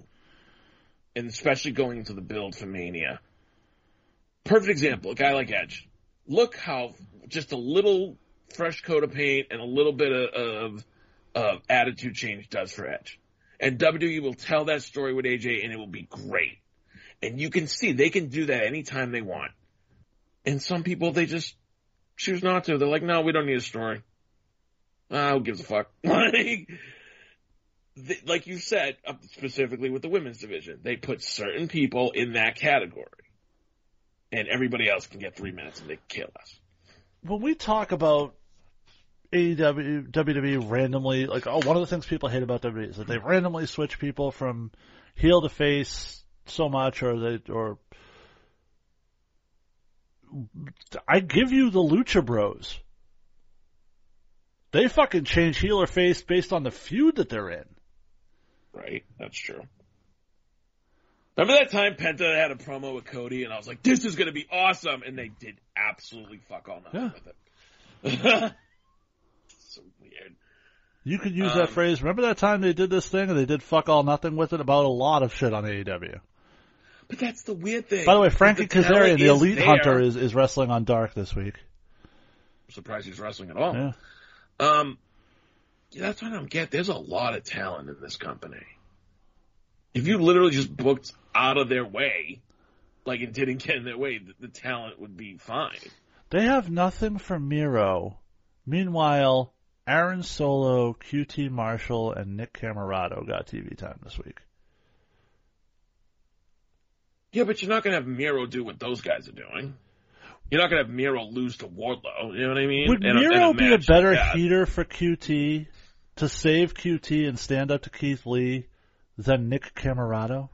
and especially going into the build for Mania, perfect example, a guy like Edge. Look how just a little fresh coat of paint and a little bit of, of, of attitude change does for Edge. And W W E will tell that story with A J, and it will be great. And you can see they can do that anytime they want. And some people, they just choose not to. They're like, no, we don't need a story. Ah, who gives a fuck? Like... Like you said, specifically with the women's division, they put certain people in that category, and everybody else can get three minutes and they kill us. When we talk about A E W, W W E randomly, like, oh, one of the things people hate about W W E is that they randomly switch people from heel to face, so much, or they, or I give you the Lucha Bros. They fucking change heel or face based on the feud that they're in. Right, that's true. Remember that time Penta had a promo with Cody, and I was like, this is going to be awesome, and they did absolutely fuck all nothing yeah. with it. So weird. You could use um, that phrase. Remember that time they did this thing, and they did fuck all nothing with it about a lot of shit on A E W. But that's the weird thing. By the way, Frankie the Kazarian, the Elite there. Hunter, is, is wrestling on Dark this week. I'm surprised he's wrestling at all. Yeah. Um, yeah, that's what I don't get. There's a lot of talent in this company. If you literally just booked out of their way, like it didn't get in their way, the, the talent would be fine. They have nothing for Miro. Meanwhile, Aaron Solo, Q T Marshall, and Nick Camarato got T V time this week. Yeah, but you're not going to have Miro do what those guys are doing. You're not going to have Miro lose to Wardlow. You know what I mean? Would Miro be a better heater for Q T to save Q T and stand up to Keith Lee than Nick Camarato?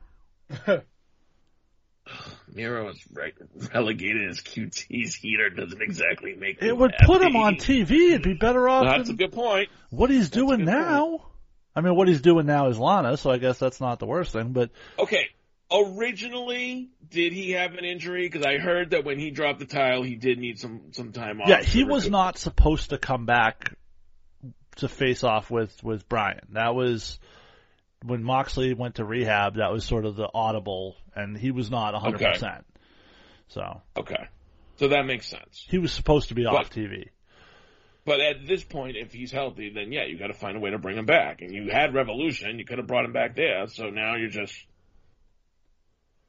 Miro is re- relegated as Q T's heater. Doesn't exactly make it would happy. Put him on T V. It'd be better off. Well, that's than a good point. What he's that's doing now. Point. I mean, what he's doing now is Lana, so I guess that's not the worst thing. But okay. Originally, did he have an injury? Because I heard that when he dropped the tile, he did need some, some time off. Yeah, he was recover. Not supposed to come back to face off with, with Bryan. That was when Moxley went to rehab. That was sort of the audible, and he was not one hundred percent. Okay. So okay, so that makes sense. He was supposed to be but, off T V. But at this point, if he's healthy, then yeah, you got to find a way to bring him back. And you had Revolution. You could have brought him back there. So now you're just...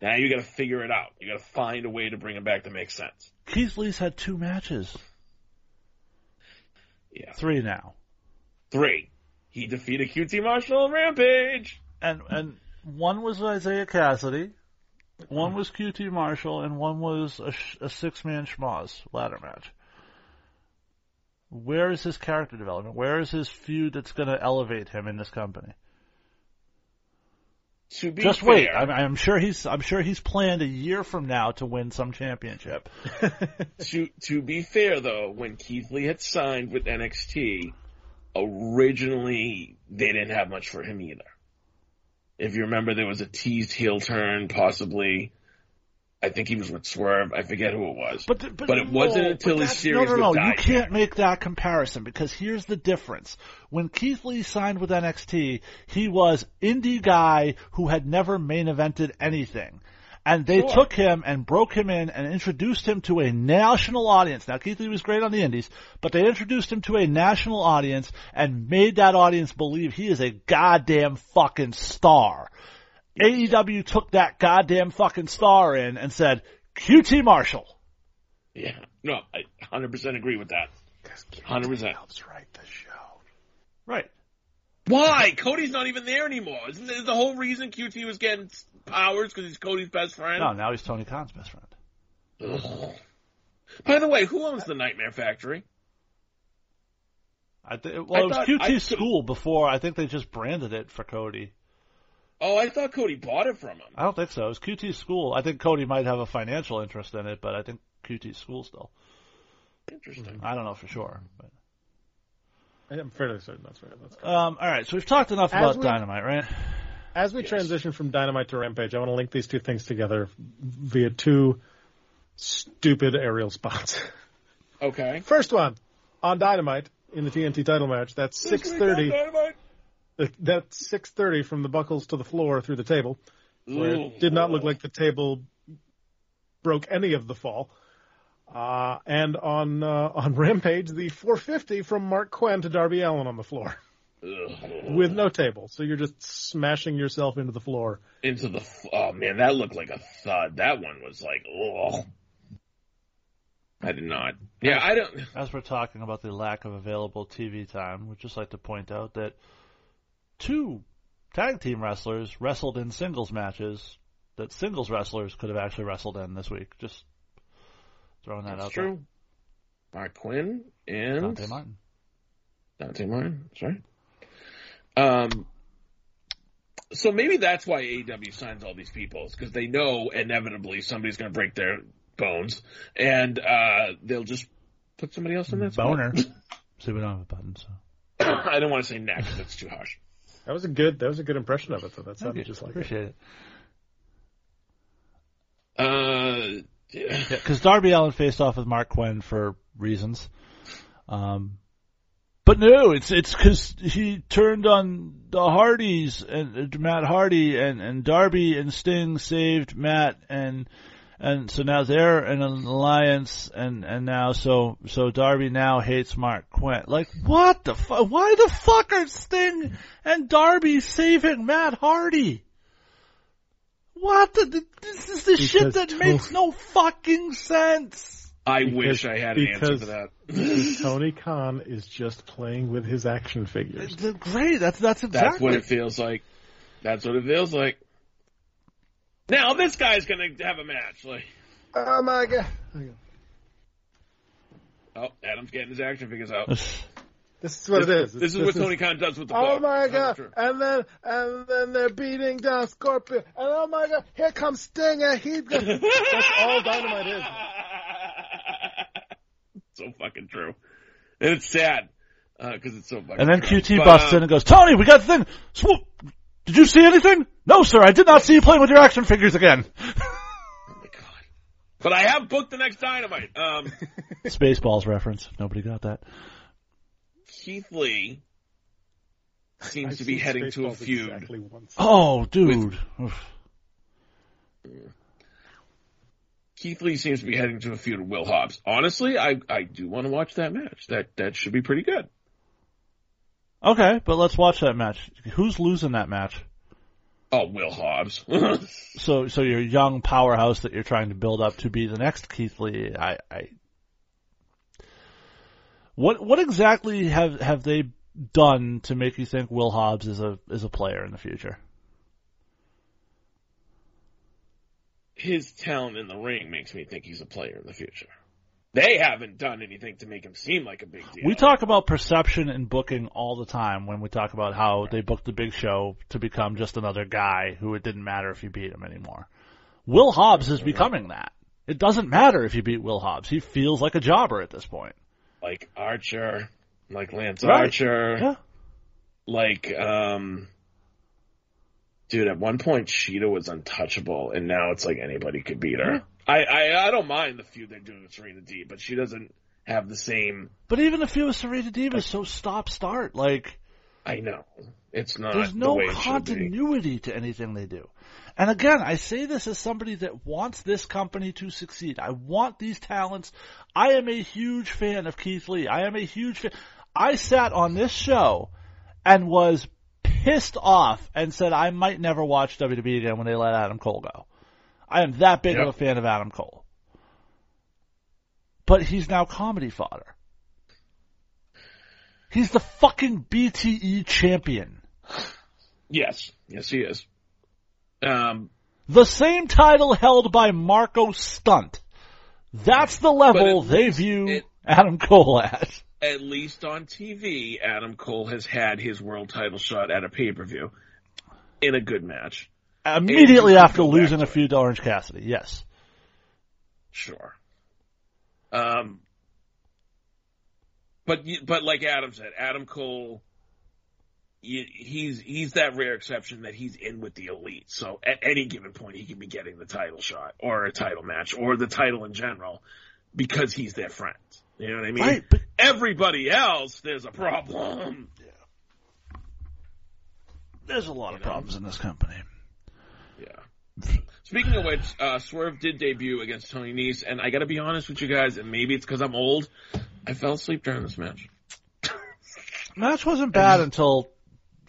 Now you got to figure it out. You got to find a way to bring it back to make sense. Keith Lee's had two matches. Yeah, three now. Three. He defeated Q T Marshall on Rampage, and and one was Isaiah Cassidy, one was Q T Marshall, and one was a, a six-man schmoz ladder match. Where is his character development? Where is his feud that's going to elevate him in this company? To be Just fair, wait. I'm, I'm sure he's. I'm sure he's planned a year from now to win some championship. to to be fair, though, when Keith Lee had signed with N X T, originally they didn't have much for him either. If you remember, there was a teased heel turn, possibly. I think he was with Swerve. I forget who it was. But the, but, but it no, wasn't until his series. No, no, no. You can't make that comparison, because here's the difference. When Keith Lee signed with N X T, he was indie guy who had never main evented anything. And they sure. took him and broke him in and introduced him to a national audience. Now, Keith Lee was great on the indies, but they introduced him to a national audience and made that audience believe he is a goddamn fucking star. A E W took that goddamn fucking star in and said, Q T Marshall. Yeah, no, I one hundred percent agree with that. one hundred percent helps write the show. Right. Why? Cody's not even there anymore. Isn't is the whole reason Q T was getting powers because he's Cody's best friend? No, now he's Tony Khan's best friend. Ugh. By the way, who owns the Nightmare Factory? I th- well, I it was Q T's school before. I think they just branded it for Cody. Oh, I thought Cody bought it from him. I don't think so. It was Q T's school. I think Cody might have a financial interest in it, but I think Q T's school still. Interesting. I don't know for sure, but I'm fairly certain that's right. That's um, all right, so we've talked enough as about we, Dynamite, right? As we yes. transition from Dynamite to Rampage, I want to link these two things together via two stupid aerial spots. Okay. First one, on Dynamite, in the T N T title match, that's six thirty. Dynamite. That's six thirty from the buckles to the floor through the table, where it did not look like the table broke any of the fall. Uh, and on uh, on Rampage, the four fifty from Mark Quinn to Darby Allin on the floor with no table. So you're just smashing yourself into the floor. Into the oh man, that looked like a thud. That one was like, oh, I did not. Yeah, as, I don't. As we're talking about the lack of available T V time, we'd just like to point out that two tag team wrestlers wrestled in singles matches that singles wrestlers could have actually wrestled in this week. Just throwing that that's out true. There. Mark Quinn and Dante Martin. Dante Martin, sorry. Um, So maybe that's why A E W signs all these people, because they know inevitably somebody's going to break their bones, and uh, they'll just put somebody else in that boner. So we don't have a button. So I don't want to say neck because that's too harsh. That was a good. That was a good impression of it, though. That sounded okay. just like appreciate it. it. Uh, because yeah. yeah, Darby Allin faced off with Mark Quinn for reasons, um, but no, it's it's because he turned on the Hardys and uh, Matt Hardy and, and Darby and Sting saved Matt and and so now they're in an alliance and, and now so so Darby now hates Mark Quinn. Like what the fuck? Why the fuck are Sting and Darby saving Matt Hardy? What the, the, this is the shit that Tony, makes no fucking sense. I because, wish I had an answer for that. Tony Khan is just playing with his action figures. It's, it's great, that's that's exactly. That's what it feels like. That's what it feels like. Now this guy's gonna have a match. Like, oh my god! Oh, Adam's getting his action figures out. This is what this, it is. This, this is what this Tony is... Khan does with the ball. Oh, my God. And then and then they're beating down Scorpio. And, oh, my God, here comes Sting. And he's going to... That's all Dynamite is. So fucking true. And it's sad because uh, it's so fucking And then Q T but, busts um... in and goes, Tony, we got the thing. Swoop. Did you see anything? No, sir. I did not see you playing with your action figures again. Oh, my God. But I have booked the next Dynamite. Um... Spaceballs reference. Nobody got that. Keith Lee seems I've to be heading Spaceballs to a feud. Exactly oh, dude. With... Keith Lee seems to be heading to a feud with Will Hobbs. Honestly, I, I do want to watch that match. That that should be pretty good. Okay, but let's watch that match. Who's losing that match? Oh, Will Hobbs. so so your young powerhouse that you're trying to build up to be the next Keith Lee, I... I... What what exactly have, have they done to make you think Will Hobbs is a is a player in the future? His talent in the ring makes me think he's a player in the future. They haven't done anything to make him seem like a big deal. We talk about perception and booking all the time when we talk about how they booked the Big Show to become just another guy who it didn't matter if he beat him anymore. Will Hobbs is becoming that. It doesn't matter if you beat Will Hobbs. He feels like a jobber at this point. Like Archer, like Lance right. Archer, yeah. like, um, dude, at one point Sheeta was untouchable, and now it's like anybody could beat her. Yeah. I, I, I don't mind the feud they're doing with Serena Deeb, but she doesn't have the same... But even the feud with Serena Deeb is so stop-start, like... I know. It's not There's no the way continuity to anything they do. And again, I say this as somebody that wants this company to succeed. I want these talents. I am a huge fan of Keith Lee. I am a huge fan. I sat on this show and was pissed off and said I might never watch W W E again when they let Adam Cole go. I am that big yep. of a fan of Adam Cole. But he's now comedy fodder. He's the fucking B T E champion. Yes. Yes, he is. Um, the same title held by Marco Stunt. That's the level they least, view it, Adam Cole at. At least on T V, Adam Cole has had his world title shot at a pay-per-view in a good match. Immediately after losing a feud to Orange Cassidy, yes. Sure. Um... But but like Adam said, Adam Cole, he's he's that rare exception that he's in with the elite. So at any given point, he can be getting the title shot or a title match or the title in general because he's their friend. You know what I mean? Right, but everybody else, there's a problem. Yeah. There's a lot you of know? problems in this company. Yeah. Speaking of which, uh, Swerve did debut against Tony Nese, and I got to be honest with you guys, and maybe it's because I'm old, I fell asleep during this match. Match wasn't bad was, until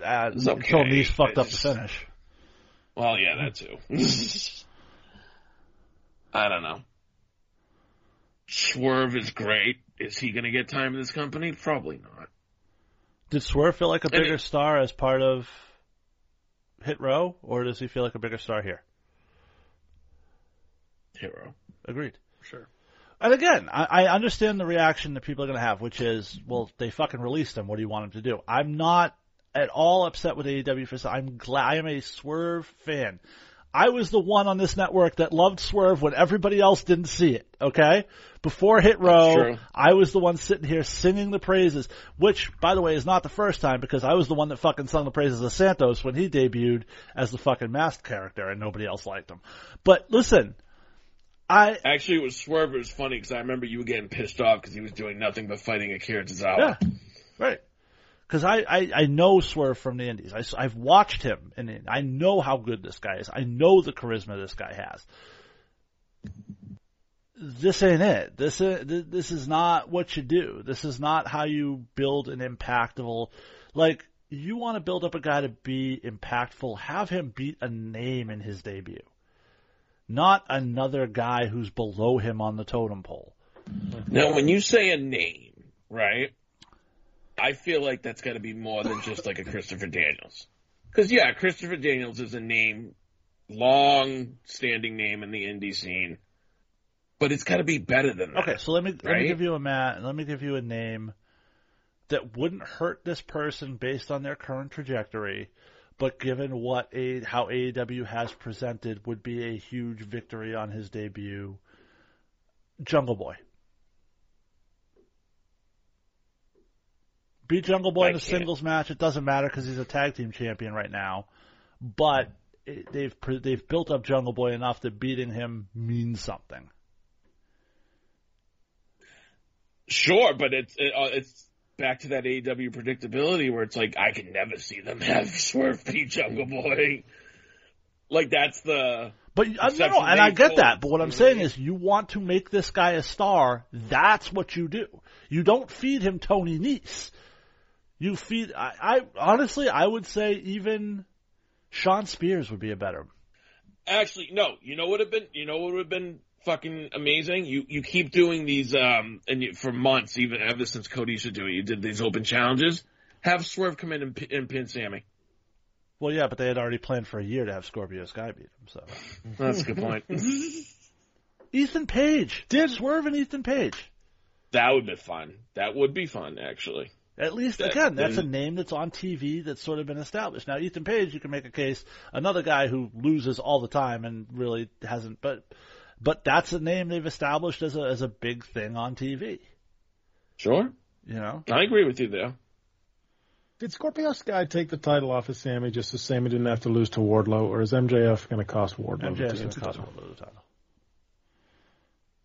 uh, okay. until Nese fucked up the finish. Well, yeah, that too. I don't know. Swerve is great. Is he going to get time in this company? Probably not. Did Swerve feel like a bigger it, star as part of Hit Row, or does he feel like a bigger star here? Hit Row. Agreed. Sure. And again, I, I understand the reaction that people are going to have, which is, well, they fucking released him. What do you want him to do? I'm not at all upset with A E W for this. I'm glad. I am a Swerve fan. I was the one on this network that loved Swerve when everybody else didn't see it, okay? Before Hit Row, I was the one sitting here singing the praises, which, by the way, is not the first time, because I was the one that fucking sung the praises of Santos when he debuted as the fucking masked character and nobody else liked him. But listen, I... Actually, it was Swerve. It was funny because I remember you were getting pissed off because he was doing nothing but fighting Akira Tozawa. Yeah, right. Because I, I, I know Swerve from the Indies. I, I've watched him, and I know how good this guy is. I know the charisma this guy has. This ain't it. This is, this is not what you do. This is not how you build an impactful... Like, you want to build up a guy to be impactful, have him beat a name in his debut. Not another guy who's below him on the totem pole. Now, when you say a name, right... I feel like that's got to be more than just like a Christopher Daniels. Because, yeah, Christopher Daniels is a name, long-standing name in the indie scene, but it's got to be better than that. Okay, so let me right? let me give you a Matt, let me give you a name that wouldn't hurt this person based on their current trajectory, but given what a, how A E W has presented would be a huge victory on his debut, Jungle Boy. Beat Jungle Boy I in a can't. singles match. It doesn't matter because he's a tag team champion right now. But it, they've they've built up Jungle Boy enough that beating him means something. Sure, but it's it, uh, it's back to that A E W predictability where it's like I can never see them have Swerve beat Jungle Boy. Like that's the. But no, no, and I get that. But what I'm saying is you want to make this guy a star. That's what you do. You don't feed him Tony Nese. You feed, I, I honestly, I would say even Sean Spears would be a better. Actually, no. You know what would have been, you know what would have been fucking amazing? You you keep doing these, um, and you, for months, even ever since Cody used to do it, you did these open challenges. Have Swerve come in and, and pin Sammy. Well, yeah, but they had already planned for a year to have Scorpio Sky beat him, so. That's a good point. Ethan Page. Did Swerve and Ethan Page. That would be fun. That would be fun, actually. At least, that, again, that's a name that's on T V that's sort of been established. Now, Ethan Page, you can make a case, another guy who loses all the time and really hasn't, but but that's a name they've established as a as a big thing on T V. Sure. You know? I agree with you there. Did Scorpio Sky take the title off of Sammy just so Sammy didn't have to lose to Wardlow, or is M J F going to cost Wardlow the title? Cost Wardlow the title.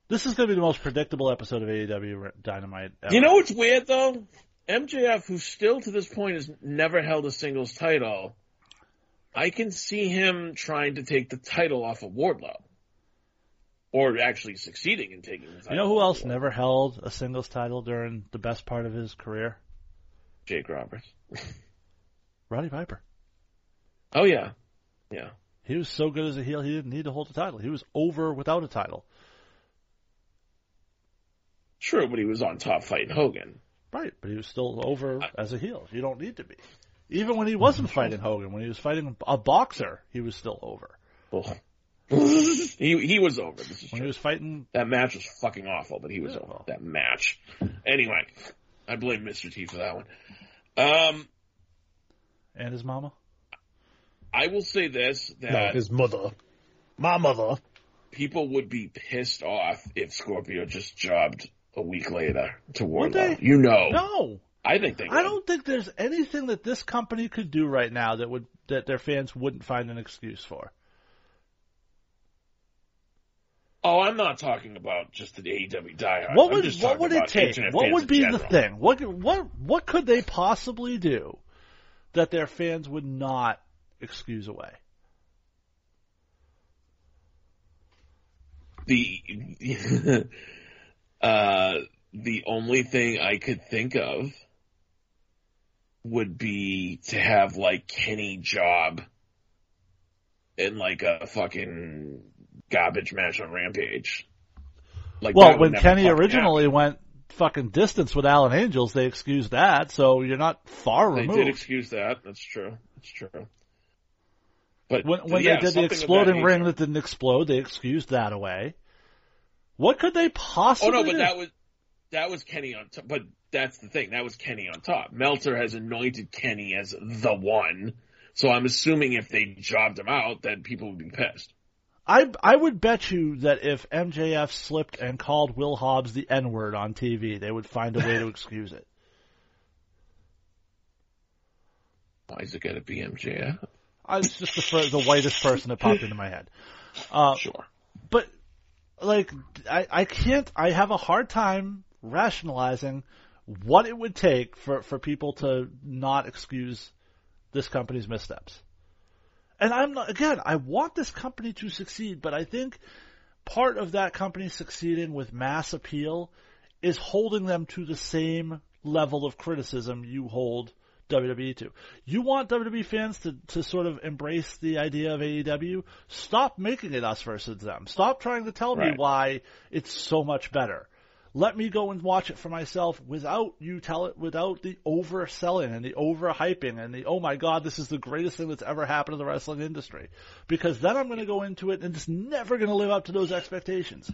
This is going to be the most predictable episode of A E W Dynamite ever. You know what's weird, though? M J F, who still to this point has never held a singles title, I can see him trying to take the title off of Wardlow. Or actually succeeding in taking the title. You know who else never held a singles title during the best part of his career? Jake Roberts. Roddy Piper. Oh, yeah. Yeah. He was so good as a heel, he didn't need to hold a title. He was over without a title. True, but he was on top fighting Hogan. Right, but he was still over I, as a heel. You don't need to be. Even when he wasn't fighting Hogan, when he was fighting a boxer, he was still over. Oh. he he was over. This is when true. He was fighting... That match was fucking awful, but he was yeah, over. Well. That match. Anyway, I blame Mister T for that one. Um, and his mama? I will say this. That no, his mother. My mother. People would be pissed off if Scorpio just jobbed a week later to Wardlow. You know. No. I think they would. I don't think there's anything that this company could do right now that would that their fans wouldn't find an excuse for. Oh, I'm not talking about just the A E W diehard. What would, I'm just what would it take? What would be the thing? What what what could they possibly do that their fans would not excuse away? The uh, the only thing I could think of would be to have like Kenny job in like a fucking garbage match on Rampage. Like, well, when Kenny originally happen. went fucking distance with Allen Angels, they excused that, so you're not far they removed. They did excuse that. That's true. That's true. But when, when yeah, they did the exploding that ring that didn't explode, they excused that away. What could they possibly do? Oh, no, but do? that was That was Kenny on top, but that's the thing. That was Kenny on top. Meltzer has anointed Kenny as the one, so I'm assuming if they jobbed him out, then people would be pissed. I I would bet you that if M J F slipped and called Will Hobbs the N-word on T V, they would find a way to excuse it. Why is it going to be M J F? I was just the, first, the whitest person that popped into my head. Uh, sure. But, like, I, I can't, I have a hard time rationalizing what it would take for, for people to not excuse this company's missteps. And I'm not, again, I want this company to succeed, but I think part of that company succeeding with mass appeal is holding them to the same level of criticism you hold W W E to. You want W W E fans to, to sort of embrace the idea of A E W? Stop making it us versus them. Stop trying to tell right. me why it's so much better. Let me go and watch it for myself without you tell it, without the overselling and the overhyping and the, oh my God, this is the greatest thing that's ever happened to the wrestling industry. Because then I'm going to go into it and it's never going to live up to those expectations.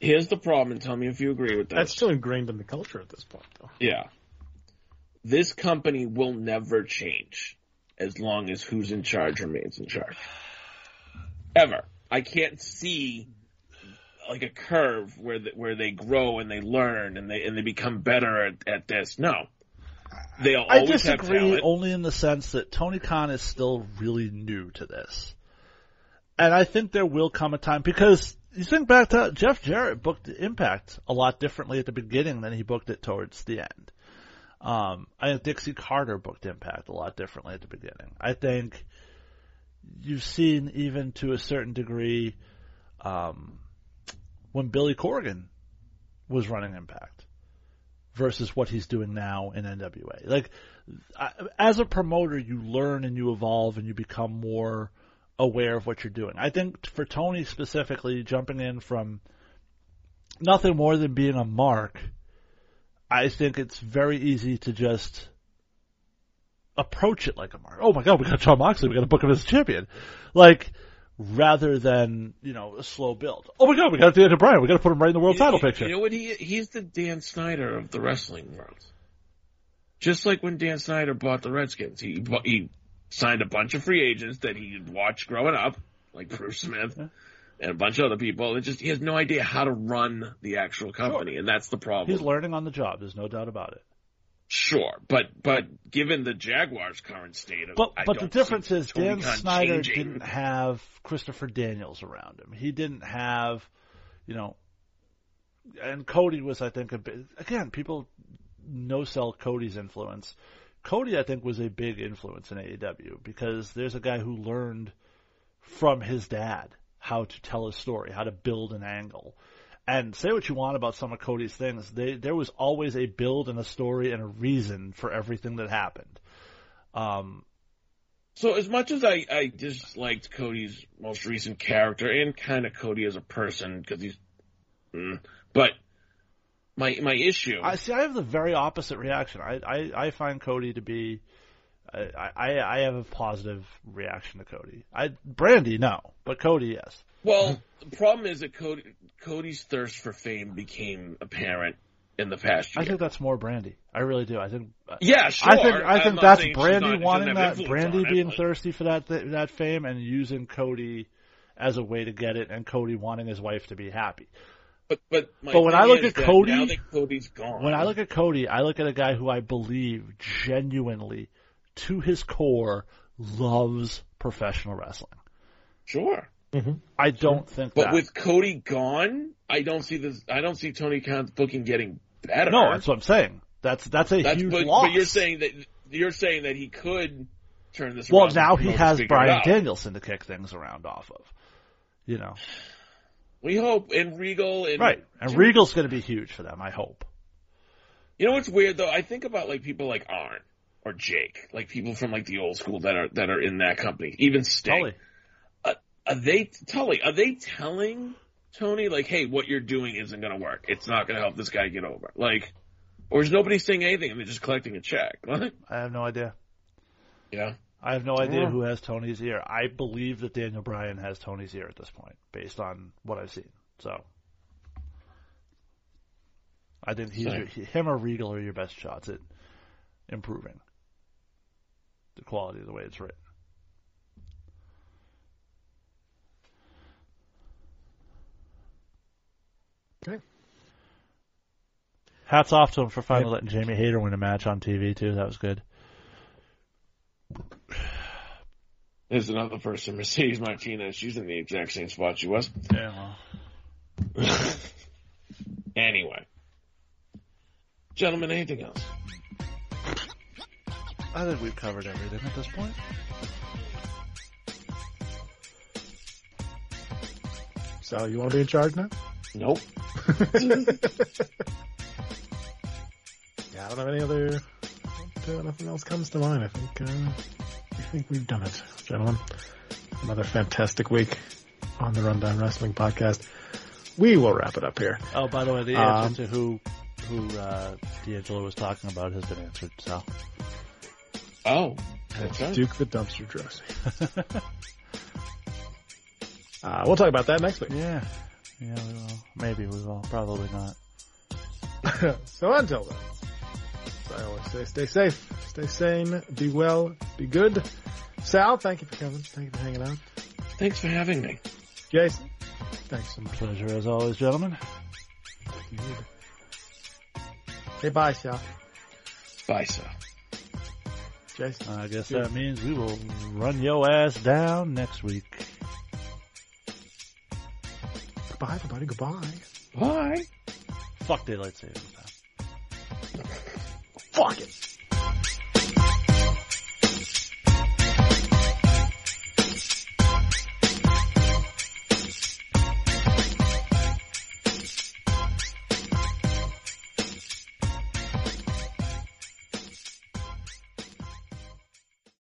Here's the problem, and tell me if you agree with that. That's still ingrained in the culture at this point, though. Yeah. This company will never change as long as who's in charge remains in charge. Ever. I can't see like a curve where the, where they grow and they learn and they and they become better at, at this. No. They'll I always disagree have talent. Only in the sense that Tony Khan is still really new to this. And I think there will come a time, because you think back to Jeff Jarrett booked Impact a lot differently at the beginning than he booked it towards the end. Um, I think Dixie Carter booked Impact a lot differently at the beginning. I think you've seen, even to a certain degree, um, when Billy Corgan was running Impact versus what he's doing now in N W A. Like, I, as a promoter, you learn and you evolve and you become more aware of what you're doing. I think for Tony specifically, jumping in from nothing more than being a mark, I think it's very easy to just approach it like a mark. Oh my God, we got Jon Moxley, we got to book him as champion. Like, rather than, you know, a slow build. Oh my God, we got Daniel Bryan, we got to put him right in the world you, title you, picture. You know what? He, he's the Dan Snyder of the wrestling world. Just like when Dan Snyder bought the Redskins, he he signed a bunch of free agents that he watched growing up, like Bruce Smith. Yeah. And a bunch of other people. It just, he has no idea how to run the actual company, sure. And that's the problem. He's learning on the job. There's no doubt about it. Sure, but but given the Jaguars' current state of, but I but don't the difference is Dan Snyder changing. Didn't have Christopher Daniels around him. He didn't have, you know, and Cody was, I think, a bit, again, people no sell Cody's influence. Cody, I think, was a big influence in A E W because there's a guy who learned from his dad how to tell a story, how to build an angle. And say what you want about some of Cody's things, they, there was always a build and a story and a reason for everything that happened. Um, so as much as I, I disliked Cody's most recent character and kind of Cody as a person, because he's... Mm, but my my issue... I see, I have the very opposite reaction. I, I, I find Cody to be... I, I, I have a positive reaction to Cody. I Brandy, no. But Cody, yes. Well, the problem is that Cody, Cody's thirst for fame became apparent in the past year. I think that's more Brandy. I really do. I think. Yeah, sure. I think, I think that's Brandy not, wanting that, Brandy it, being but... thirsty for that that fame and using Cody as a way to get it, and Cody wanting his wife to be happy. But but, my but when I look at Cody, now that Cody's gone. When I look at Cody, I look at a guy who I believe genuinely, to his core, loves professional wrestling. Sure. Mm-hmm. I don't sure. think but that. But with Cody gone, I don't see this. I don't see Tony Khan's booking getting better. No, that's what I'm saying. That's that's a that's, huge but, loss. But you're saying that you're saying that he could turn this well, around. Well, now he has Bryan Danielson to kick things around off of. You know. We hope. And Regal. And right. And Jim, Regal's going to be huge for them, I hope. You know what's weird, though? I think about like people like Arn. Or Jake, like people from like the old school that are that are in that company, even Sting. Tully. Uh, are they Tully? Are they telling Tony like, "Hey, what you're doing isn't going to work. It's not going to help this guy get over." Like, or is nobody saying anything and they're just collecting a check? What? I have no idea. Yeah, I have no yeah. idea who has Tony's ear. I believe that Daniel Bryan has Tony's ear at this point, based on what I've seen. So, I think he's your, him or Regal are your best shots at improving the quality of the way it's written. Okay. Hats off to him for finally letting Jamie Hayter win a match on T V, too. That was good. There's another person, Mercedes Martinez. She's in the exact same spot she was. Yeah. Anyway. Gentlemen, anything else? I think we've covered everything at this point. So, you want to be in charge now? Nope. Yeah, I don't have any other... Nothing else comes to mind. I think uh, I think we've done it, gentlemen. Another fantastic week on the Rundown Wrestling Podcast. We will wrap it up here. Oh, by the way, the answer um, to who who uh, D'Angelo was talking about has been answered. So, oh, that's right. Duke the Dumpster Dressing. uh, we'll talk about that next week. Yeah, yeah, we will. Maybe we will. Probably not. So until then. I always say, stay safe, stay sane, be well, be good. Sal, thank you for coming. Thank you for hanging out. Thanks for having me. Jason, thanks. It's a pleasure as always, gentlemen. Hey, bye, Sal. Bye, Sal. Jason. I guess that means we will run your ass down next week. Goodbye, everybody. Goodbye. Bye. Fuck daylight savings. Fuck it.